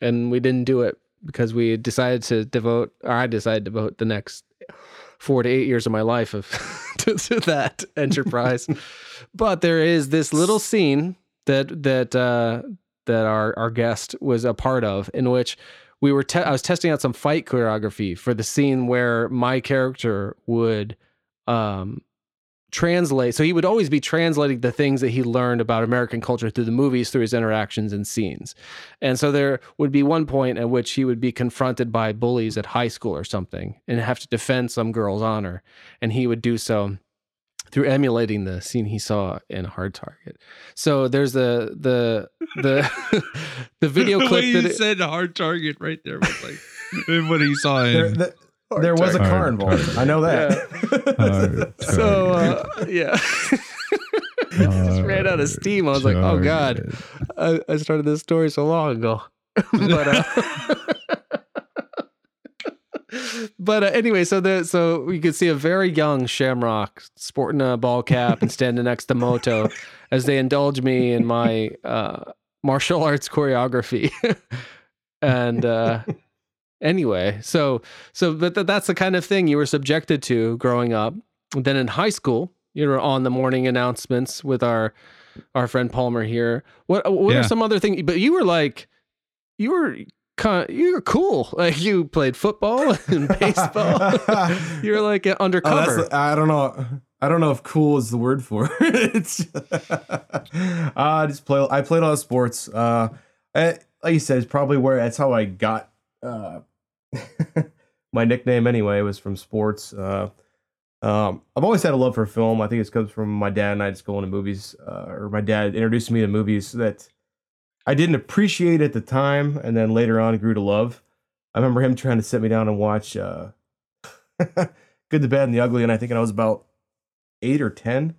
and we didn't do it because we decided to devote, or I decided to devote the next four to eight years of my life of to, to that enterprise. But there is this little scene that that uh, that our our guest was a part of, in which we were te- I was testing out some fight choreography for the scene where my character would. Um, translate. So he would always be translating the things that he learned about American culture through the movies, through his interactions and scenes. And so there would be one point at which he would be confronted by bullies at high school or something and have to defend some girl's honor. And he would do so through emulating the scene he saw in Hard Target. So there's the, the, the, the video clip the way that you it, said Hard Target right there was like what he saw in. The, There was a car involved. I know that. Yeah. So, uh, yeah. I just ran out of steam. I was like, oh, God. I, I started this story so long ago. But, uh, but uh, anyway, so the, so we could see a very young Shamrock sporting a ball cap and standing next to Moto as they indulge me in my uh, martial arts choreography. And... Uh, anyway. So, so but th- that's the kind of thing you were subjected to growing up. And then in high school, you were on the morning announcements with our, our friend Palmer here. What, what yeah. are some other things? But you were like, you were kind of, you were cool. Like you played football and baseball. You were like undercover. Oh, I don't know. I don't know if cool is the word for it. uh, I just play. I played a lot of sports. Uh, I, like you said, it's probably where that's how I got uh, my nickname. Anyway, was from sports. Uh, um, I've always had a love for film. I think it comes from my dad and I just going to movies, uh, or my dad introduced me to movies that I didn't appreciate at the time, and then later on grew to love. I remember him trying to sit me down and watch uh, Good, the Bad, and the Ugly, and I think I was about eight or ten.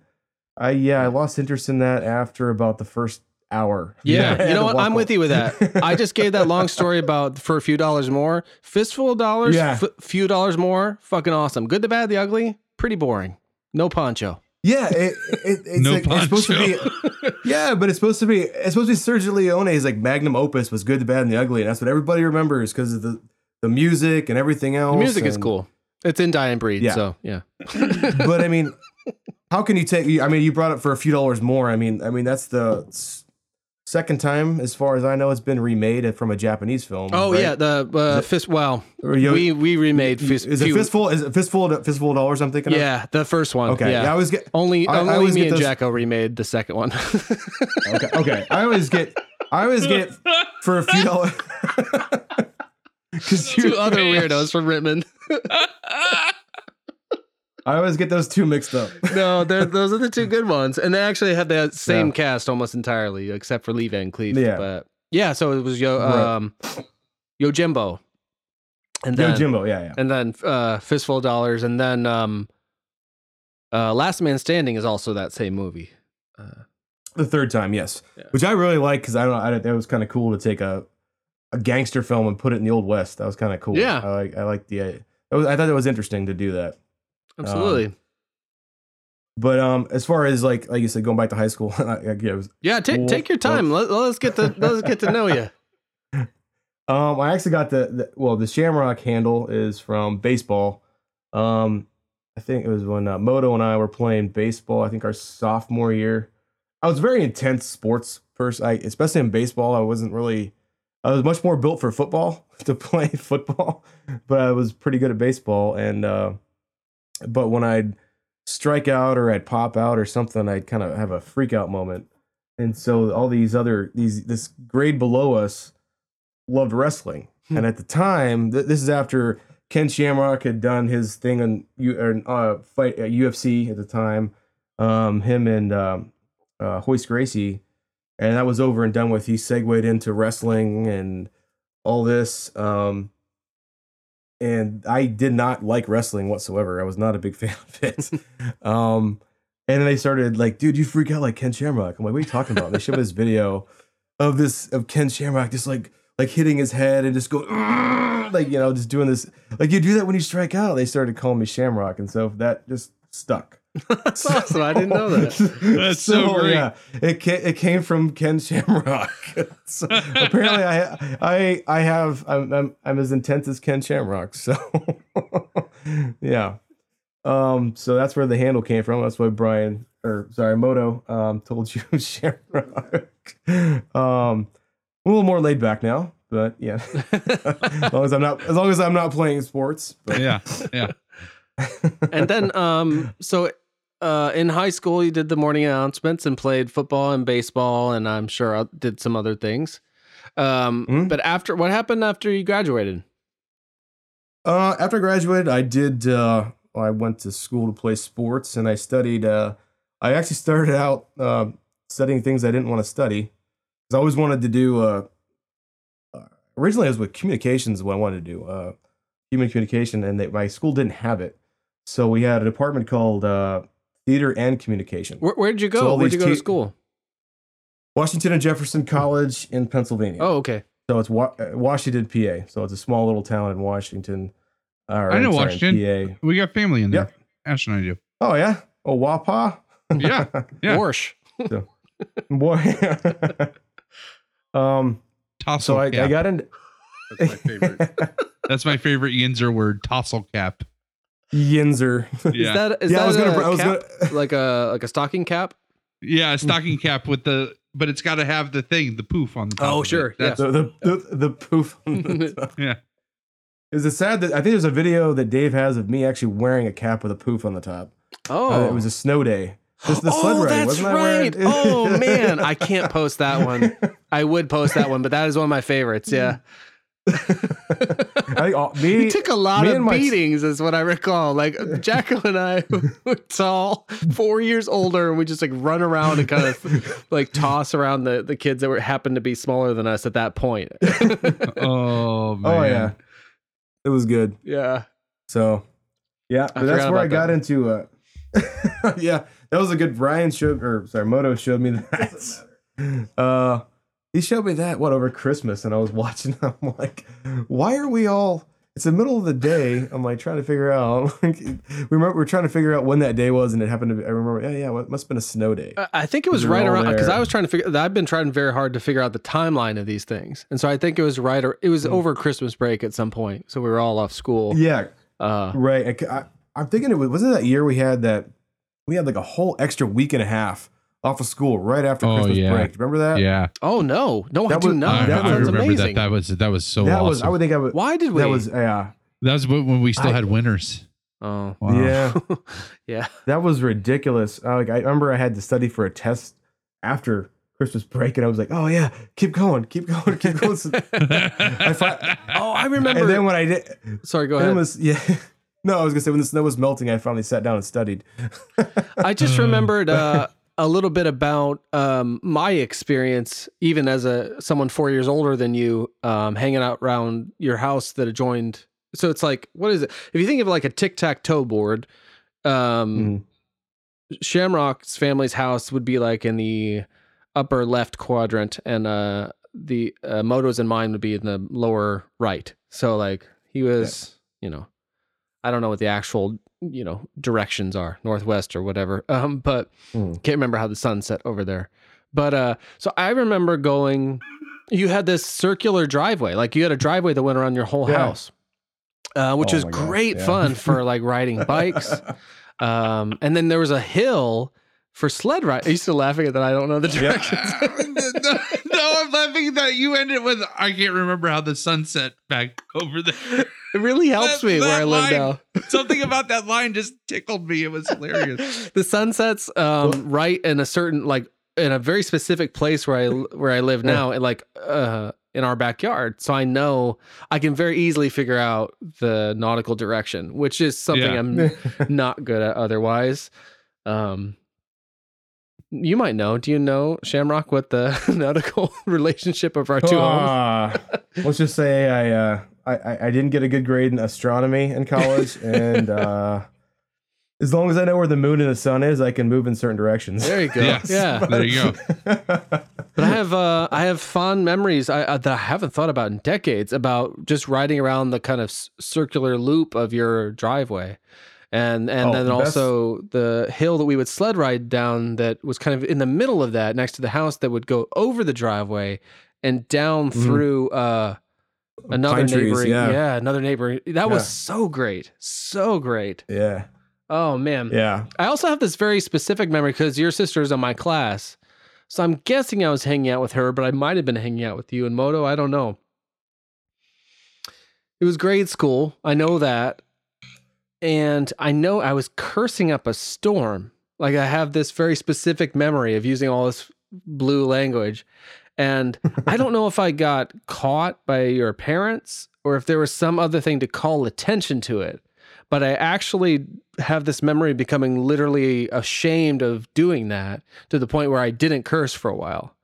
I yeah, I lost interest in that after about the first hour. Yeah, you know what? I'm with you with that. I just gave that long story about for a few dollars more. Fistful of Dollars, yeah. f- few dollars more, fucking awesome. Good, the Bad, the Ugly, pretty boring. No poncho. Yeah, it, it, it's, no like, poncho. It's supposed to be. Yeah, but it's supposed to be. It's supposed to be Sergio Leone's like magnum opus was Good, the Bad, and the Ugly, and that's what everybody remembers because of the the music and everything else. The music and, is cool. It's in Die and Breed, yeah. so yeah. But I mean. How can you take? I mean, you brought up for a few dollars more. I mean, I mean that's the second time, as far as I know, it's been remade from a Japanese film. Oh right? yeah, the uh, fist. Wow, well, you know, we we remade. Fist, is it fistful? Is it fistful? Fistful of Dollars? I'm thinking. Yeah, of? The first one. Okay. Yeah, yeah I was get, only I, only I me get and Jacko remade the second one. okay. Okay. I always get. I always get for a few dollars. Two other weirdos from Rittman. I always get those two mixed up. No, those are the two good ones. And they actually have that same yeah. cast almost entirely, except for Lee Van Cleef. Yeah. But yeah, so it was Yo, um, right. Yojimbo. And then, Yojimbo, yeah, yeah. And then uh, Fistful of Dollars. And then um, uh, Last Man Standing is also that same movie. Uh, the third time, yes. Yeah. Which I really like because I don't know, I, that was kind of cool to take a, a gangster film and put it in the Old West. That was kind of cool. Yeah. I like I like the, I, was, I thought it was interesting to do that. Absolutely. Um, but um, as far as like like you said, going back to high school, I, I was yeah, take cool, take your time. Let, let's get to let's get to know you. Um, I actually got the, the well, the Shamrock handle is from baseball. Um, I think it was when uh, Moto and I were playing baseball. I think our sophomore year. I was a very intense sports person, I, especially in baseball. I wasn't really. I was much more built for football to play football, but I was pretty good at baseball and. Uh, But when I'd strike out or I'd pop out or something, I'd kind of have a freak out moment. And so all these other, these this grade below us loved wrestling. Hmm. And at the time, th- this is after Ken Shamrock had done his thing on U- or, uh, fight at U F C at the time. Um, him and um, uh, Royce Gracie. And that was over and done with. He segued into wrestling and all this. Um And I did not like wrestling whatsoever. I was not a big fan of it. Um, and then they started like, dude, you freak out like Ken Shamrock. I'm like, what are you talking about? And they showed this video of this of Ken Shamrock just like like hitting his head and just going like, you know, just doing this. Like you do that when you strike out. They started calling me Shamrock, and so that just stuck. That's so, awesome. I didn't know that. That's so, so great. Yeah, it ca- it came from Ken Shamrock. So apparently, I I I have I'm I'm, I'm as intense as Ken Shamrock. So yeah, um, so that's where the handle came from. That's why Brian or sorry Moto um told you Shamrock. Um, I'm a little more laid back now, but yeah, as long as I'm not as long as I'm not playing sports. But. Yeah, yeah. And then, um, so uh, in high school, you did the morning announcements and played football and baseball, and I'm sure I did some other things. Um, mm-hmm. But after, what happened after you graduated? Uh, after I graduated, I did. Uh, I went to school to play sports, and I studied. Uh, I actually started out uh, studying things I didn't want to study because I always wanted to do. Uh, originally, I was with communications. What I wanted to do, uh, human communication, and they, my school didn't have it. So we had a department called uh, Theater and Communication. Where, where'd you go? So where'd you go te- to school? Washington and Jefferson College in Pennsylvania. Oh, okay. So it's wa- Washington, P A. So it's a small little town in Washington. Or, I know sorry, Washington. P A. We got family in there. Yep. Ash and I do. Oh, yeah? Oh, Wapa? Yeah. Yeah. Warsh. So, boy. um, Tossle, so I, yeah. I got into... That's my favorite. That's my favorite Yinzer word, tassel cap. Yinzer. Yeah. Is that, is yeah, that I was gonna, a I was cap, gonna... like a like a stocking cap? Yeah, a stocking cap with the, but it's got to have the thing, the poof on the top. Oh, sure. Yeah. The, the, the, the poof on the top. Yeah. Is it sad that I think there's a video that Dave has of me actually wearing a cap with a poof on the top? Oh. Uh, it was a snow day. This, the oh, ride, that's wasn't right. I oh, man. I can't post that one. I would post that one, but that is one of my favorites. Yeah. I, uh, me, you took a lot of beatings my... is what I recall. Like Jacko and I were tall, four years older, and we just like run around and kind of like toss around the, the kids that were happened to be smaller than us at that point. Oh man. Oh yeah. It was good. Yeah. So yeah, but that's where I got that. into uh yeah. That was a good Brian showed or sorry, Moto showed me that. Uh He showed me that what over Christmas, and I was watching. I'm like, why are we all? It's the middle of the day. I'm like trying to figure out. Like, we remember we're trying to figure out when that day was, and it happened to be. I remember. Yeah, yeah. Well, it must have been a snow day. I think it was right around because I was trying to figure. I've been trying very hard to figure out the timeline of these things, and so I think it was right. Or, it was mm. over Christmas break at some point, so we were all off school. Yeah, uh, right. I, I, I'm thinking it was, wasn't that year we had that we had like a whole extra week and a half off of school right after oh, Christmas yeah. break. Remember that? Yeah. Oh no, no, that I was, do not. That I, was I remember amazing. That. That was that was so. That awesome. was. I would think I would. Why did we? That was. Yeah. Uh, that was when we still I, had winters. Oh. Wow. Yeah. Yeah. That was ridiculous. Uh, like I remember, I had to study for a test after Christmas break, and I was like, "Oh yeah, keep going, keep going, keep going." I thought, oh, I remember. And then when I did, sorry, go ahead. Was, yeah. No, I was gonna say when the snow was melting, I finally sat down and studied. I just remembered. Uh, a little bit about um, my experience, even as a someone four years older than you, um, hanging out around your house that adjoined. So it's like, what is it? If you think of like a tic-tac-toe board, um, mm. Shamrock's family's house would be like in the upper left quadrant, and uh, the uh, Moto's and mine would be in the lower right. So like he was, yeah. you know, I don't know what the actual... you know, directions are, northwest or whatever. Um, but mm. can't remember how the sun set over there. But uh, so I remember going, you had this circular driveway, like you had a driveway that went around your whole yeah. house, uh, which oh was great yeah. fun for like riding bikes. Um, and then there was a hill for sled ride. Are you still laughing at that? I don't know the directions. Yep. no, no, I'm laughing that you ended with, I can't remember how the sun set back over there. It really helps that, me that where I live line, now. Something about that line just tickled me. It was hilarious. The sun sets um, right in a certain, like in a very specific place where I where I live now, yeah. like uh, in our backyard. So I know I can very easily figure out the nautical direction, which is something yeah. I'm not good at otherwise. Um, you might know. Do you know, Shamrock, what the nautical relationship of our two uh, homes? Let's just say I... Uh... I, I didn't get a good grade in astronomy in college, and uh, as long as I know where the moon and the sun is, I can move in certain directions. There you go. Yes. Yeah, but, there you go. But I have uh, I have fond memories I, uh, that I haven't thought about in decades about just riding around the kind of s- circular loop of your driveway, and and oh, then the also best. the hill that we would sled ride down that was kind of in the middle of that next to the house that would go over the driveway and down mm. through. Uh, Another Pine neighboring, trees, yeah. yeah, another neighboring. That yeah. was so great, so great. Yeah. Oh man. Yeah. I also have this very specific memory because your sister is in my class, so I'm guessing I was hanging out with her, but I might have been hanging out with you and Moto. I don't know. It was grade school. I know that, and I know I was cursing up a storm. Like I have this very specific memory of using all this blue language. And I don't know if I got caught by your parents or if there was some other thing to call attention to it, but I actually have this memory of becoming literally ashamed of doing that to the point where I didn't curse for a while.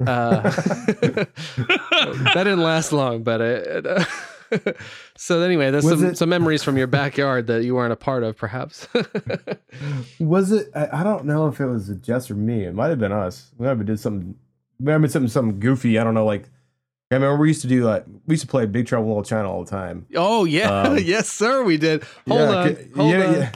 Uh, that didn't last long, but it, uh, so anyway, there's was some, it, some memories from your backyard that you weren't a part of, perhaps. Was it? I, I don't know if it was Jess or me. It might have been us. We might have did something. I remember something, something goofy. I don't know. Like, I remember we used to do like we used to play Big Trouble in Little China all the time. Oh yeah, um, yes sir, we did. Hold yeah, on, hold yeah, on. Yeah.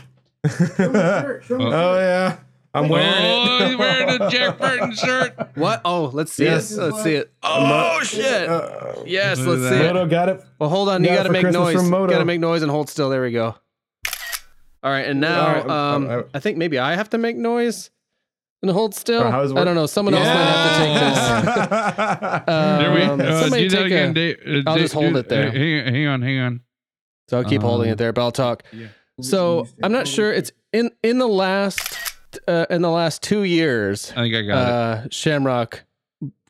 Show me shirt, show me oh shirt. yeah, I'm wearing oh, it. He's wearing a Jack Burton shirt. What? Oh, let's see yes. it. Let's see it. Oh, shit. Uh, yes, let's see it. Moto got it. Well, hold on. You got to make Christmas noise. You got to make noise and hold still. There we go. All right. And now um, I think maybe I have to make noise and hold still. I don't know. Someone yeah. else might have to take this. um, there we uh, somebody take again, a, Dave, uh, I'll just hold dude, it there. Uh, hang on. Hang on. So I'll keep um, holding it there, but I'll talk. Yeah. So I'm not sure. It's in, in the last... Uh, in the last two years, I think I got uh, it. Shamrock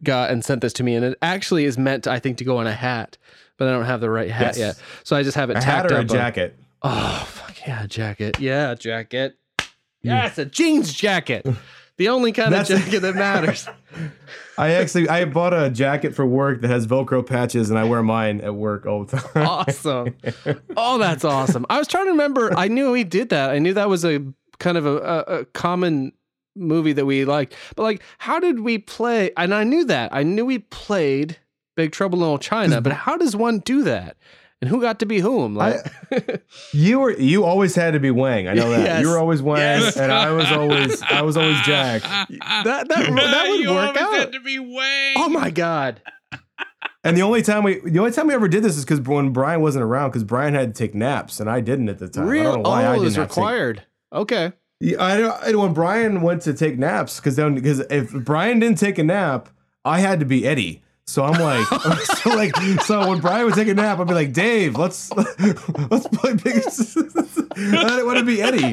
got and sent this to me, and it actually is meant, to, I think, to go on a hat, but I don't have the right hat yes. yet, so I just have it a tacked hat or up. A jacket. On, oh fuck yeah, a jacket. Yeah, a jacket. Yes, yeah, a jeans jacket. The only kind of jacket that matters. I actually I bought a jacket for work that has Velcro patches, and I wear mine at work all the time. Awesome. Oh, that's awesome. I was trying to remember. I knew we did that. I knew that was a. kind of a, a, a common movie that we liked, but like, how did we play? And I knew that I knew we played Big Trouble in Little China, but how does one do that? And who got to be whom? Like I, you were, you always had to be Wang. I know that yes. you were always Wang, yes. and I was always, I was always Jack. That that that would you work always out. Had to be Wang. Oh my god. And the only time we, the only time we ever did this is because when Brian wasn't around, because Brian had to take naps, and I didn't at the time. Real? I don't know why oh, I didn't it was required. Take- Okay. Yeah, I know. And when Brian went to take naps, because then, because if Brian didn't take a nap, I had to be Eddie. So I'm like, so like, so when Brian would take a nap, I'd be like, Dave, let's let's play big. I didn't want to be Eddie.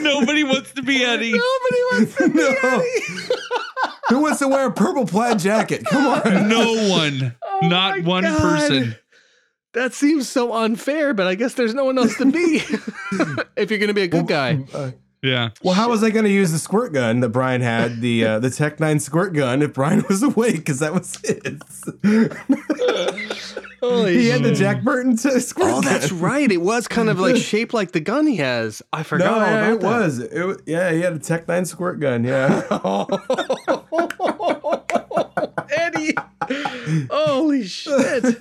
Nobody wants to be Eddie. Nobody wants to be no. Eddie. Who wants to wear a purple plaid jacket? Come on. No one. Oh Not one God. person. That seems so unfair, but I guess there's no one else to be if you're going to be a good well, guy. Uh, yeah. Well, how was I going to use the squirt gun that Brian had, the uh, the Tech nine squirt gun, if Brian was awake? Because that was his. Holy he shit. Had the Jack Burton to squirt oh, gun. That's right. It was kind of like shaped like the gun he has. I forgot. No, yeah, about it that. was. It was. Yeah, he had a Tech nine squirt gun. Yeah. Eddie. Holy shit.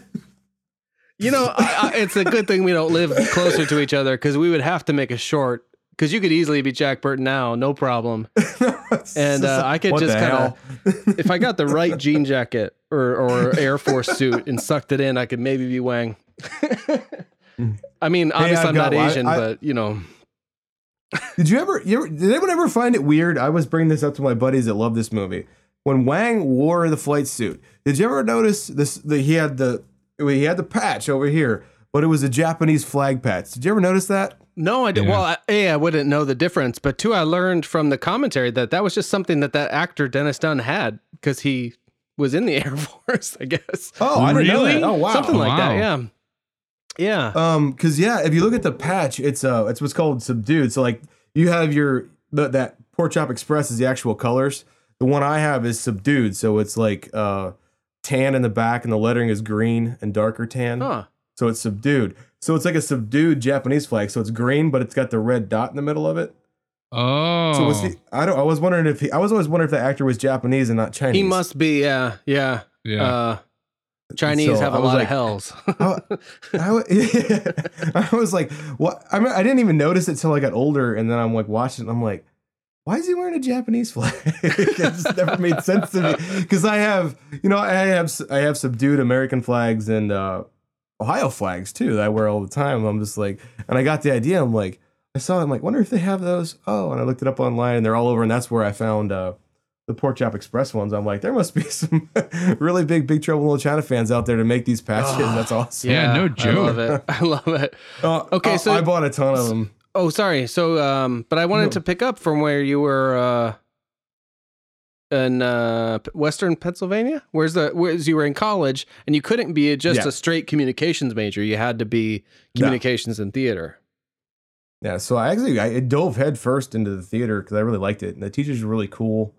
You know, I, I, it's a good thing we don't live closer to each other because we would have to make a short. Because you could easily be Jack Burton now, no problem. And uh, I could what just kind of, if I got the right jean jacket or, or Air Force suit and sucked it in, I could maybe be Wang. I mean, obviously hey, I'm not Asian, I, I, but you know. Did you ever, you ever, did anyone ever find it weird? I was bringing this up to my buddies that love this movie. When Wang wore the flight suit, did you ever notice this? That he had the he had the patch over here, but it was a Japanese flag patch. Did you ever notice that? No, I didn't. Yeah. Well, I, A, I wouldn't know the difference, but two, I learned from the commentary that that was just something that that actor Dennis Dunn had because he was in the Air Force, I guess. Oh, I really? didn't know that. Oh, wow. Something oh, like wow. that, yeah. Yeah. Um, because, yeah, if you look at the patch, it's uh, it's what's called subdued. So, like, you have your, the, that Pork Chop Express is the actual colors. The one I have is subdued, so it's, like, uh, tan in the back, and the lettering is green and darker tan. Huh. So it's subdued. So it's like a subdued Japanese flag. So it's green, but it's got the red dot in the middle of it. Oh. So was he, I don't. I was wondering if he. I was always wondering if the actor was Japanese and not Chinese. He must be. Yeah. Yeah. Yeah. Uh, Chinese so have a lot like, of hells. I, I, yeah. I was like, what? I mean, I didn't even notice it till I got older, and then I'm like watching. I'm like, why is he wearing a Japanese flag? It just never made sense to me because I have, you know, I have, I have subdued American flags and. Uh, Ohio flags too that I wear all the time. I'm just like, and I got the idea. I'm like, I saw it. I'm like, wonder if they have those. Oh, and I looked it up online and they're all over. And that's where I found uh, the Pork Chop Express ones. I'm like, there must be some really big, Big Trouble in Little China fans out there to make these patches. Oh, that's awesome. Yeah, no joke. I love it. I love it. Uh, okay. Uh, so I bought a ton of them. Oh, sorry. So, um, but I wanted no. to pick up from where you were, uh, in uh, Western Pennsylvania, where's the whereas you were in college, and you couldn't be just yeah. a straight communications major. You had to be communications no. and theater. Yeah, so I actually I dove headfirst into the theater because I really liked it, and the teachers were really cool.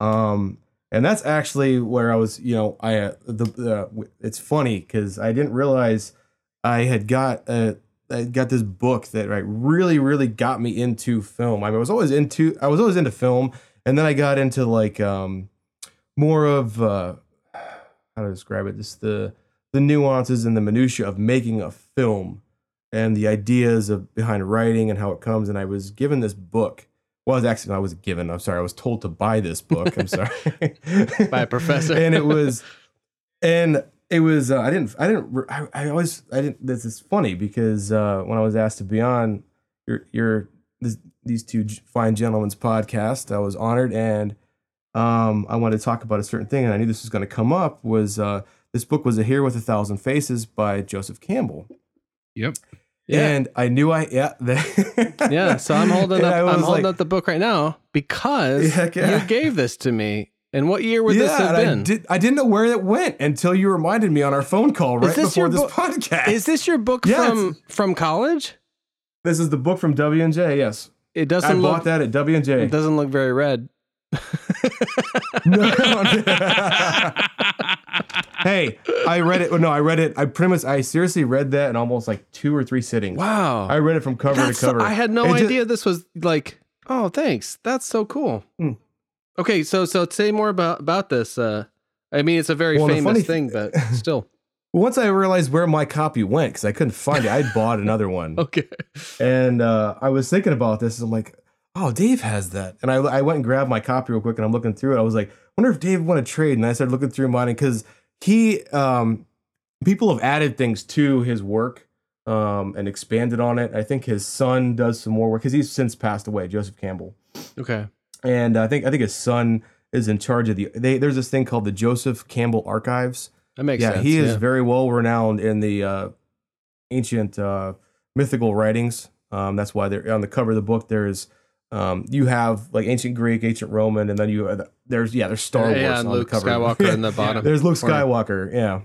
Um, and that's actually where I was. You know, I uh, the uh, it's funny because I didn't realize I had got a I got this book that like, really really got me into film. I, mean, I was always into I was always into film. And then I got into like um, more of uh, how to describe it, just the the nuances and the minutiae of making a film and the ideas of behind writing and how it comes. And I was given this book. Well, I was actually, I was given, I'm sorry. I was told to buy this book. I'm sorry. By a professor. And it was, and it was, uh, I didn't, I didn't, I, I always, I didn't, this is funny because uh, when I was asked to be on your, your, this, these two fine gentlemen's podcast, I was honored. And um, I wanted to talk about a certain thing. And I knew this was going to come up was, uh, this book was A Hero with a Thousand Faces by Joseph Campbell. Yep. Yeah. And I knew I, yeah. yeah. So I'm holding up, I'm holding like, up the book right now because yeah, yeah. you gave this to me. And what year would yeah, this have been? I, did, I didn't know where it went until you reminded me on our phone call right this before this bo- podcast. Is this your book yeah, from, from college? This is the book from W and J. Yes. It doesn't I look, bought that at W and J. It doesn't look very red. no, hey, I read it. No, I read it. I premise. I seriously read that in almost like two or three sittings. Wow. I read it from cover That's to cover. So, I had no it idea just, this was like, oh, thanks. That's so cool. Mm. Okay. So, so say more about, about this. Uh, I mean, it's a very well, famous thing, th- but still. Once I realized where my copy went, because I couldn't find it, I bought another one. Okay. And uh, I was thinking about this. And I'm like, oh, Dave has that. And I, I went and grabbed my copy real quick and I'm looking through it. I was like, I wonder if Dave want to trade. And I started looking through mine because he, um, people have added things to his work um, and expanded on it. I think his son does some more work because he's since passed away, Joseph Campbell. Okay. And I think I think his son is in charge of the, they, there's this thing called the Joseph Campbell Archives. That makes yeah, sense. He yeah, he is very well renowned in the uh, ancient uh, mythical writings. Um, that's why they're on the cover of the book. There is, Um, you have like ancient Greek, ancient Roman, and then you uh, there's yeah there's Star Wars yeah, and on Luke the cover. Skywalker in the bottom. There's Luke Skywalker, yeah,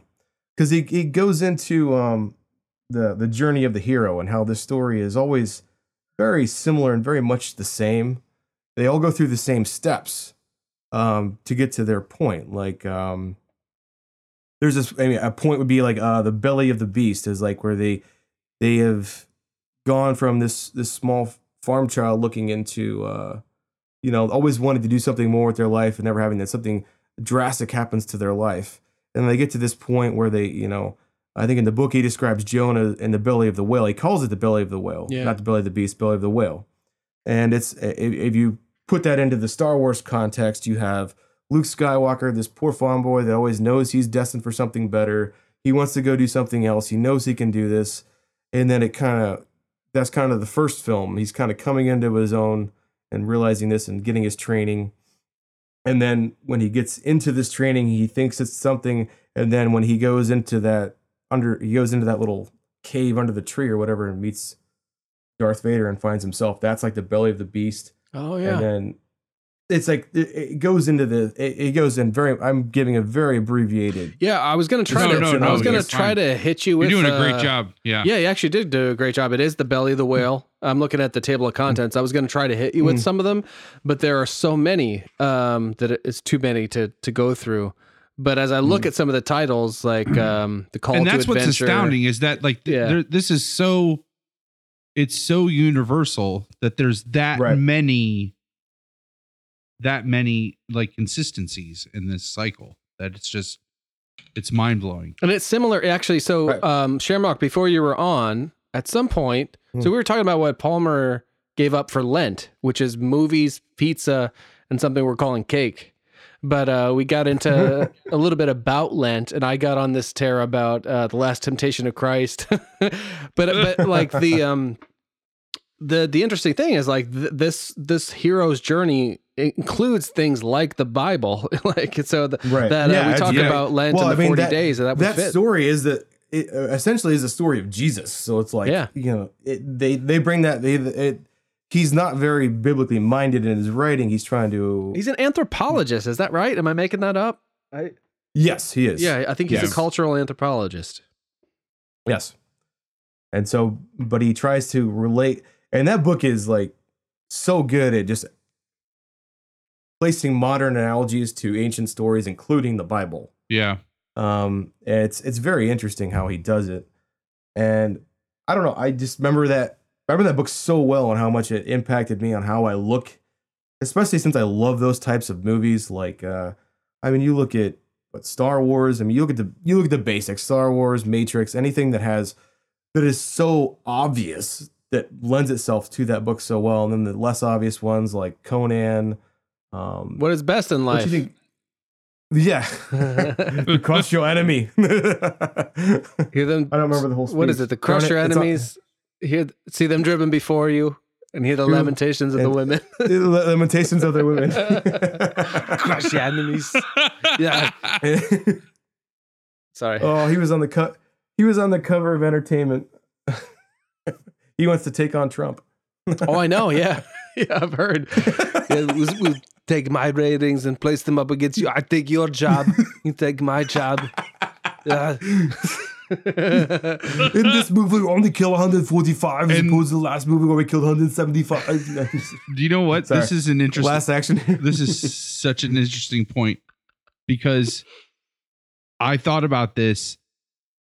because he he goes into um, the the journey of the hero and how this story is always very similar and very much the same. They all go through the same steps um, to get to their point. Like um, there's this, I mean, a point would be like uh, the belly of the beast is like where they they have gone from this this small farm child looking into, uh, you know, always wanted to do something more with their life and never having that. Something drastic happens to their life. And they get to this point where they, you know, I think in the book, he describes Jonah in the belly of the whale. He calls it the belly of the whale, yeah. not the belly of the beast, belly of the whale. And it's, if you put that into the Star Wars context, you have Luke Skywalker, this poor farm boy that always knows he's destined for something better. He wants to go do something else. He knows he can do this. And then it kind of, that's kind of the first film. He's kind of coming into his own and realizing this and getting his training. And then when he gets into this training, he thinks it's something. And then when he goes into that under, he goes into that little cave under the tree or whatever and meets Darth Vader and finds himself. That's like the belly of the beast. Oh yeah. And then it's like, it, it goes into the, it, it goes in very, I'm giving a very abbreviated. Yeah. I was going to try no, to, no, no, I was no, going to try fine. to hit you with, you're doing a great uh, job. Yeah. Yeah. You actually did do a great job. It is the belly of the whale. I'm looking at the table of contents. I was going to try to hit you with mm. some of them, but there are so many, um, that it's too many to, to go through. But as I look mm. at some of the titles, like, um, the call and to that's adventure, what's astounding is that like, yeah. there, this is so, it's so universal that there's that right. many that many like consistencies in this cycle that it's just, it's mind blowing. And it's similar actually. So, right. um, Shamrock, before you were on at some point, mm. so we were talking about what Palmer gave up for Lent, which is movies, pizza, and something we're calling cake. But, uh, we got into a little bit about Lent and I got on this tear about, uh, The Last Temptation of Christ, but, but like the, um, the, the interesting thing is like th- this, this hero's journey it includes things like the Bible, like so the, right. that yeah, uh, we talk yeah. about Lent well, and the I mean, forty that, days. That, would that fit. story is that it uh, essentially is the story of Jesus. So it's like yeah. you know it, they they bring that they it, he's not very biblically minded in his writing. He's trying to he's an anthropologist. Is that right? Am I making that up? I, yes, he is. Yeah, I think he's yes. a cultural anthropologist. Yes, and so but he tries to relate, and that book is like so good at just placing modern analogies to ancient stories, including the Bible. Yeah. Um, it's, it's very interesting how he does it. And I don't know. I just remember that, I remember that book so well and how much it impacted me on how I look, especially since I love those types of movies. Like, uh, I mean, you look at But Star Wars, I mean, you look at the you look at the basics, Star Wars, Matrix, anything that has that is so obvious that lends itself to that book so well. And then the less obvious ones like Conan. Um, what is best in life? What do you think? Yeah. Crush your enemy. Hear them, I don't remember the whole speech. What is it? The crush Conan, your enemies. Hear, see them driven before you and hear the hear lamentations them, of the women. The lamentations of the women. Crush your enemies. Yeah. Sorry. Oh, he was on the cut. Co- he was on the cover of Entertainment. He wants to take on Trump. Oh, I know. Yeah. Yeah, I've heard. Yeah, we'll, we'll take my ratings and place them up against you. I take your job. You take my job. Yeah. In this movie, we only kill one hundred forty-five as opposed to the last movie where we killed one hundred seventy-five. Do you know what? Sorry. This is an interesting... Last action. This is such an interesting point because I thought about this.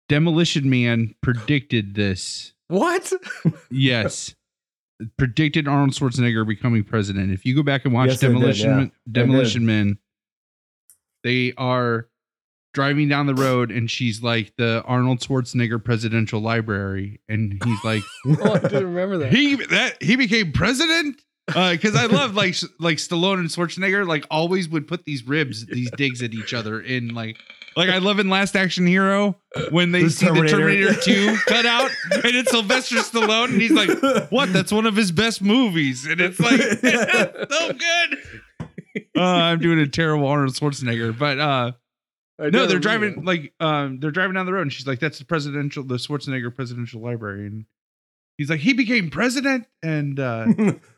Demolition Man predicted this. What? Yes. Predicted Arnold Schwarzenegger becoming president. If you go back and watch yes, Demolition did, yeah. Man, Demolition Men, they are driving down the road and she's like the Arnold Schwarzenegger Presidential Library. And he's like, oh, I didn't remember that. He that he became president? Because uh, I love like like Stallone and Schwarzenegger like always would put these ribs, these digs at each other in like like I love in Last Action Hero when they the see Terminator. The Terminator two cut out and it's Sylvester Stallone and he's like, what? That's one of his best movies. And it's like, it's so good. Uh, I'm doing a terrible Arnold Schwarzenegger, but uh, no, they're driving it. like um, they're driving down the road and she's like, that's the presidential, the Schwarzenegger Presidential Library. And he's like, he became president. And uh,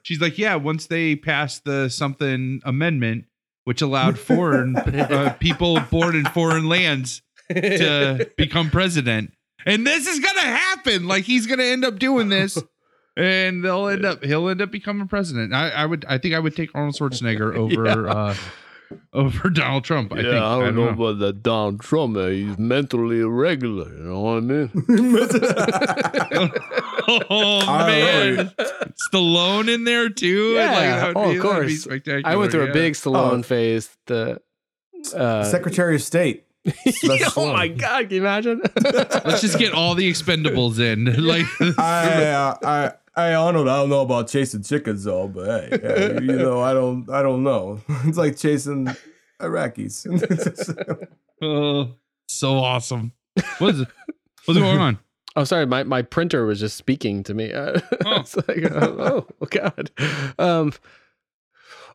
she's like, yeah, once they passed the something amendment, which allowed foreign uh, people born in foreign lands to become president. And this is going to happen. Like he's going to end up doing this and they'll end up, he'll end up becoming president. I, I would, I think I would take Arnold Schwarzenegger over, yeah. uh, over Donald Trump. I yeah, think. I don't, I don't know about that Donald Trump. He's mentally irregular. You know what I mean? Oh man, Stallone in there too. Yeah, like, oh, be, of course. I went through yeah. a big Stallone oh. phase. The uh, Secretary of State. Oh my God, can you imagine? Let's just get all the Expendables in. Like I, uh, I, I, Arnold. I don't know about chasing chickens though, but hey, yeah, you know, I don't, I don't know. It's like chasing Iraqis. Oh, so awesome. What is it? What's going on? Oh, sorry. My, my printer was just speaking to me. Uh, oh. It's like, oh, oh God. Um,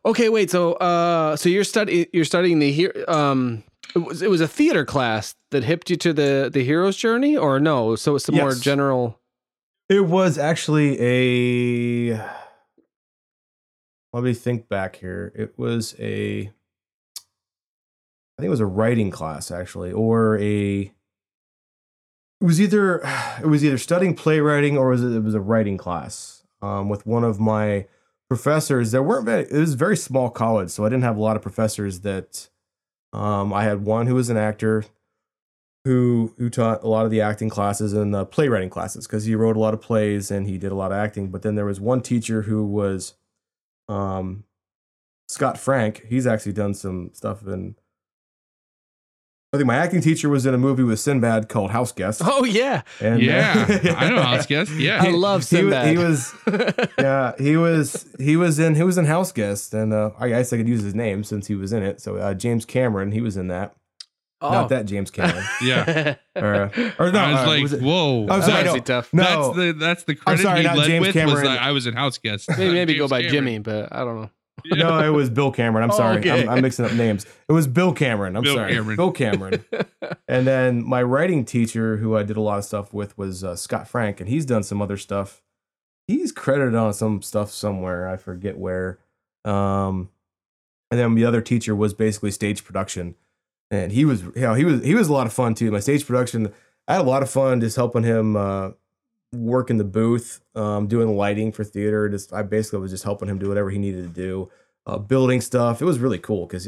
okay, wait. So, uh, so you're studying. You're studying the hero. Um, it was it was a theater class that hipped you to the the hero's journey, or no? So it's some yes. more general. It was actually a. Let me think back here. It was a. I think it was a writing class actually, or a. It was either it was either studying playwriting or was it, it was a writing class um, with one of my professors. There weren't very, it was a very small college, so I didn't have a lot of professors. That um, I had one who was an actor who who taught a lot of the acting classes and the playwriting classes because he wrote a lot of plays and he did a lot of acting. But then there was one teacher who was um, Scott Frank. He's actually done some stuff in. I think my acting teacher was in a movie with Sinbad called House Guest. Oh yeah, and, yeah, uh, I know House Guest. Yeah, I love Sinbad. He, he was, yeah, he was, he was in, he was in House Guest, and uh, I guess I could use his name since he was in it. So uh, James Cameron, he was in that. Oh. Not that James Cameron. Yeah, or, or no, I was uh, like, was whoa, I'm sorry, that's tough. No, that's the that's the credit sorry, he led James with Cameron. Was like, I was in House Guest. Maybe maybe go by Cameron. Jimmy, but I don't know. Yeah. No, it was Bill Cameron. I'm oh, sorry. Okay. I'm, I'm mixing up names. It was Bill Cameron. I'm Bill sorry. Cameron. Bill Cameron. And then my writing teacher, who I did a lot of stuff with, was uh, Scott Frank, and he's done some other stuff. He's credited on some stuff somewhere. I forget where. Um, and then the other teacher was basically stage production. And he was, you know, he was, he was a lot of fun too. My stage production, I had a lot of fun just helping him uh, work in the booth, um, doing lighting for theater. Just I basically was just helping him do whatever he needed to do, uh, building stuff. It was really cool because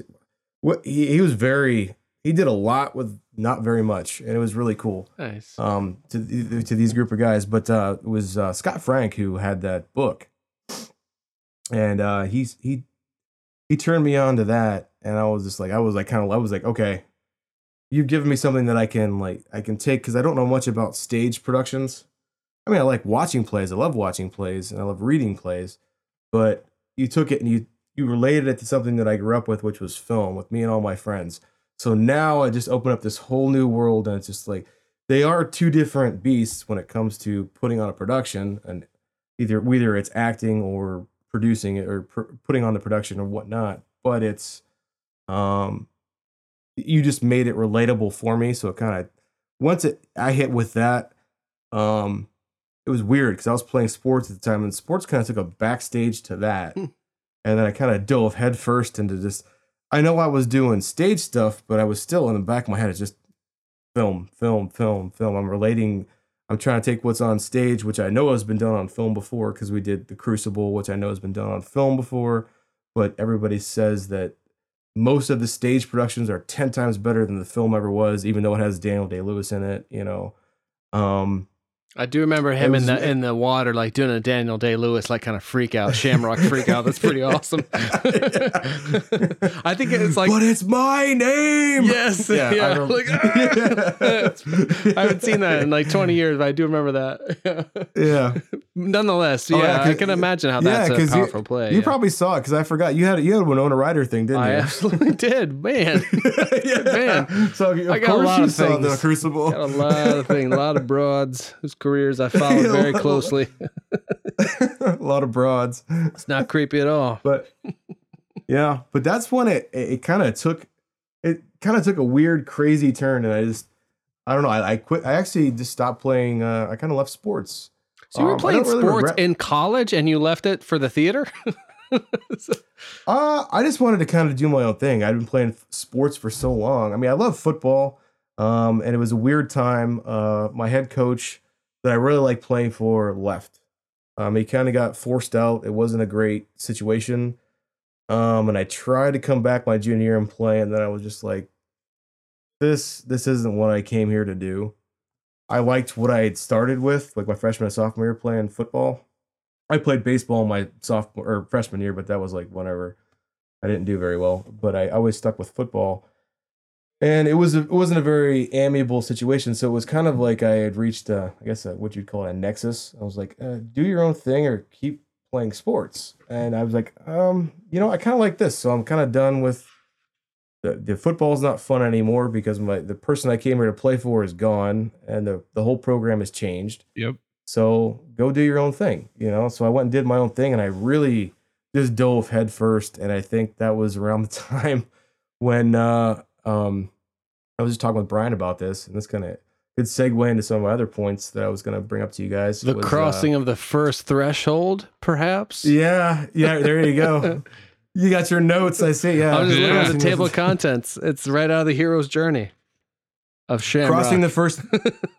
what he, he was very he did a lot with not very much, and it was really cool. Nice. Um, to to these group of guys, but uh, it was uh, Scott Frank who had that book, and uh, he's he he turned me on to that, and I was just like I was like kind of I was like okay, you've given me something that I can like I can take, because I don't know much about stage productions. I mean, I like watching plays. I love watching plays, and I love reading plays. But you took it and you you related it to something that I grew up with, which was film, with me and all my friends. So now I just open up this whole new world, and it's just like they are two different beasts when it comes to putting on a production, and either whether it's acting or producing it or pr- putting on the production or whatnot. But it's um. You just made it relatable for me. So it kind of, once it, I hit with that, um, it was weird because I was playing sports at the time, and sports kind of took a backstage to that. And then I kind of dove headfirst into this. I know I was doing stage stuff, but I was still in the back of my head. It's just film, film, film, film. I'm relating. I'm trying to take what's on stage, which I know has been done on film before, because we did The Crucible, which I know has been done on film before, but everybody says that most of the stage productions are ten times better than the film ever was, even though it has Daniel Day-Lewis in it, you know. Um, I do remember him was, in the in the water, like doing a Daniel Day-Lewis, like kind of freak out, Shamrock freak out. That's pretty awesome. I think it's like... But it's my name! Yes! Yeah, yeah. I, like, ah! I haven't seen that in like twenty years, but I do remember that. Yeah. Nonetheless, yeah, oh, yeah I can imagine how that's yeah, a powerful you, play. You yeah. probably saw it, because I forgot. You had you had a Winona Ryder thing, didn't you? I absolutely did. Man. yeah. Man. So, of I got course a lot you of saw The Crucible. Got a lot of things, a lot of broads whose careers I followed very closely. A lot of broads. It's not creepy at all. But yeah, but that's when it, it, it kind of took, it kind of took a weird, crazy turn. And I just, I don't know. I, I quit. I actually just stopped playing. Uh, I kind of left sports. So you were um, playing sports really regret- in college, and you left it for the theater? so. uh, I just wanted to kind of do my own thing. I'd been playing f- sports for so long. I mean, I love football, um, and it was a weird time. Uh, my head coach that I really liked playing for left. Um, he kind of got forced out. It wasn't a great situation. Um, and I tried to come back my junior year and play, and then I was just like, this, this isn't what I came here to do. I liked what I had started with, like my freshman and sophomore year playing football. I played baseball my sophomore or freshman year, but that was like whenever. I didn't do very well, but I always stuck with football. And it was a, it wasn't a very amiable situation, so it was kind of like I had reached, a, I guess, a, what you'd call it, a nexus. I was like, uh, do your own thing or keep playing sports. And I was like, um, you know, I kind of like this, so I'm kind of done with. The, the football is not fun anymore because my the person I came here to play for is gone, and the, the whole program has changed. Yep. So go do your own thing, you know? So I went and did my own thing, and I really just dove head first. And I think that was around the time when uh, um, I was just talking with Brian about this, and this kind of could segue into some of my other points that I was going to bring up to you guys. The was, crossing uh, of the first threshold, perhaps? Yeah. Yeah. There you go. You got your notes, I see. Yeah, I was just looking yeah. at the table of contents. It's right out of the hero's journey of Shamrock. Crossing the first,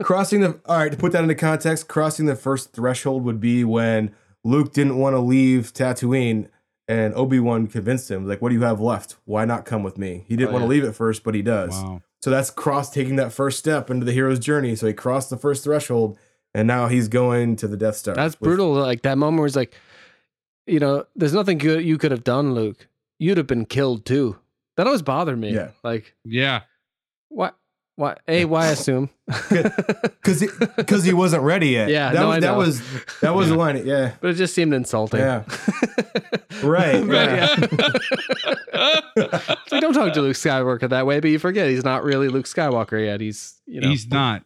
crossing the. All right, to put that into context, crossing the first threshold would be when Luke didn't want to leave Tatooine, and Obi-Wan convinced him, like, "What do you have left? Why not come with me?" He didn't oh, want to yeah. leave at first, but he does. Wow. So that's cross taking that first step into the hero's journey. So he crossed the first threshold, and now he's going to the Death Star. That's with, brutal. Like that moment where he's like. You know, there's nothing good you could have done, Luke. You'd have been killed too. That always bothered me. Yeah. Like, yeah. Why? Why? A. Why assume? Because he, because he wasn't ready yet. Yeah. That no, was I know. that was that was yeah. the line. Yeah. But it just seemed insulting. Yeah. right. Yeah. It's like, don't talk to Luke Skywalker that way. But you forget he's not really Luke Skywalker yet. He's you know. He's not.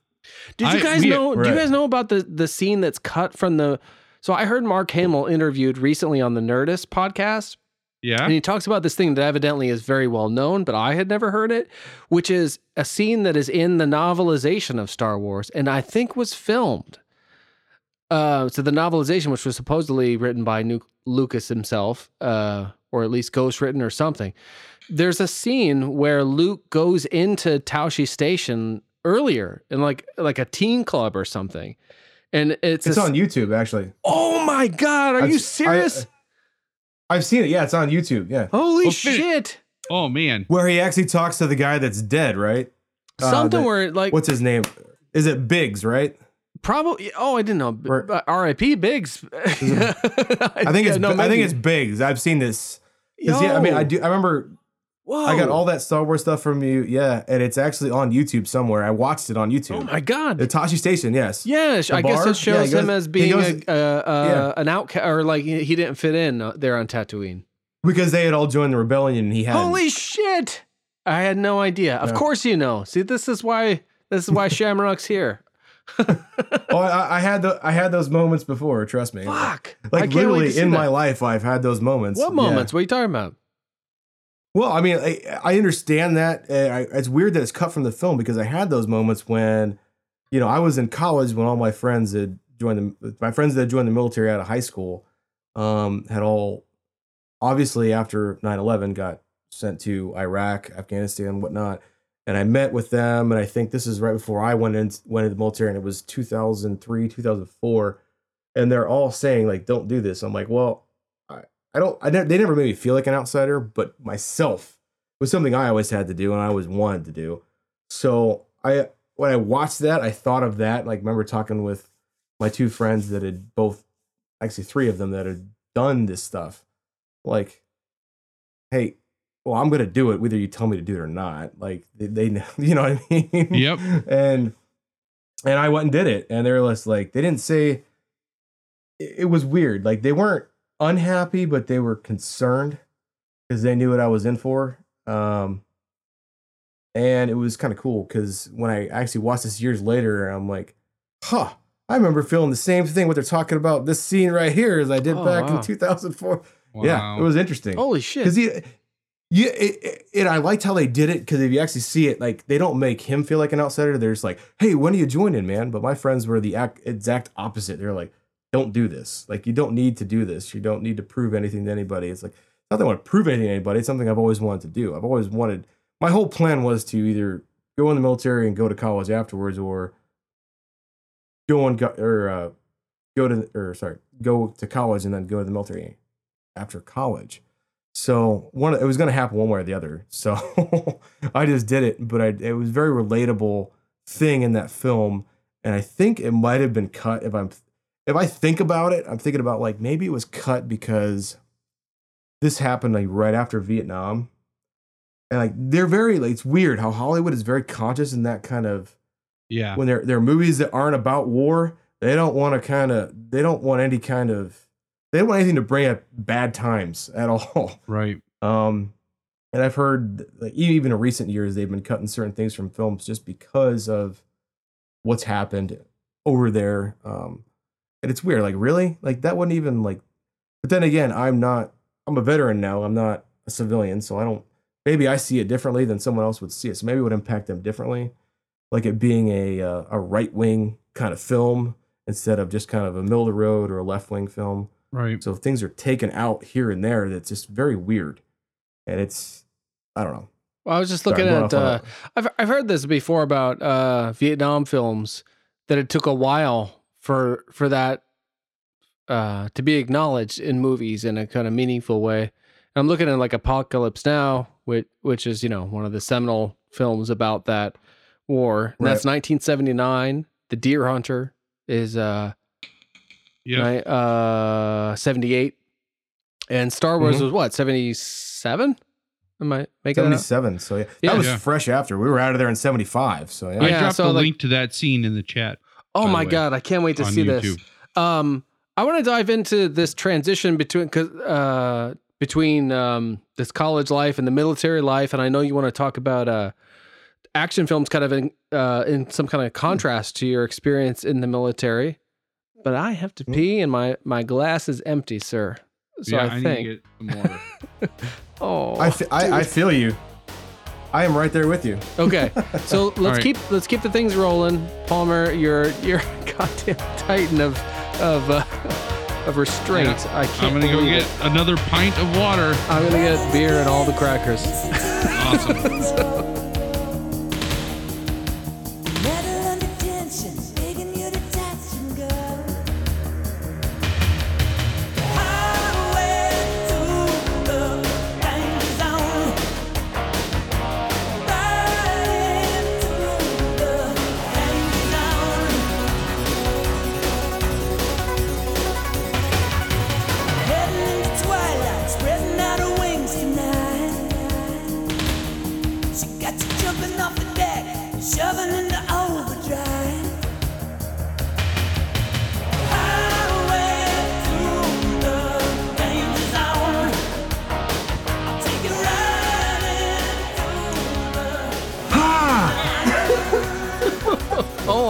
Did you guys I, we, know? Right. Do you guys know about the the scene that's cut from the? So I heard Mark Hamill interviewed recently on the Nerdist podcast. Yeah. And he talks about this thing that evidently is very well known, but I had never heard it, which is a scene that is in the novelization of Star Wars and I think was filmed. Uh, so the novelization, which was supposedly written by New- Lucas himself, uh, or at least ghostwritten or something, there's a scene where Luke goes into Taoshi Station earlier in like like a teen club or something. And it's it's a, on YouTube actually. Oh my God, are I've, you serious? I, I've seen it. Yeah, it's on YouTube. Yeah. Holy well, shit! Oh man, where he actually talks to the guy that's dead, right? Something uh, the, where like what's his name? Is it Biggs? Right? Probably. Oh, I didn't know. R I P Biggs. I think it's yeah, no, I think it's Biggs. I've seen this. Yeah, I mean, I do. I remember Whoa. I got all that Star Wars stuff from you. Yeah. And it's actually on YouTube somewhere. I watched it on YouTube. Oh, my God. Itachi Station, yes. Yeah, the I bar? guess it shows yeah, goes, him as being goes, a, uh, uh, yeah. an outcast, or like he didn't fit in there on Tatooine. Because they had all joined the rebellion and he hadn't. Holy shit. I had no idea. Of no. course you know. See, this is why this is why Shamrock's here. oh, I, I had the I had those moments before, trust me. Fuck. Like literally in that. my life, I've had those moments. What moments? Yeah. What are you talking about? Well, I mean, I, I understand that. I, it's weird that it's cut from the film because I had those moments when, you know, I was in college when all my friends had joined the, my friends that joined the military out of high school um, had all, obviously after nine eleven got sent to Iraq, Afghanistan, whatnot. And I met with them. And I think this is right before I went, in, went into the military, and it was two thousand three, two thousand four. And they're all saying like, don't do this. I'm like, well, I don't, I they never made me feel like an outsider, but myself was something I always had to do and I always wanted to do. So I, when I watched that, I thought of that. Like, remember talking with my two friends that had both, actually three of them that had done this stuff. Like, hey, well, I'm going to do it whether you tell me to do it or not. Like they, they you know what I mean? Yep. and, and I went and did it. And they were just like, they didn't say, it, it was weird. Like they weren't unhappy, but they were concerned because they knew what I was in for. Um, and it was kind of cool because when I actually watched this years later, I'm like, huh, I remember feeling the same thing, what they're talking about this scene right here as I did oh, back wow. in two thousand four. Wow. Yeah, it was interesting. Holy shit. Because he, you, it, it, it, I liked how they did it because if you actually see it, like they don't make him feel like an outsider. They're just like, hey, when are you joining, man? But my friends were the ac- exact opposite. They're like, don't do this. Like, you don't need to do this. You don't need to prove anything to anybody. It's like, not that I want to prove anything to anybody. It's something I've always wanted to do. I've always wanted, my whole plan was to either go in the military and go to college afterwards or go on, or uh, go to, or sorry, go to college and then go to the military after college. So one, it was going to happen one way or the other. So I just did it, but I, it was a very relatable thing in that film. And I think it might've been cut if I'm, If I think about it, I'm thinking about like maybe it was cut because this happened like right after Vietnam. And like they're very like, it's weird how Hollywood is very conscious in that kind of yeah. When there there are movies that aren't about war, they don't want to kind of they don't want any kind of they don't want anything to bring up bad times at all. Right. Um and I've heard like even in recent years they've been cutting certain things from films just because of what's happened over there. Um And it's weird, like really, like that wouldn't even like. But then again, I'm not. I'm a veteran now. I'm not a civilian, so I don't. Maybe I see it differently than someone else would see it. So maybe it would impact them differently, like it being a uh, a right wing kind of film instead of just kind of a middle of the road or a left wing film. Right. So if things are taken out here and there, that's just very weird, and it's I don't know. Well, I was just Sorry, looking at. Uh, I've I've heard this before about uh, Vietnam films that it took a while. For for that uh, to be acknowledged in movies in a kind of meaningful way, and I'm looking at like Apocalypse Now, which which is you know one of the seminal films about that war. And right. That's nineteen seventy-nine. The Deer Hunter is uh yeah uh seventy-eight, and Star Wars mm-hmm. was what seventy-seven. Am I making seventy-seven? So yeah, that yeah. was yeah. fresh after we were out of there in seventy-five. So yeah, I yeah, dropped so a like, link to that scene in the chat. Oh my God, I can't wait to see this. Um, I want to dive into this transition between uh, between um, this college life and the military life, and I know you want to talk about uh, action films kind of in, uh, in some kind of contrast to your experience in the military, but I have to pee and my, my glass is empty, sir. So yeah, I, I think. need to get some water. oh, I, f- I, I feel you. I am right there with you. Okay, so let's right. keep let's keep the things rolling. Palmer, you're you're a goddamn titan of of uh, of restraint. Yeah. I can't. I'm gonna go get it. another pint of water. I'm gonna get beer and all the crackers. Awesome. so-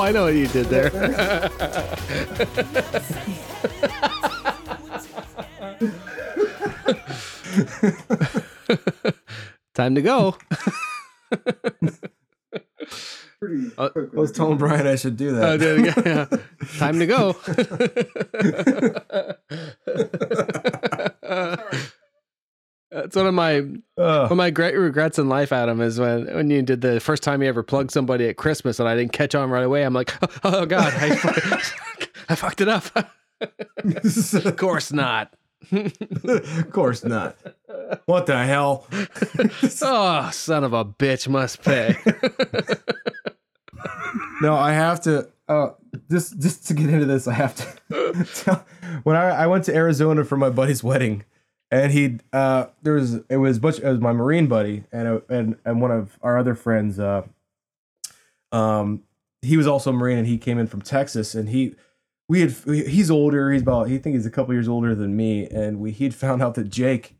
I know what you did there. Time to go. Pretty uh, I was telling Brian I should do that. Uh, there we go. Yeah. Time to go. That's one of my uh, one of my great regrets in life, Adam, is when, when you did the first time you ever plugged somebody at Christmas and I didn't catch on right away. I'm like, oh, oh God, I, I fucked it up. Of course not. Of course not. What the hell? Oh, son of a bitch, must pay. No, I have to, uh, just, just to get into this, I have to tell, when I, I went to Arizona for my buddy's wedding. And he, uh, there was, it was, Butch, it was my Marine buddy and, and, and one of our other friends, uh, um, he was also a Marine and he came in from Texas and he, we had, he's older. He's about, he think he's a couple years older than me. And we, he'd found out that Jake,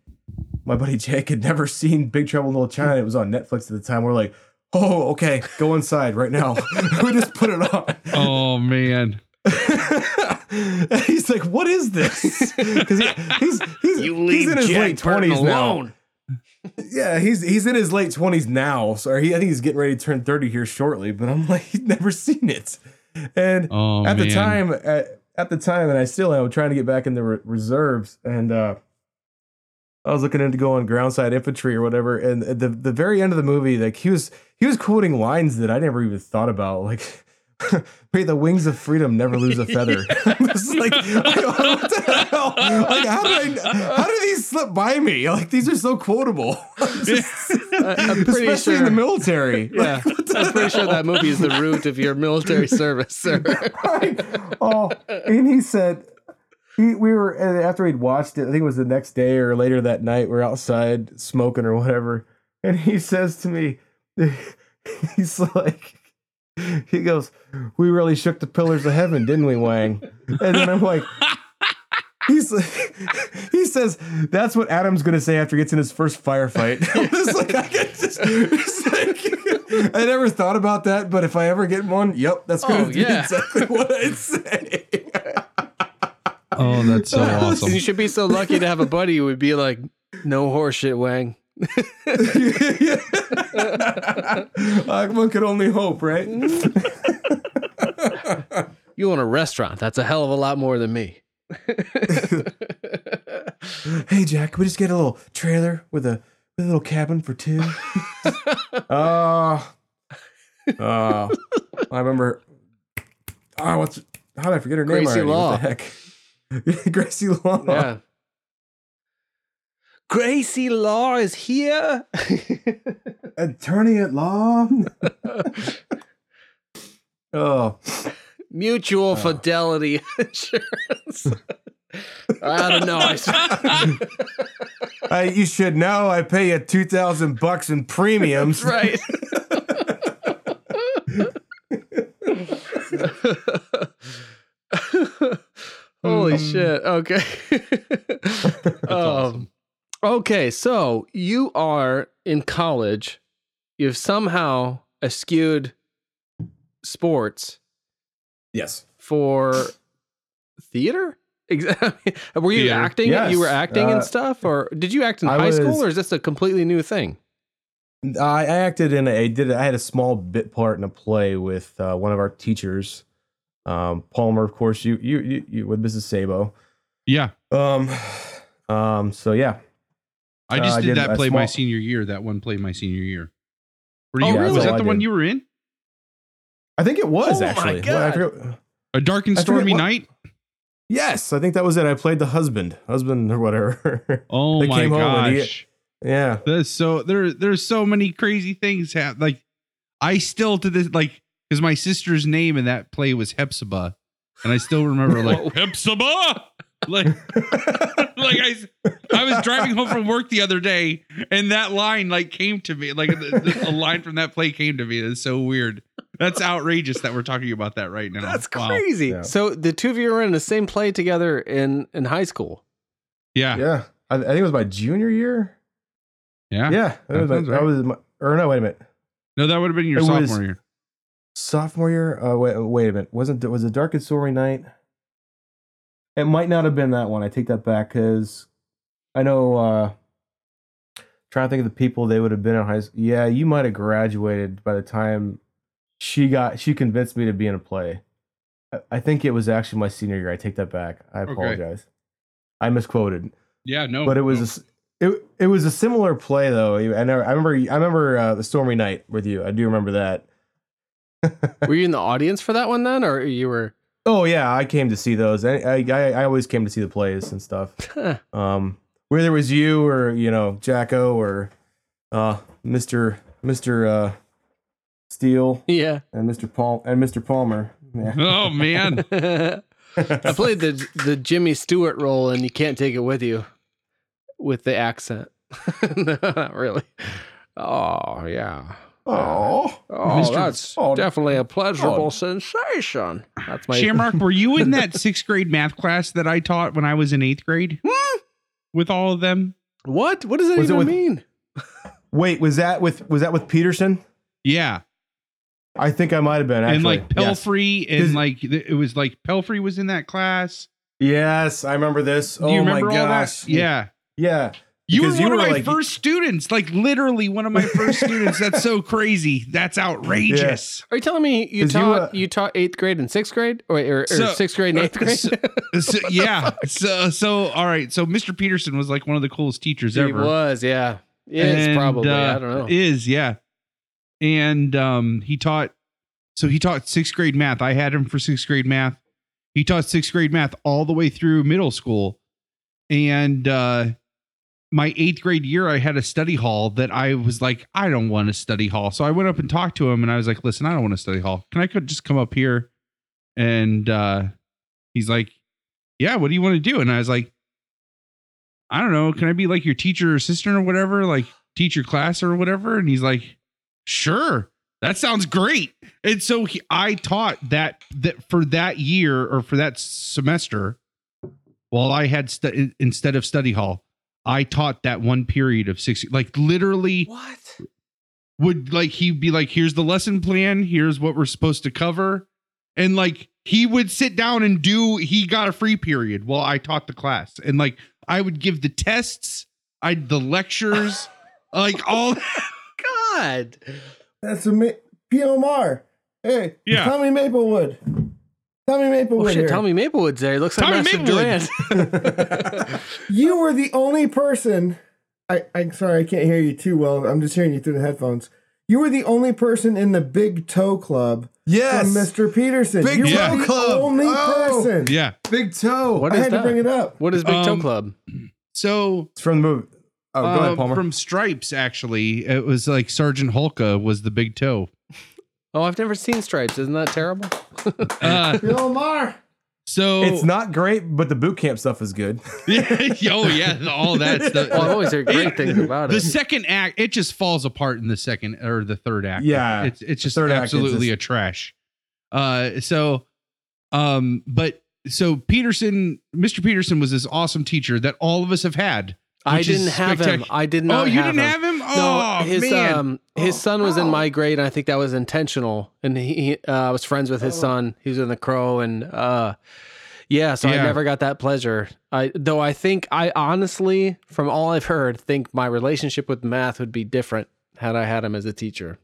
my buddy Jake, had never seen Big Trouble in Little China. It was on Netflix at the time. We're like, oh, okay, go inside right now. We just put it on. Oh man. And he's like, what is this? Because he, he's he's you leave he's in his Jack late twenties now. Yeah, he's he's in his late twenties now. So he I think he's getting ready to turn thirty here shortly. But I'm like, he's never seen it. And oh, at man. the time, at, at the time, and I still am trying to get back in the re- reserves. And uh, I was looking into going groundside infantry or whatever. And at the the very end of the movie, like he was he was quoting lines that I never even thought about, like. May the wings of freedom never lose a feather. I'm just like, like, oh, what the hell? Like, how did I, how did these slip by me? Like, these are so quotable. Just, I'm pretty especially sure. in the military. Yeah, like, I'm hell? pretty sure that movie is the root of your military service, sir. Right. Oh, and he said, he, we were after he'd watched it. I think it was the next day or later that night. We're outside smoking or whatever, and he says to me, he's like. He goes, we really shook the pillars of heaven, didn't we, Wang? And then I'm like, he's, he says, that's what Adam's going to say after he gets in his first firefight. I'm just like, I can just, like, I never thought about that, but if I ever get one, yep, that's going to oh, be yeah. exactly what I'd say. Oh, that's so awesome. You should be so lucky to have a buddy who would be like, no horseshit, Wang. Like, one could only hope, right? You own a restaurant. That's a hell of a lot more than me. Hey, Jack, can we just get a little trailer with a, with a little cabin for two? Oh, uh, uh, I remember. Oh, what's how did I forget her name? Gracie already? Law. What the heck? Gracie Law. Yeah. Gracie Law is here. Attorney at law. Oh, mutual oh. fidelity insurance. I don't know. I, you should know. I pay you two thousand bucks in premiums. That's right. Holy um, shit! Okay. That's um, awesome. Okay, so you are in college. You've somehow eschewed sports. Yes. For theater? Exactly. Were you theater. acting? Yes. You were acting uh, and stuff? Or did you act in I high was, school, or is this a completely new thing? I, I acted in a, did, I had a small bit part in a play with uh, one of our teachers, um, Palmer, of course, you, you, you, you with Missus Sabo. Yeah. Um. Um. So, yeah. I just uh, did, I did that play small... my senior year. That one play my senior year. Were you, oh, really? Was that the one you were in? I think it was, oh, actually. My God. Well, I forget... A dark and stormy night? Yes, I think that was it. I played the husband. Husband or whatever. Oh, my came gosh. Home he... Yeah. There's so there, there's so many crazy things happen. Like, I still to this, like, because my sister's name in that play was Hepzibah. And I still remember, like, Hepzibah! Like, like I, I was driving home from work the other day, and that line like came to me, like the, the, a line from that play came to me. It's so weird. That's outrageous that we're talking about that right now. That's wow. crazy. Yeah. So the two of you were in the same play together in, in high school. Yeah, yeah. I, I think it was my junior year. Yeah, yeah. That, that was, my, right. that was my, or no, wait a minute. No, that would have been your it sophomore was, year. sophomore year. Uh, wait, wait a minute. Wasn't was it Dark and Stormy Night? It might not have been that one. I take that back because I know. Uh, trying to think of the people they would have been in high school. Yeah, you might have graduated by the time she got. She convinced me to be in a play. I, I think it was actually my senior year. I take that back. I apologize. Okay. I misquoted. Yeah, no. But it was no. a, it it was a similar play though. I never, I remember I remember uh, the Stormy Night with you. I do remember that. Were you in the audience for that one then, or you were? Oh yeah, I came to see those. I I, I always came to see the plays and stuff. um, whether it was you or you know Jacko or uh Mister Mister Uh, Steele, yeah, and Mister Paul and Mister Palmer. Yeah. Oh man. I played the the Jimmy Stewart role and You Can't Take It With You with the accent. No, not really. Oh, yeah. Oh, uh, oh Mister that's oh, definitely a pleasurable oh. sensation. That's my Shamrock, were you in that sixth grade math class that I taught when I was in eighth grade? Hmm? With all of them? What? What does that was even with, mean? Wait, was that with was that with Peterson? Yeah. I think I might have been actually. And like Pelfrey, yes. and like it was like Pelfrey was in that class. Yes, I remember this. Do you oh remember my gosh! All that? Yeah, yeah. You were one you were of my like, first students, like literally one of my first students. That's so crazy. That's outrageous. Yeah. Are you telling me you taught you, uh, you taught eighth grade and sixth grade, or, or, or so, sixth grade and eighth grade? So, so, yeah. So so all right. So Mister Peterson was like one of the coolest teachers he ever. He was, yeah. Is and, probably uh, I don't know. Is yeah. And um, he taught, so he taught sixth grade math. I had him for sixth grade math. He taught sixth grade math all the way through middle school. And uh, my eighth grade year, I had a study hall that I was like, I don't want a study hall. So I went up and talked to him and I was like, listen, I don't want a study hall. Can I could just come up here? And uh, he's like, yeah, what do you want to do? And I was like, I don't know. Can I be like your teacher or assistant or whatever? Like teach your class or whatever? And he's like, sure, that sounds great. And so he, I taught that that for that year or for that semester, while I had stu- instead of study hall, I taught that one period of six. Like literally, what would like he'd be like, "Here's the lesson plan. Here's what we're supposed to cover," and like he would sit down and do. He got a free period while I taught the class, and like I would give the tests, I the lectures, like all that. God, that's a ma- P M R. Hey, yeah. Tommy Maplewood. Tommy Maplewood. Oh, shit, here. Tommy Maplewood's there. He looks like Master Durant. You were the only person. I, I'm sorry, I can't hear you too well. I'm just hearing you through the headphones. You were the only person in the Big Toe Club. Yes, from Mister Peterson. Big you Toe yeah. Club. The only oh, person. Yeah, Big Toe. What I is had that? to bring it up. What is Big um, Toe Club? So it's from the movie. Oh, go ahead, Palmer. Um, from Stripes, actually. It was like Sergeant Hulka was the Big Toe. Oh, I've never seen Stripes. Isn't that terrible? uh, Bill Maher. So it's not great, but the boot camp stuff is good. Yeah, oh, yeah. All that stuff. Well, I always hear great it, things about it. The second act, it just falls apart in the second or the third act. Yeah. It's, it's just third absolutely act, it's just... a trash. Uh, so, um, but so Peterson, Mister Peterson was this awesome teacher that all of us have had. I didn't have him. I did not. Oh, you didn't have him? Oh, no, his, man. Um, his son was in my grade, and I think that was intentional. And he, I uh, was friends with his son. He was in The Crow, and uh, yeah, so yeah. I never got that pleasure. I, though I think I honestly, from all I've heard, think my relationship with math would be different had I had him as a teacher.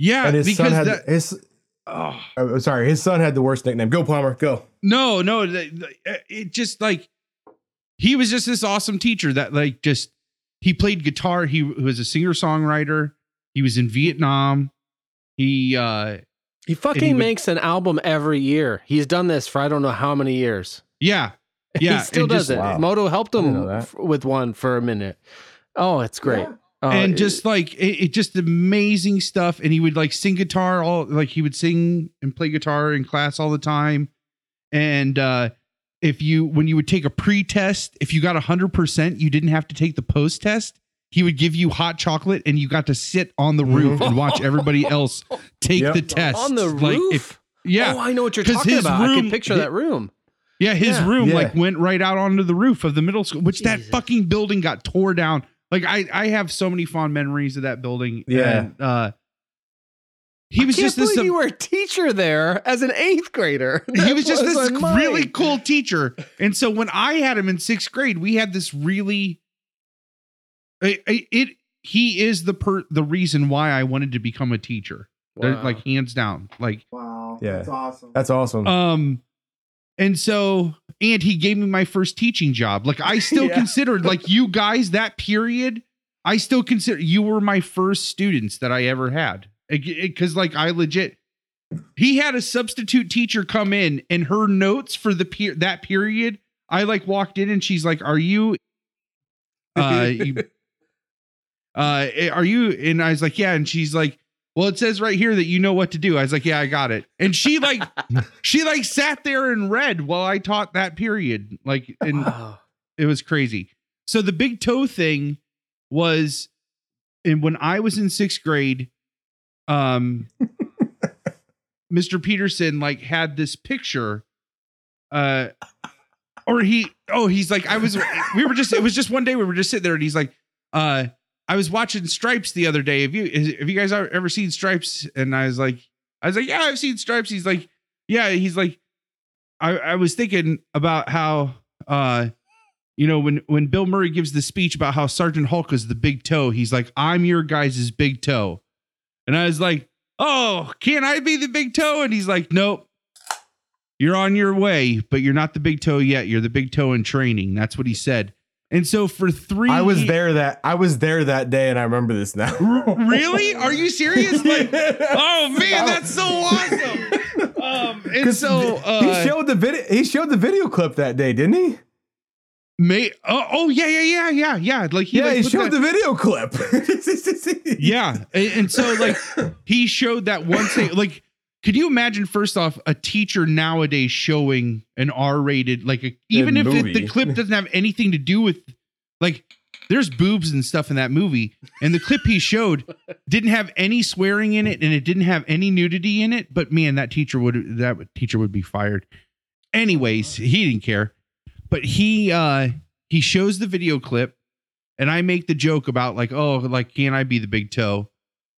Yeah, and his because son had that, his. Oh, I'm sorry, his son had the worst nickname. Go, Palmer. Go. No, no, it just like. He was just this awesome teacher that like just he played guitar. He was a singer songwriter. He was in Vietnam. He uh, he fucking he would, makes an album every year. He's done this for I don't know how many years. Yeah, yeah. He still does just, it. Wow. Moto helped him f- with one for a minute. Oh, it's great. Yeah. Oh, and it, just like it, it, just amazing stuff. And he would like sing guitar all like he would sing and play guitar in class all the time. And uh, If you, when you would take a pre-test, if you got one hundred percent, you didn't have to take the post-test. He would give you hot chocolate and you got to sit on the roof and watch everybody else take yep. the test. On the like roof? If, yeah. Oh, I know what you're talking about. Room, I can picture that room. Yeah, his yeah. room yeah. like went right out onto the roof of the middle school, which Jesus. That fucking building got tore down. Like I, I have so many fond memories of that building. Yeah. And, uh, He was I can't just this. You were a teacher there as an eighth grader. That he was just was this really cool teacher. And so when I had him in sixth grade, we had this really. It, it he is the per, the reason why I wanted to become a teacher. Wow. Like hands down. Like wow, yeah, that's awesome. That's awesome. Um, and so and he gave me my first teaching job. Like I still yeah. considered like you guys that period. I still consider you were my first students that I ever had. Because like I legit, he had a substitute teacher come in and her notes for the pe- that period. I like walked in and she's like, "Are you, uh, you, uh, are you?" And I was like, "Yeah." And she's like, "Well, it says right here that you know what to do." I was like, "Yeah, I got it." And she like, she like sat there and read while I taught that period. Like, and wow. It was crazy. So the big toe thing was, and when I was in sixth grade. Um, Mister Peterson like had this picture, uh, or he, oh, he's like, I was, we were just, it was just one day we were just sitting there and he's like, uh, I was watching Stripes the other day. Have you, have you guys ever seen Stripes? And I was like, I was like, yeah, I've seen Stripes. He's like, yeah. He's like, I, I was thinking about how, uh, you know, when, when Bill Murray gives the speech about how Sergeant Hulk is the big toe, he's like, I'm your guys' big toe. And I was like, oh, can I be the big toe? And he's like, nope, you're on your way, but you're not the big toe yet. You're the big toe in training. That's what he said. And so for three, I was there that I was there that day. And I remember this now. Really? Are you serious? Like, oh man, that's so awesome. Um, and so uh, he showed the video. He showed the video clip that day, didn't he? May oh, oh yeah yeah yeah yeah yeah like he, yeah like, he showed that, the video clip yeah and, and so like he showed that one thing. Like could you imagine first off a teacher nowadays showing an R-rated like a, even if it, the clip doesn't have anything to do with like there's boobs and stuff in that movie and the clip he showed didn't have any swearing in it and it didn't have any nudity in it, but man that teacher would that teacher would be fired anyways. He didn't care. But he uh, he shows the video clip and I make the joke about like, oh, like, can I be the big toe?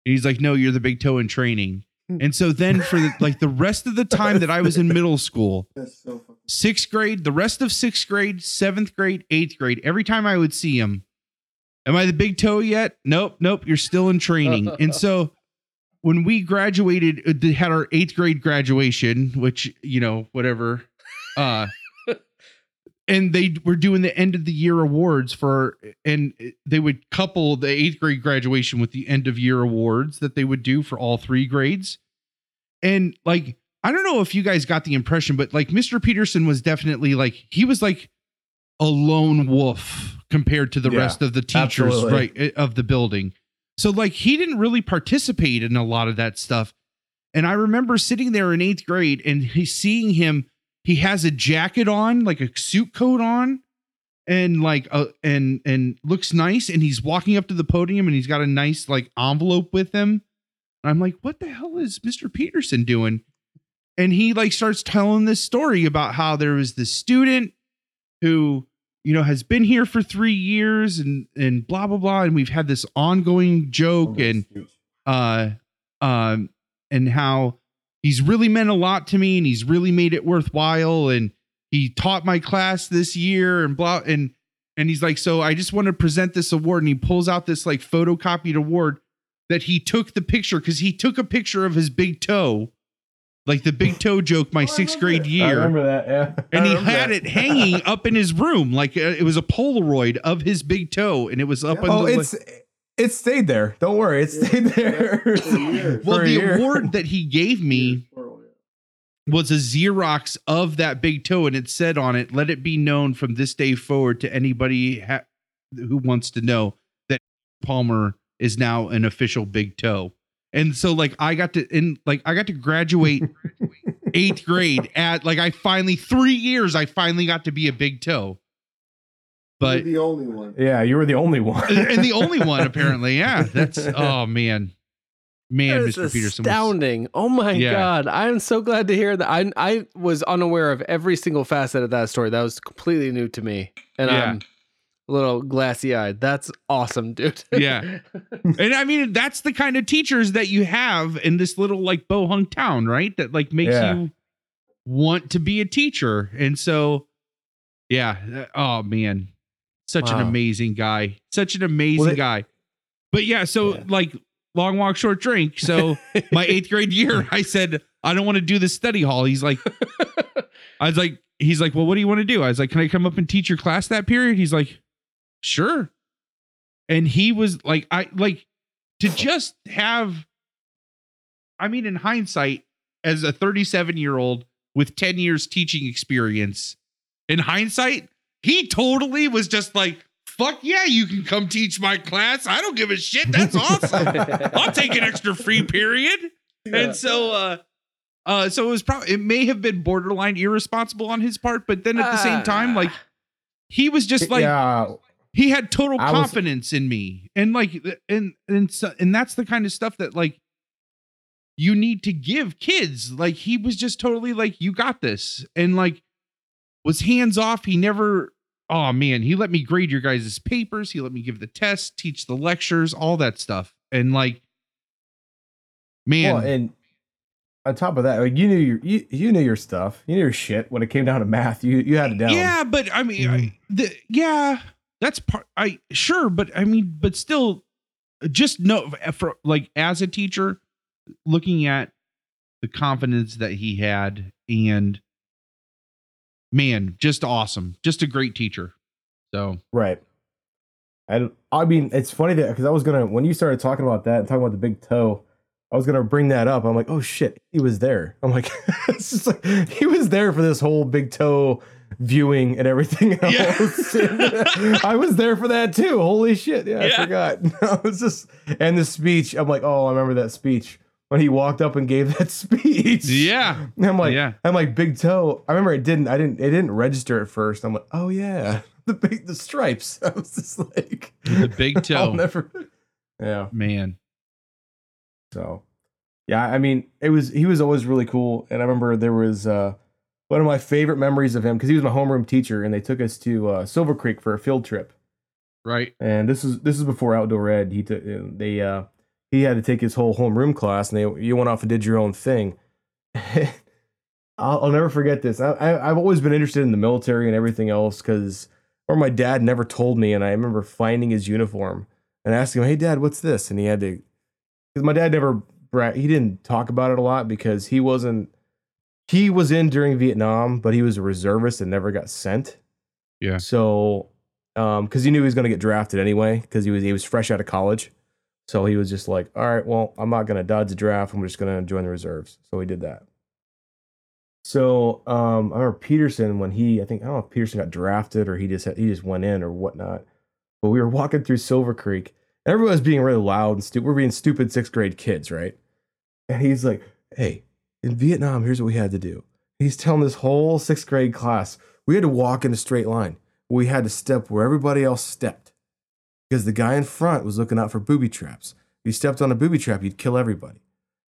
And he's like, no, you're the big toe in training. And so then for the, like the rest of the time that I was in middle school, so sixth grade, the rest of sixth grade, seventh grade, eighth grade, every time I would see him. Am I the big toe yet? Nope. Nope. You're still in training. And so when we graduated, had our eighth grade graduation, which, you know, whatever, uh, and they were doing the end of the year awards for, and they would couple the eighth grade graduation with the end of year awards that they would do for all three grades. And like, I don't know if you guys got the impression, but like Mister Peterson was definitely like, he was like a lone wolf compared to the yeah, rest of the teachers, absolutely. Right, of the building. So like, he didn't really participate in a lot of that stuff. And I remember sitting there in eighth grade and he, seeing him, he has a jacket on, like a suit coat on, and like uh, and and looks nice. And he's walking up to the podium, and he's got a nice like envelope with him. And I'm like, what the hell is Mister Peterson doing? And he like starts telling this story about how there was this student who you know has been here for three years, and and blah blah blah. And we've had this ongoing joke, and uh, um, and how. He's really meant a lot to me and he's really made it worthwhile. And he taught my class this year and blah. And, and he's like, so I just want to present this award. And he pulls out this like photocopied award that he took the picture. Cause he took a picture of his big toe, like the big toe joke, my oh, sixth grade year. I remember that. Yeah. And he had that. It hanging up in his room. Like uh, it was a Polaroid of his big toe. And it was up. Yeah. On oh, the, it's, like, It stayed there. Don't worry. It stayed there. Well, the year. Award that he gave me was a Xerox of that big toe. And it said on it, let it be known from this day forward to anybody ha- who wants to know that Palmer is now an official big toe. And so like I got to in like I got to graduate eighth grade at like I finally three years. I finally got to be a big toe. But you're the only one. Yeah, you were the only one. And the only one, apparently. Yeah. That's oh man. Man, Mister Peterson. Astounding. Was, oh my yeah. God. I am so glad to hear that. I I was unaware of every single facet of that story. That was completely new to me. And yeah. I'm a little glassy eyed. That's awesome, dude. Yeah. And I mean, that's the kind of teachers that you have in this little like bohunk town, right? That like makes yeah. you want to be a teacher. And so, yeah. Oh man, such wow. an amazing guy, such an amazing well, it, guy. But yeah, so yeah. like long walk, short drink. So my eighth grade year, I said, I don't want to do the study hall. He's like, I was like, he's like, well, what do you want to do? I was like, can I come up and teach your class that period? He's like, sure. And he was like, I like to just have, I mean, in hindsight, as a thirty-seven year old with ten years teaching experience, in hindsight, he totally was just like, fuck yeah, you can come teach my class. I don't give a shit. That's awesome. I'll take an extra free period. Yeah. And so, uh, uh, so it was probably, it may have been borderline irresponsible on his part, but then at the uh, same time, like he was just like, yeah, he had total I confidence was... in me. And like, and, and, so, and that's the kind of stuff that like you need to give kids. Like he was just totally like, you got this. And like, was hands off. He never, oh man, he let me grade your guys' papers. He let me give the tests, teach the lectures, all that stuff. And like, man. Well, and on top of that, like you knew your, you, you knew your stuff, you knew your shit when it came down to math, you, you had it down. Yeah. But I mean, mm-hmm. I, the, yeah, that's part, I sure. But I mean, but still just know for like, as a teacher, looking at the confidence that he had and, man, just awesome. Just a great teacher. So, right. And I mean, it's funny that because I was going to, when you started talking about that and talking about the big toe, I was going to bring that up. I'm like, oh shit, he was there. I'm like, it's just like he was there for this whole big toe viewing and everything else. Yeah. I was there for that too. Holy shit. Yeah, yeah. I forgot. I was just, and the speech, I'm like, oh, I remember that speech. When he walked up and gave that speech. Yeah. And I'm like, yeah. I'm like, big toe. I remember it didn't, I didn't, it didn't register at first. I'm like, oh yeah. The big, the stripes. I was just like. The big toe. I'll never. Yeah. Man. So. Yeah. I mean, it was, he was always really cool. And I remember there was uh, one of my favorite memories of him. Cause he was my homeroom teacher and they took us to uh, Silver Creek for a field trip. Right. And this is, this is before Outdoor Ed. He took, they, uh, he had to take his whole homeroom class, and they you went off and did your own thing. I'll, I'll never forget this. I, I, I've always been interested in the military and everything else because, or my dad never told me, and I remember finding his uniform and asking him, "Hey, Dad, what's this?" And he had to, because my dad never, he didn't talk about it a lot because he wasn't, he was in during Vietnam, but he was a reservist and never got sent. Yeah. So, um, because he knew he was going to get drafted anyway, because he was he was fresh out of college. So he was just like, all right, well, I'm not going to dodge the draft. I'm just going to join the reserves. So he did that. So um, I remember Peterson when he, I think, I don't know if Peterson got drafted or he just had, he just went in or whatnot. But we were walking through Silver Creek. Everyone was being really loud and stupid. We're being stupid sixth grade kids, right? And he's like, hey, in Vietnam, here's what we had to do. He's telling this whole sixth grade class, we had to walk in a straight line. We had to step where everybody else stepped. Because the guy in front was looking out for booby traps. If you stepped on a booby trap, you'd kill everybody.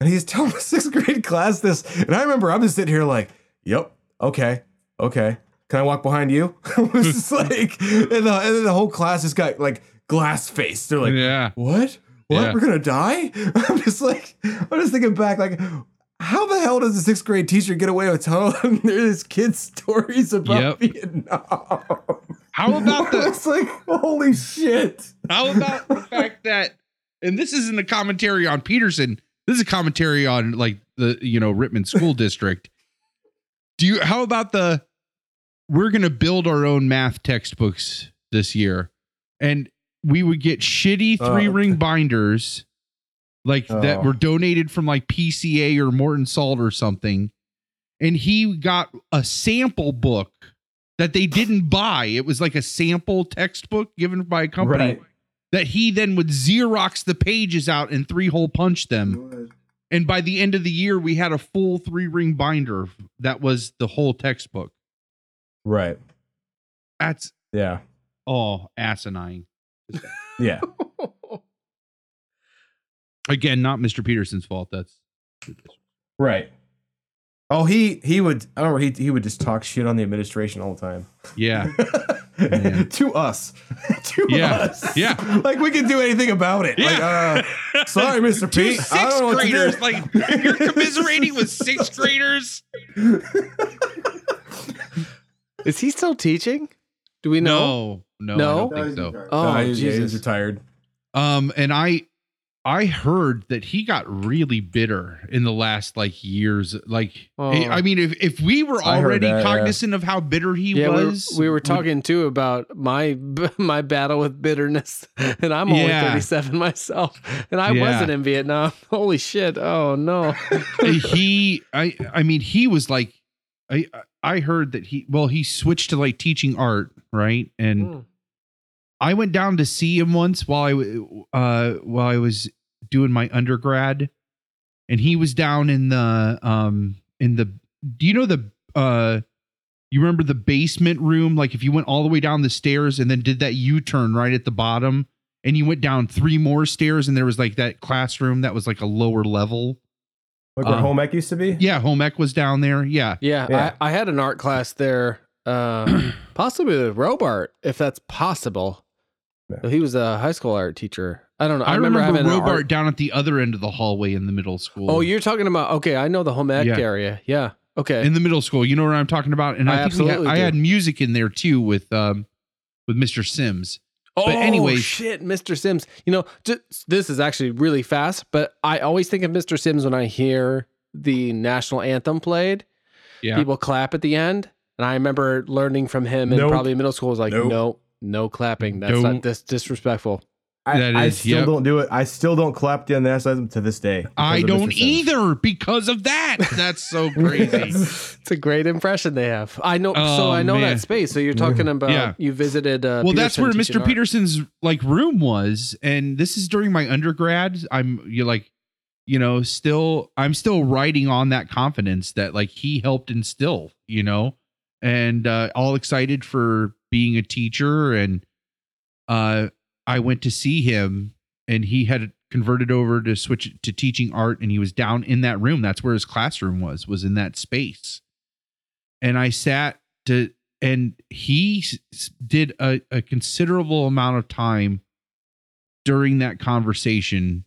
And he's telling the sixth grade class this. And I remember I'm just sitting here like, yep, okay, okay. Can I walk behind you? It was just like, and the, and then the whole class just got like glass faced. They're like, yeah. what? What? Yeah. We're going to die? I'm just like, I'm just thinking back like, how the hell does a sixth grade teacher get away with telling these kids stories about yep. Vietnam? How about the? It's like, holy shit. How about the fact that, and this isn't a commentary on Peterson. This is a commentary on like the, you know, Rittman School District. Do you, how about the, we're going to build our own math textbooks this year. And we would get shitty three ring uh, binders like oh. that were donated from like P C A or Morton Salt or something. And he got a sample book that they didn't buy. It was like a sample textbook given by a company right. that he then would Xerox the pages out and three hole punch them. Good. And by the end of the year, we had a full three ring binder. That was the whole textbook. Right. That's yeah. Oh, asinine. Yeah. Again, not Mister Peterson's fault. That's right. Oh, he he would. Oh, he he would just talk shit on the administration all the time. Yeah, to us, to yeah. us. Yeah, like we can do anything about it. Yeah. Like, uh, sorry, Mister Pete. Sixth I don't know graders, what to do. Like you're commiserating with sixth graders. Is he still teaching? Do we know? No, no, no? I don't think so. Oh, no, he's, Jesus. Yeah, he's retired. Um, and I. I heard that he got really bitter in the last like years. Like, oh, I mean, if, if we were already that, cognizant yeah. of how bitter he yeah, was, we were, we were talking we, too about my, my battle with bitterness and I'm only yeah. thirty-seven myself and I yeah. wasn't in Vietnam. Holy shit. Oh no. he, I, I mean, he was like, I, I heard that he, well, he switched to like teaching art. Right. And mm. I went down to see him once while I, uh, while I was doing my undergrad, and he was down in the, um, in the, do you know the, uh, you remember the basement room? Like if you went all the way down the stairs and then did that U-turn right at the bottom and you went down three more stairs and there was like that classroom that was like a lower level. Like where um, home ec used to be? Yeah. Home ec was down there. Yeah. Yeah. yeah. I, I had an art class there, um, possibly with Robart, if that's possible. So he was a high school art teacher. I don't know. I, I remember, remember having Robart art... down at the other end of the hallway in the middle school. Oh, you're talking about, okay, I know the home ec yeah. area. Yeah. Okay. In the middle school. You know what I'm talking about? And I, I think absolutely ha- I had music in there too with, um, with Mister Sims. Oh, but anyways, shit, Mister Sims. You know, just, this is actually really fast, but I always think of Mister Sims when I hear the national anthem played. Yeah. People clap at the end. And I remember learning from him in nope. probably middle school. I was like, nope. no. No clapping. That's nope. not dis- disrespectful. I, that is, I still yep. don't do it. I still don't clap the anthem to this day. I don't either because of that. That's so crazy. It's a great impression they have. I know. Oh, so I know man. that space. So you're talking about yeah. you visited. Uh, well, Peterson that's where Mister art. Peterson's like room was, and this is during my undergrad. I'm you're like, you know, still I'm still riding on that confidence that like he helped instill. You know, and uh, all excited for being a teacher. And uh, I went to see him and he had converted over to switch to teaching art. And he was down in that room. That's where his classroom was, was in that space. And I sat to, and he did a, a considerable amount of time during that conversation,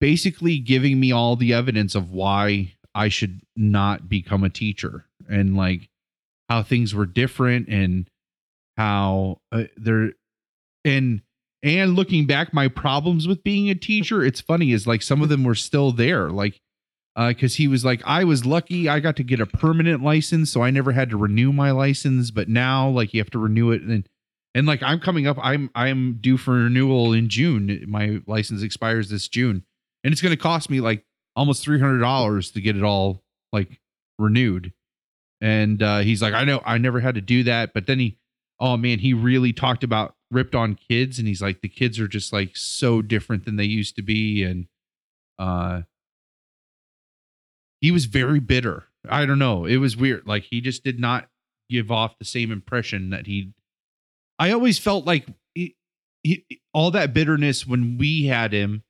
basically giving me all the evidence of why I should not become a teacher. And like, how things were different and how uh, they're and, and looking back, my problems with being a teacher, it's funny is like some of them were still there. Like, uh, cause he was like, I was lucky I got to get a permanent license. So I never had to renew my license, but now like you have to renew it. And, and like, I'm coming up, I'm, I'm due for renewal in June. My license expires this June and it's going to cost me like almost three hundred dollars to get it all like renewed. And uh, he's like, I know I never had to do that. But then he, oh man, he really talked about ripped on kids. And he's like, the kids are just like so different than they used to be. And uh, he was very bitter. I don't know. It was weird. Like he just did not give off the same impression that he, I always felt like he, he, all that bitterness when we had him,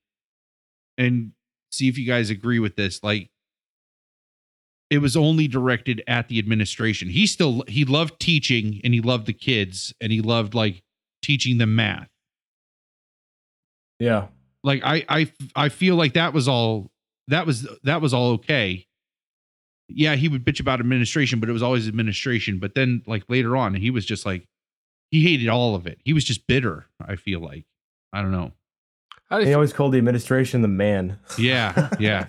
and see if you guys agree with this. Like, it was only directed at the administration. He still, he loved teaching and he loved the kids and he loved like teaching them math. Yeah. Like I, I, I feel like that was all, that was, that was all okay. Yeah. He would bitch about administration, but it was always administration. But then like later on, he was just like, he hated all of it. He was just bitter. I feel like, I don't know. He always called the administration the man. Yeah. Yeah.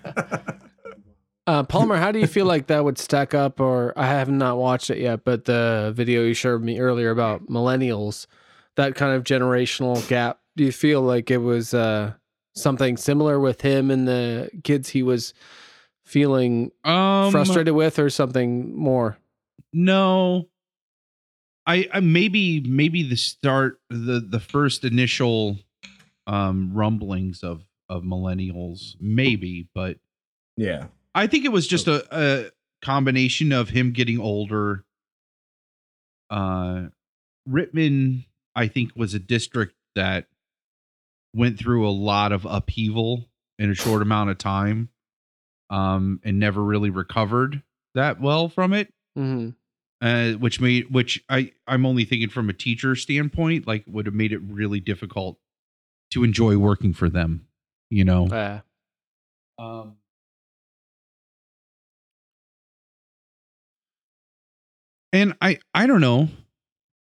Uh, Palmer, how do you feel like that would stack up? Or I have not watched it yet, but the video you showed me earlier about millennials, that kind of generational gap, do you feel like it was uh, something similar with him and the kids he was feeling um, frustrated with or something more? No, I, I maybe, maybe the start, the, the first initial um, rumblings of, of millennials, maybe, but yeah. I think it was just a, a combination of him getting older. Uh, Rittman, I think, was a district that went through a lot of upheaval in a short amount of time. um, and never really recovered that well from it. Mm-hmm. Uh, which made, which I, I'm only thinking from a teacher standpoint, like would have made it really difficult to enjoy working for them, you know? Uh, um, and I, I don't know.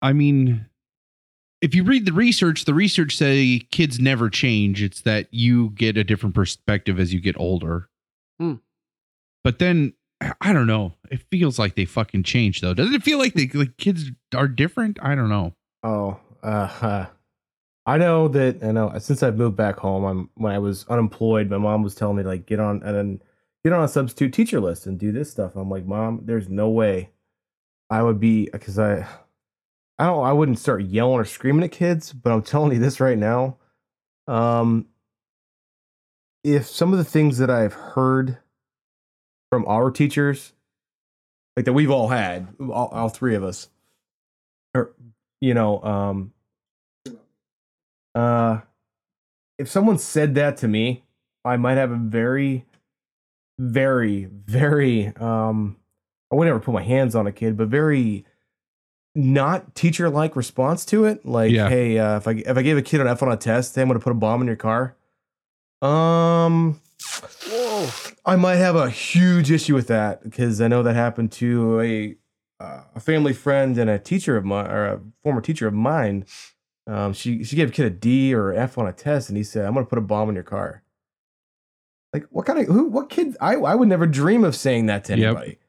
I mean, if you read the research, the research say kids never change. It's that you get a different perspective as you get older. Hmm. But then, I don't know. It feels like they fucking change, though. Doesn't it feel like the like kids are different? I don't know. Oh, uh, huh. I know that. I know since I've moved back home, I'm when I was unemployed, my mom was telling me to, like, get on and then get on a substitute teacher list and do this stuff. I'm like, Mom, there's no way I would be, because I, I don't, I wouldn't start yelling or screaming at kids. But I'm telling you this right now. Um, if some of the things that I've heard from our teachers, like that we've all had, all, all three of us, or, you know, um, uh, if someone said that to me, I might have a very, very, very, um, I would never put my hands on a kid, but very not teacher-like response to it. Like, yeah. Hey, uh, if I, if I gave a kid an F on a test, hey, I'm going to put a bomb in your car. Um, Whoa. I might have a huge issue with that, because I know that happened to a uh, a family friend and a teacher of mine, or a former teacher of mine. Um, she she gave a kid a D or F on a test, and he said, "I'm going to put a bomb in your car." Like, what kind of who? What kid? I I would never dream of saying that to anybody.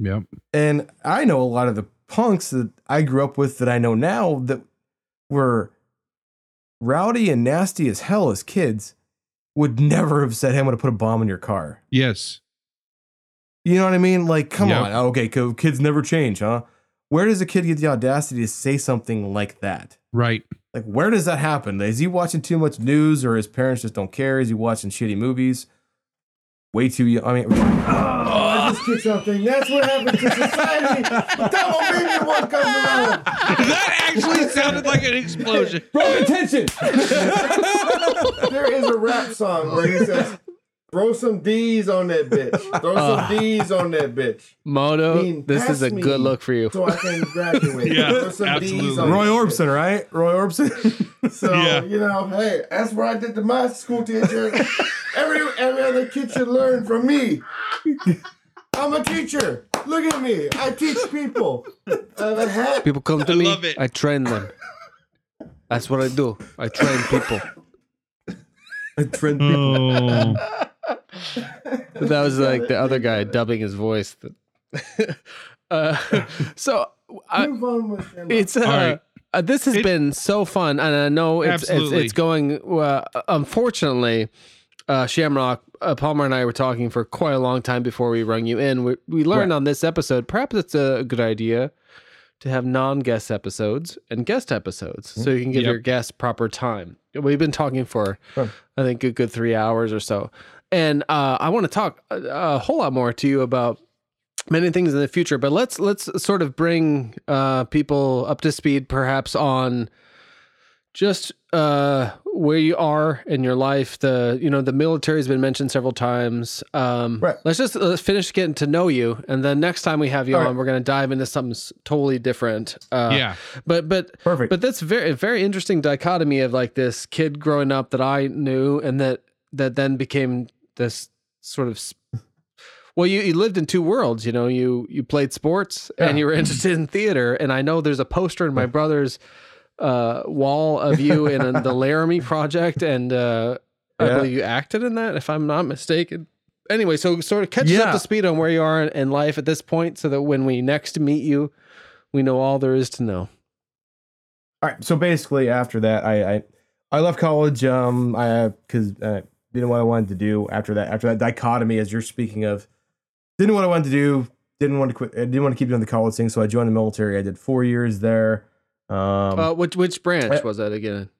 Yep. Yep. And I know a lot of the punks that I grew up with that I know now that were rowdy and nasty as hell as kids would never have said, "Hey, I'm going to put a bomb in your car." Yes. You know what I mean? Like, come yep. on. Okay, kids never change, huh? Where does a kid get the audacity to say something like that? Right. Like, where does that happen? Is he watching too much news, or his parents just don't care? Is he watching shitty movies? Way too young. I mean, oh, I just did something. That's what happens to society. That won't be me one comes around. That actually sounded like an explosion. Bro, attention. There is a rap song where he says, "Throw some D's on that bitch. Throw uh, some D's on that bitch. Moto, mean, this is a good look for you. So I can graduate." Yeah, throw some absolutely. D's on Roy Orbison, bitch. Right? Roy Orbison. So, yeah. You know, hey, that's where I did to my school teacher. Every every other kid should learn from me. I'm a teacher. Look at me. I teach people. I have a hat. People come to I me. I train them. That's what I do. I train people. I train people. Oh. That was like the other guy dubbing his voice. uh, so I, it's uh, right. uh, this has it, been so fun, and I know it's it's, it's going. Uh, unfortunately, uh, Shamrock, uh, Palmer, and I were talking for quite a long time before we rung you in. We, we learned right. on this episode, perhaps it's a good idea to have non-guest episodes and guest episodes, so you can give yep. your guests proper time. We've been talking for, huh. I think, a good three hours or so. And uh, I want to talk a, a whole lot more to you about many things in the future, but let's let's sort of bring uh, people up to speed, perhaps, on just uh, where you are in your life. The you know the military has been mentioned several times. Um, right. Let's just let's finish getting to know you, and then next time we have you All on, right. we're going to dive into something totally different. Uh, yeah. But but perfect. But that's very very interesting dichotomy of like this kid growing up that I knew, and that that then became this sort of, well, you, you lived in two worlds, you know, you, you played sports yeah. and you were interested in theater. And I know there's a poster in my brother's, uh, wall of you in a, the Laramie Project. And, uh, yeah. I believe you acted in that, if I'm not mistaken. Anyway, so sort of catch yeah. us up to speed on where you are in, in life at this point, so that when we next meet you, we know all there is to know. All right. So basically after that, I, I, I left college. Um, I, cause, uh, didn't know what I wanted to do after that, after that dichotomy, as you're speaking of. Didn't know what I wanted to do. Didn't want to quit. I didn't want to keep doing the college thing. So I joined the military. I did four years there. Um, uh, which, which branch I, was that again?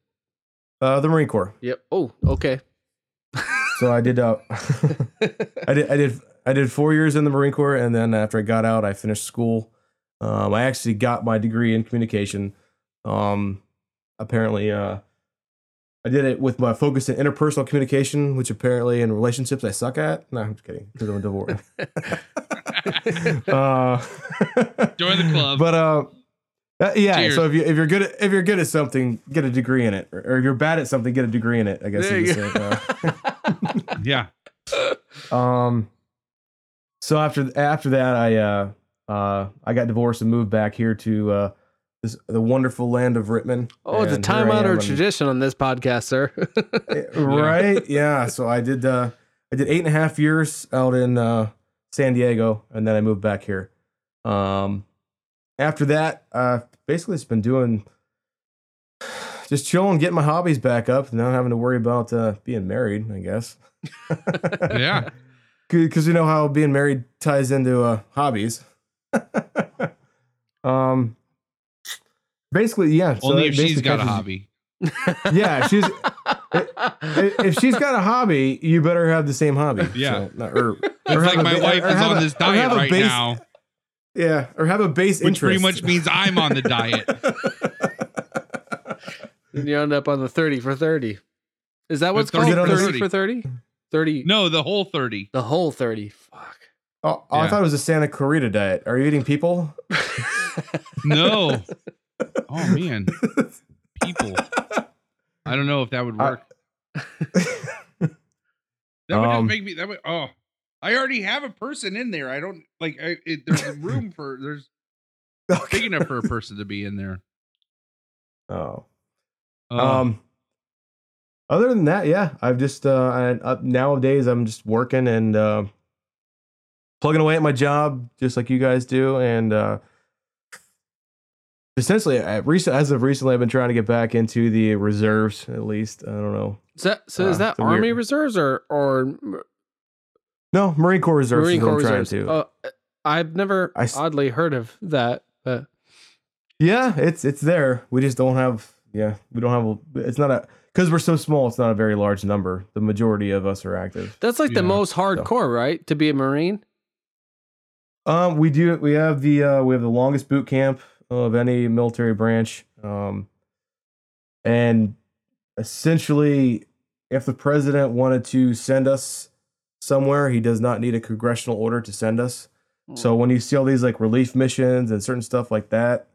Uh, the Marine Corps. Yep. Oh, okay. So I did, uh, I did, I did, I did four years in the Marine Corps. And then after I got out, I finished school. Um, I actually got my degree in communication. Um, apparently, uh, I did it with my focus in interpersonal communication, which apparently in relationships I suck at. No, I'm just kidding. Because I'm a divorce. uh, Join the club. But uh, uh, yeah. Cheers. So if you if you're good at, if you're good at something, get a degree in it. Or, or if you're bad at something, get a degree in it. I guess. There you go. Say, uh, yeah. Um. So after after that, I uh, uh I got divorced and moved back here to. Uh, This, the wonderful land of Rittman. Oh, it's a time-honored tradition on this podcast, sir. Right? Yeah. So I did. Uh, I did eight and a half years out in uh, San Diego, and then I moved back here. Um, after that, I've uh, basically just been doing just chilling, getting my hobbies back up, and not having to worry about uh, being married. I guess. Yeah. Because you know how being married ties into uh, hobbies. um. Basically, yeah. Only so if she's got a hobby. Yeah, she's if she's got a hobby, you better have the same hobby. Yeah, so, not, or, it's or like my a, wife is on a, this diet right base, now. Yeah, or have a base which interest, which pretty much means I'm on the diet. Then you end up on the thirty for thirty. Is that what's called thirty for thirty? thirty. No, the whole thirty. The whole thirty. Fuck. Oh, oh yeah. I thought it was a Santa Clarita diet. Are you eating people? No. Oh man, people! I don't know if that would work. I, that would um, make me. That would. Oh, I already have a person in there. I don't like. I, it, there's room for. There's okay. Big enough for a person to be in there. Oh. Um. um other than that, yeah, I've just. Uh, I, uh, nowadays, I'm just working and uh, plugging away at my job, just like you guys do, and. Uh, Essentially, as of recently, I've been trying to get back into the reserves, at least. I don't know. Is that, so uh, is that Army weird... reserves or, or... No, Marine Corps reserves. Marine Corps reserves. To. Uh, I've never I... oddly heard of that. But... Yeah, it's it's there. We just don't have... Yeah, we don't have... It's not a... Because we're so small, it's not a very large number. The majority of us are active. That's like yeah. the most hardcore, so. Right? To be a Marine? Um, we do... We have the uh, we have the longest boot camp of any military branch. Um, and essentially, if the president wanted to send us somewhere, he does not need a congressional order to send us. Mm. So when you see all these like relief missions and certain stuff like that,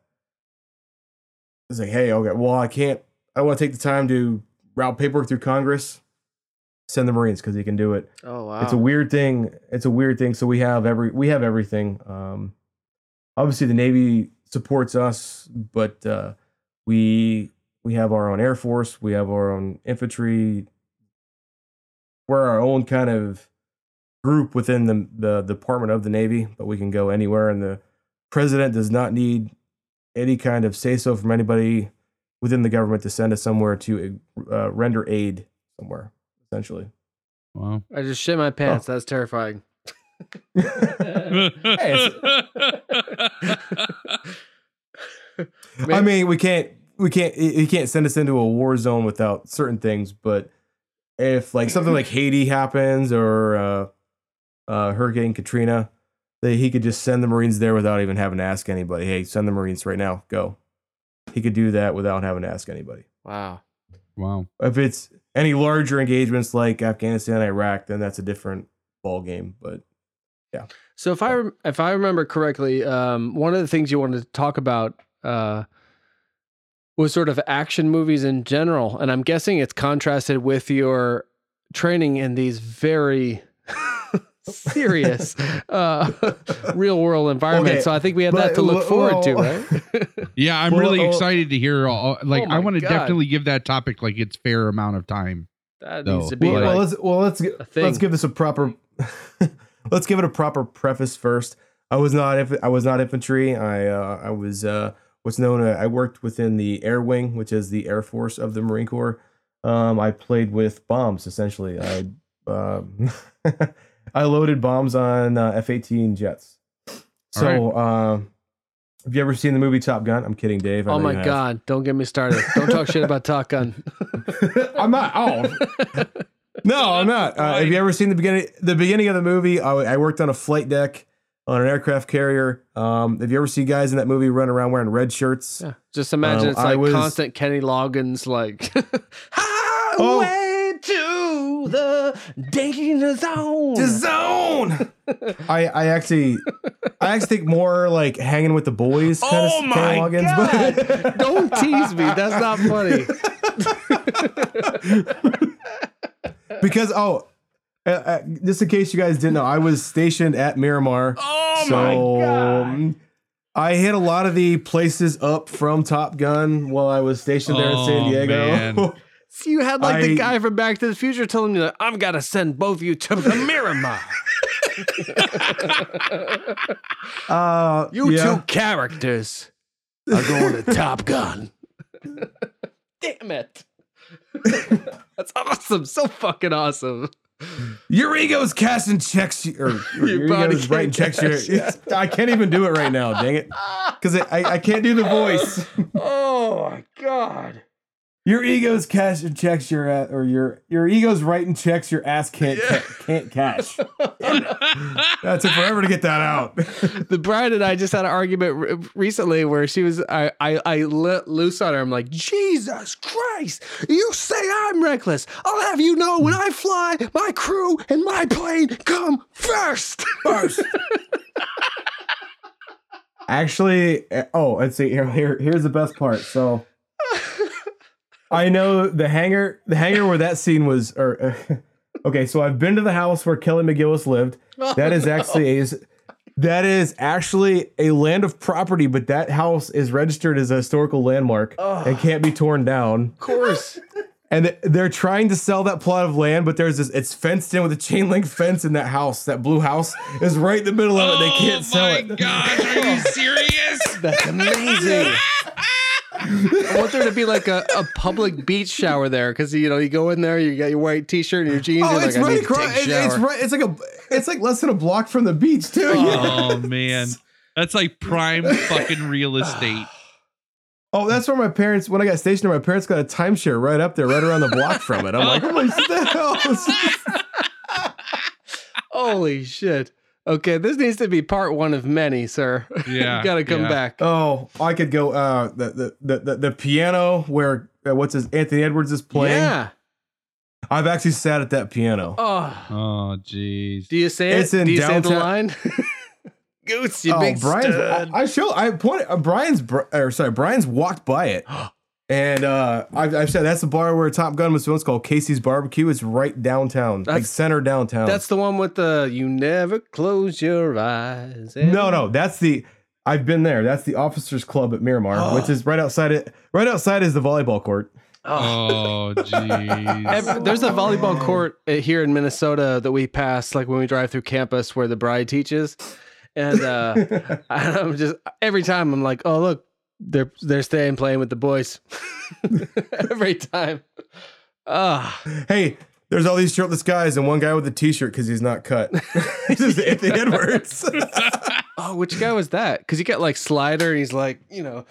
it's like, hey, okay, well, I can't, I want to take the time to route paperwork through Congress, send the Marines. Cause he can do it. Oh, wow. It's a weird thing. It's a weird thing. So we have every, we have everything. Um, obviously the Navy supports us, but uh, we we have our own Air Force, we have our own infantry. We're our own kind of group within the, the Department of the Navy, but we can go anywhere. And the president does not need any kind of say-so from anybody within the government to send us somewhere to uh, render aid somewhere, essentially. Wow! I just shit my pants. Oh. That's terrifying. Hey, I mean, we can't, we can't, you can't send us into a war zone without certain things. But if like something like Haiti happens or uh, uh, Hurricane Katrina, that he could just send the Marines there without even having to ask anybody. Hey, send the Marines right now. Go. He could do that without having to ask anybody. Wow. Wow. If it's any larger engagements like Afghanistan, Iraq, then that's a different ball game. But. Yeah. So if I if I remember correctly, um, one of the things you wanted to talk about uh, was sort of action movies in general, and I'm guessing it's contrasted with your training in these very serious uh, real world environments. Okay. So I think we have but, that to look well, forward well, to, right? Yeah, I'm well, really well, excited to hear. All, like, oh I want to definitely give that topic like its fair amount of time. That so, needs to be well. Like well, let's well let's let's give this a proper. Let's give it a proper preface first. I was not I was not infantry. I uh, I was uh, what's known. Uh, I worked within the Air Wing, which is the Air Force of the Marine Corps. Um, I played with bombs essentially. I um, I loaded bombs on uh, F eighteen jets. So right. uh, have you ever seen the movie Top Gun? I'm kidding, Dave. I oh my God! Have. Don't get me started. Don't talk shit about Top Gun. I'm not. Oh. No, I'm not. Uh, have you ever seen the beginning? The beginning of the movie, I, I worked on a flight deck on an aircraft carrier. Um, have you ever seen guys in that movie run around wearing red shirts? Yeah. Just imagine um, it's like was, constant Kenny Loggins, like, ha! oh. way to the danger zone. The zone. I, I actually, I actually think more like hanging with the boys. Kind oh of my logins, god! But don't tease me. That's not funny. Because oh, uh, uh, just in case you guys didn't know, I was stationed at Miramar. Oh so, my god! Um, I hit a lot of the places up from Top Gun while I was stationed there oh, in San Diego. So you had like I, the guy from Back to the Future telling you, like, "I'm gonna send both of you to the Miramar." uh, you yeah. two characters are going to Top Gun. Damn it! That's awesome. So fucking awesome. Your ego's casting checks, or, or your, your ego's writing checks. Your, I can't even do it right now, dang it, because I, I can't do the voice. Oh my god! Your ego's casting checks your, or your your ego's writing checks your ass can't yeah. ca- can't cash. That took forever to get that out. The bride and I just had an argument recently where she was I I, I let loose on her. I'm like, Jesus Christ! You say I'm reckless. I'll have you know when I fly, my crew and my plane come first. First. Actually, oh, let's see. Here, here, here's the best part. So. I know the hangar, the hangar where that scene was. Or, uh, okay, so I've been to the house where Kelly McGillis lived. Oh, that is actually no. a, that is actually a land of property, but that house is registered as a historical landmark oh. and can't be torn down. Of course. And th- they're trying to sell that plot of land, but there's this. It's fenced in with a chain link fence in that house. That blue house is right in the middle of oh, it. They can't sell it. Oh my God! Are you serious? That's amazing. I want there to be like a, a public beach shower there, because you know you go in there, you got your white T-shirt and your jeans. Oh, it's like, right across. It, it's right. It's like a. It's like less than a block from the beach too. Oh yes. Man, that's like prime fucking real estate. Oh, that's where my parents. When I got stationed, my parents got a timeshare right up there, right around the block from it. I'm like, holy hell! Holy shit. Okay, this needs to be part one of many, sir. Yeah, you gotta come yeah. back. Oh, I could go. Uh, the the the the piano where uh, what's his Anthony Edwards is playing. Yeah, I've actually sat at that piano. Oh, oh, jeez. Do you say it's it? In Do you downtown- say the line? Goose, you oh, big Brian's, stud. I, I show. I pointed. Uh, Brian's or sorry, Brian's walked by it, and uh, I've, I've said that's the bar where Top Gun was filmed. It's called Casey's Barbecue. It's right downtown, that's, like center downtown. That's the one with the "You never close your eyes." And... No, no, that's the. I've been there. That's the Officers Club at Miramar, oh. which is right outside it. Right outside is the volleyball court. Oh, jeez. There's a volleyball court here in Minnesota that we pass, like when we drive through campus, where the bride teaches. And uh, I'm just every time I'm like, oh look, they're they're staying playing with the boys. Every time. Ah, oh. Hey, there's all these shirtless guys and one guy with a T-shirt because he's not cut. This is Anthony Edwards. Oh, which guy was that? Because he got like Slider. And he's like, you know,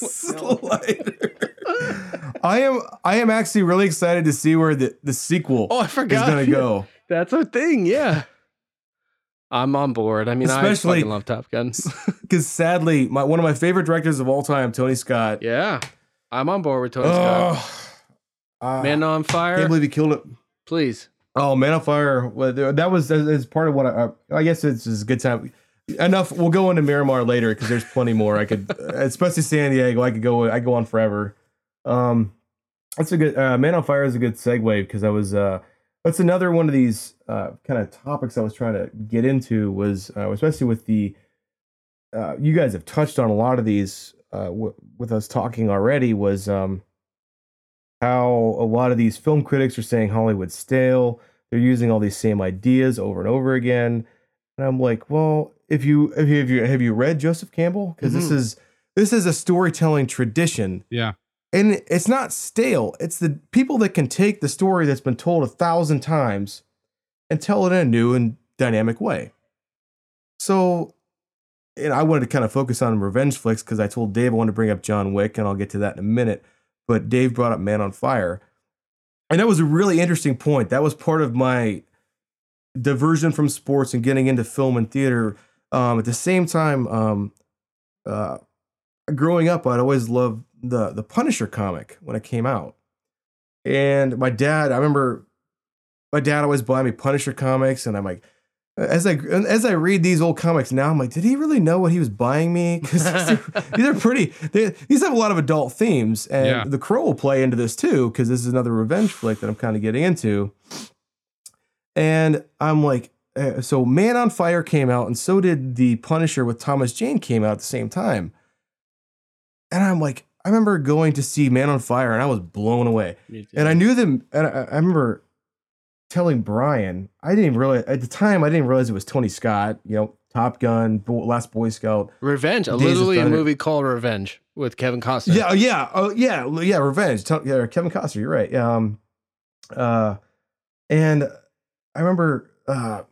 Slider. I am I am actually really excited to see where the the sequel oh, I forgot. is going to go. That's our thing, yeah. I'm on board. I mean, especially, I fucking love Top Gun. Because sadly, my one of my favorite directors of all time, Tony Scott. Yeah, I'm on board with Tony uh, Scott. Man uh, on Fire. I can't believe he killed it. Please. Oh, Man on Fire. That was as part of what I... I guess it's, it's a good time. Enough. We'll go into Miramar later because there's plenty more. I could, especially San Diego. I could go. I go on forever. Um, that's a good. Uh, Man on Fire is a good segue because I was. Uh, That's another one of these uh, kind of topics I was trying to get into was uh, especially with the uh, you guys have touched on a lot of these uh, w- with us talking already was um, how a lot of these film critics are saying Hollywood's stale. They're using all these same ideas over and over again. And I'm like, well, if you if you have you, have you read Joseph Campbell? Because mm-hmm. this is this is a storytelling tradition. Yeah. And it's not stale. It's the people that can take the story that's been told a thousand times and tell it in a new and dynamic way. So, and I wanted to kind of focus on revenge flicks because I told Dave I wanted to bring up John Wick, and I'll get to that in a minute. But Dave brought up Man on Fire. And that was a really interesting point. That was part of my diversion from sports and getting into film and theater. Um, at the same time, um, uh, growing up, I'd always loved the the Punisher comic when it came out. And my dad, I remember my dad always buying me Punisher comics, and I'm like, as I as I read these old comics now, I'm like, did he really know what he was buying me? Because these, these are pretty, they, these have a lot of adult themes, and yeah. The Crow will play into this too, because this is another revenge flick that I'm kind of getting into. And I'm like, uh, so Man on Fire came out, and so did The Punisher with Thomas Jane came out at the same time. And I'm like, I remember going to see Man on Fire, and I was blown away. And I knew them, and I, I remember telling Brian, I didn't even realize, at the time, I didn't realize it was Tony Scott, you know, Top Gun, Bo- Last Boy Scout. Revenge, Days literally a movie called Revenge with Kevin Costner. Yeah, yeah, oh, yeah, yeah, Revenge. T- yeah, Kevin Costner, you're right. Um, uh, and I remember, uh,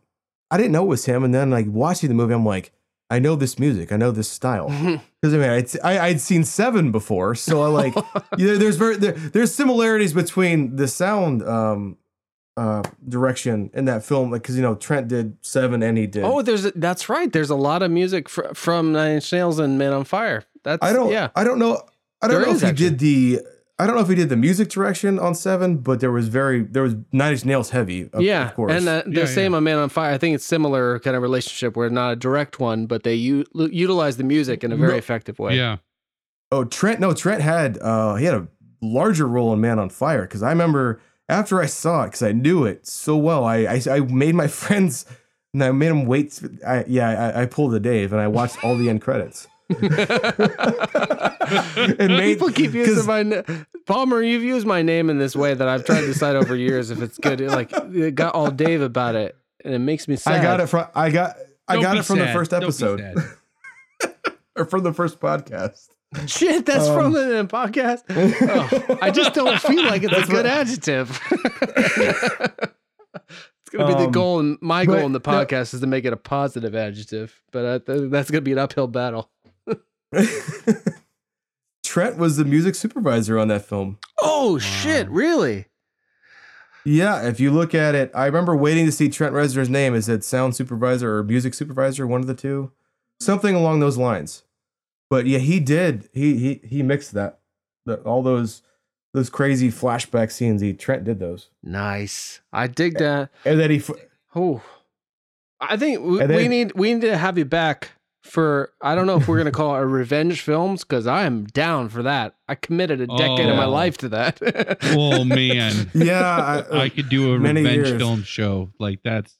I didn't know it was him, and then like watching the movie, I'm like, I know this music, I know this style. Because I mean, I'd, I, I'd seen Seven before, so I like, you know, there's very, there, there's similarities between the sound um, uh, direction in that film, like because you know Trent did Seven and he did. Oh, there's a, that's right. There's a lot of music fr- from Nine Inch Nails and Man on Fire. That's I don't, yeah. I don't know. I don't there know if he actually. did the. I don't know if he did the music direction on Seven, but there was very, there was Nine Inch Nails heavy, of, yeah, of course. And uh, the yeah, same yeah. on Man on Fire. I think it's similar kind of relationship where not a direct one, but they u- utilize the music in a very no. effective way. Yeah. Oh, Trent, no, Trent had, uh, he had a larger role in Man on Fire because I remember after I saw it, because I knew it so well, I, I, I made my friends, and I made them wait. I, yeah, I, I pulled a Dave and I watched all the end credits. And made, people keep using my name. Palmer, you've used my name in this way that I've tried to decide over years if it's good. It, like it got all Dave about it, and it makes me sad. I got it from I got I Don't got it from sad. the first episode, or from the first podcast. Shit, that's um, from the podcast. Oh, I just don't feel like it's a good what, adjective. It's gonna be um, the goal, and my but, goal in the podcast yeah. is to make it a positive adjective. But I, th- that's gonna be an uphill battle. Trent was the music supervisor on that film. Oh, wow. Shit, really? Yeah, if you look at it, I remember waiting to see Trent Reznor's name. It said sound supervisor or music supervisor, one of the two. Something along those lines. But yeah, he did. He he he mixed that. The, all those those crazy flashback scenes, he Trent did those. Nice. I dig that. And, and then he... Oh. I think we, then, we need we need to have you back. For I don't know if we're gonna call it a revenge films because I am down for that. I committed a decade oh. of my life to that. Oh man, yeah, I, I could do a revenge years. film show like that's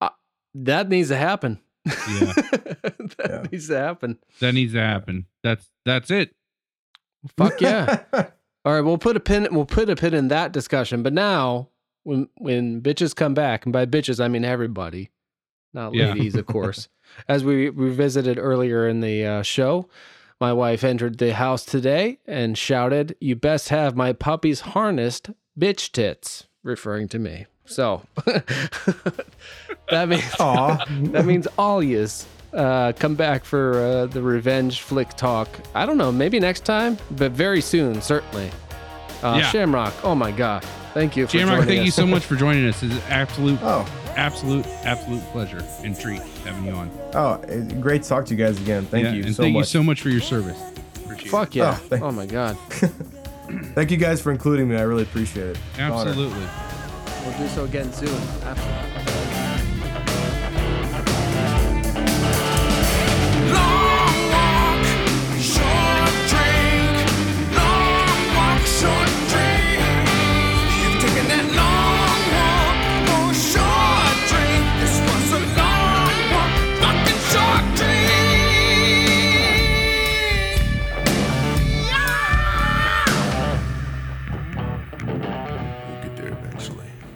uh, that needs to happen. Yeah, that yeah. needs to happen. That needs to happen. That's that's it. Fuck yeah! All right, we'll put a pin. We'll put a pin in that discussion. But now, when when bitches come back, and by bitches I mean everybody, not yeah. ladies, of course. As we revisited earlier in the uh, show, my wife entered the house today and shouted, "You best have my puppies harnessed, bitch tits," referring to me. So that means that means all yous uh, come back for uh, the revenge flick talk. I don't know, maybe next time, but very soon, certainly. Uh, yeah. Shamrock, oh my God, thank you, for Shamrock. Joining thank us. You so much for joining us. It's an absolute. Oh. Absolute, absolute pleasure and treat having you on. Oh, great to talk to you guys again. Thank yeah, you so much. Thank you so much for your service. Appreciate Fuck it. yeah. Oh, oh, my God. Thank you guys for including me. I really appreciate it. Absolutely. Honor. We'll do so again soon. Absolutely.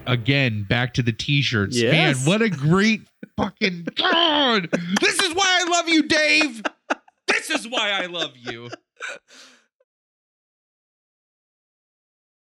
Again, back to the t-shirts. Yes. Man, what a great fucking God. This is why I love you, Dave. This is why I love you.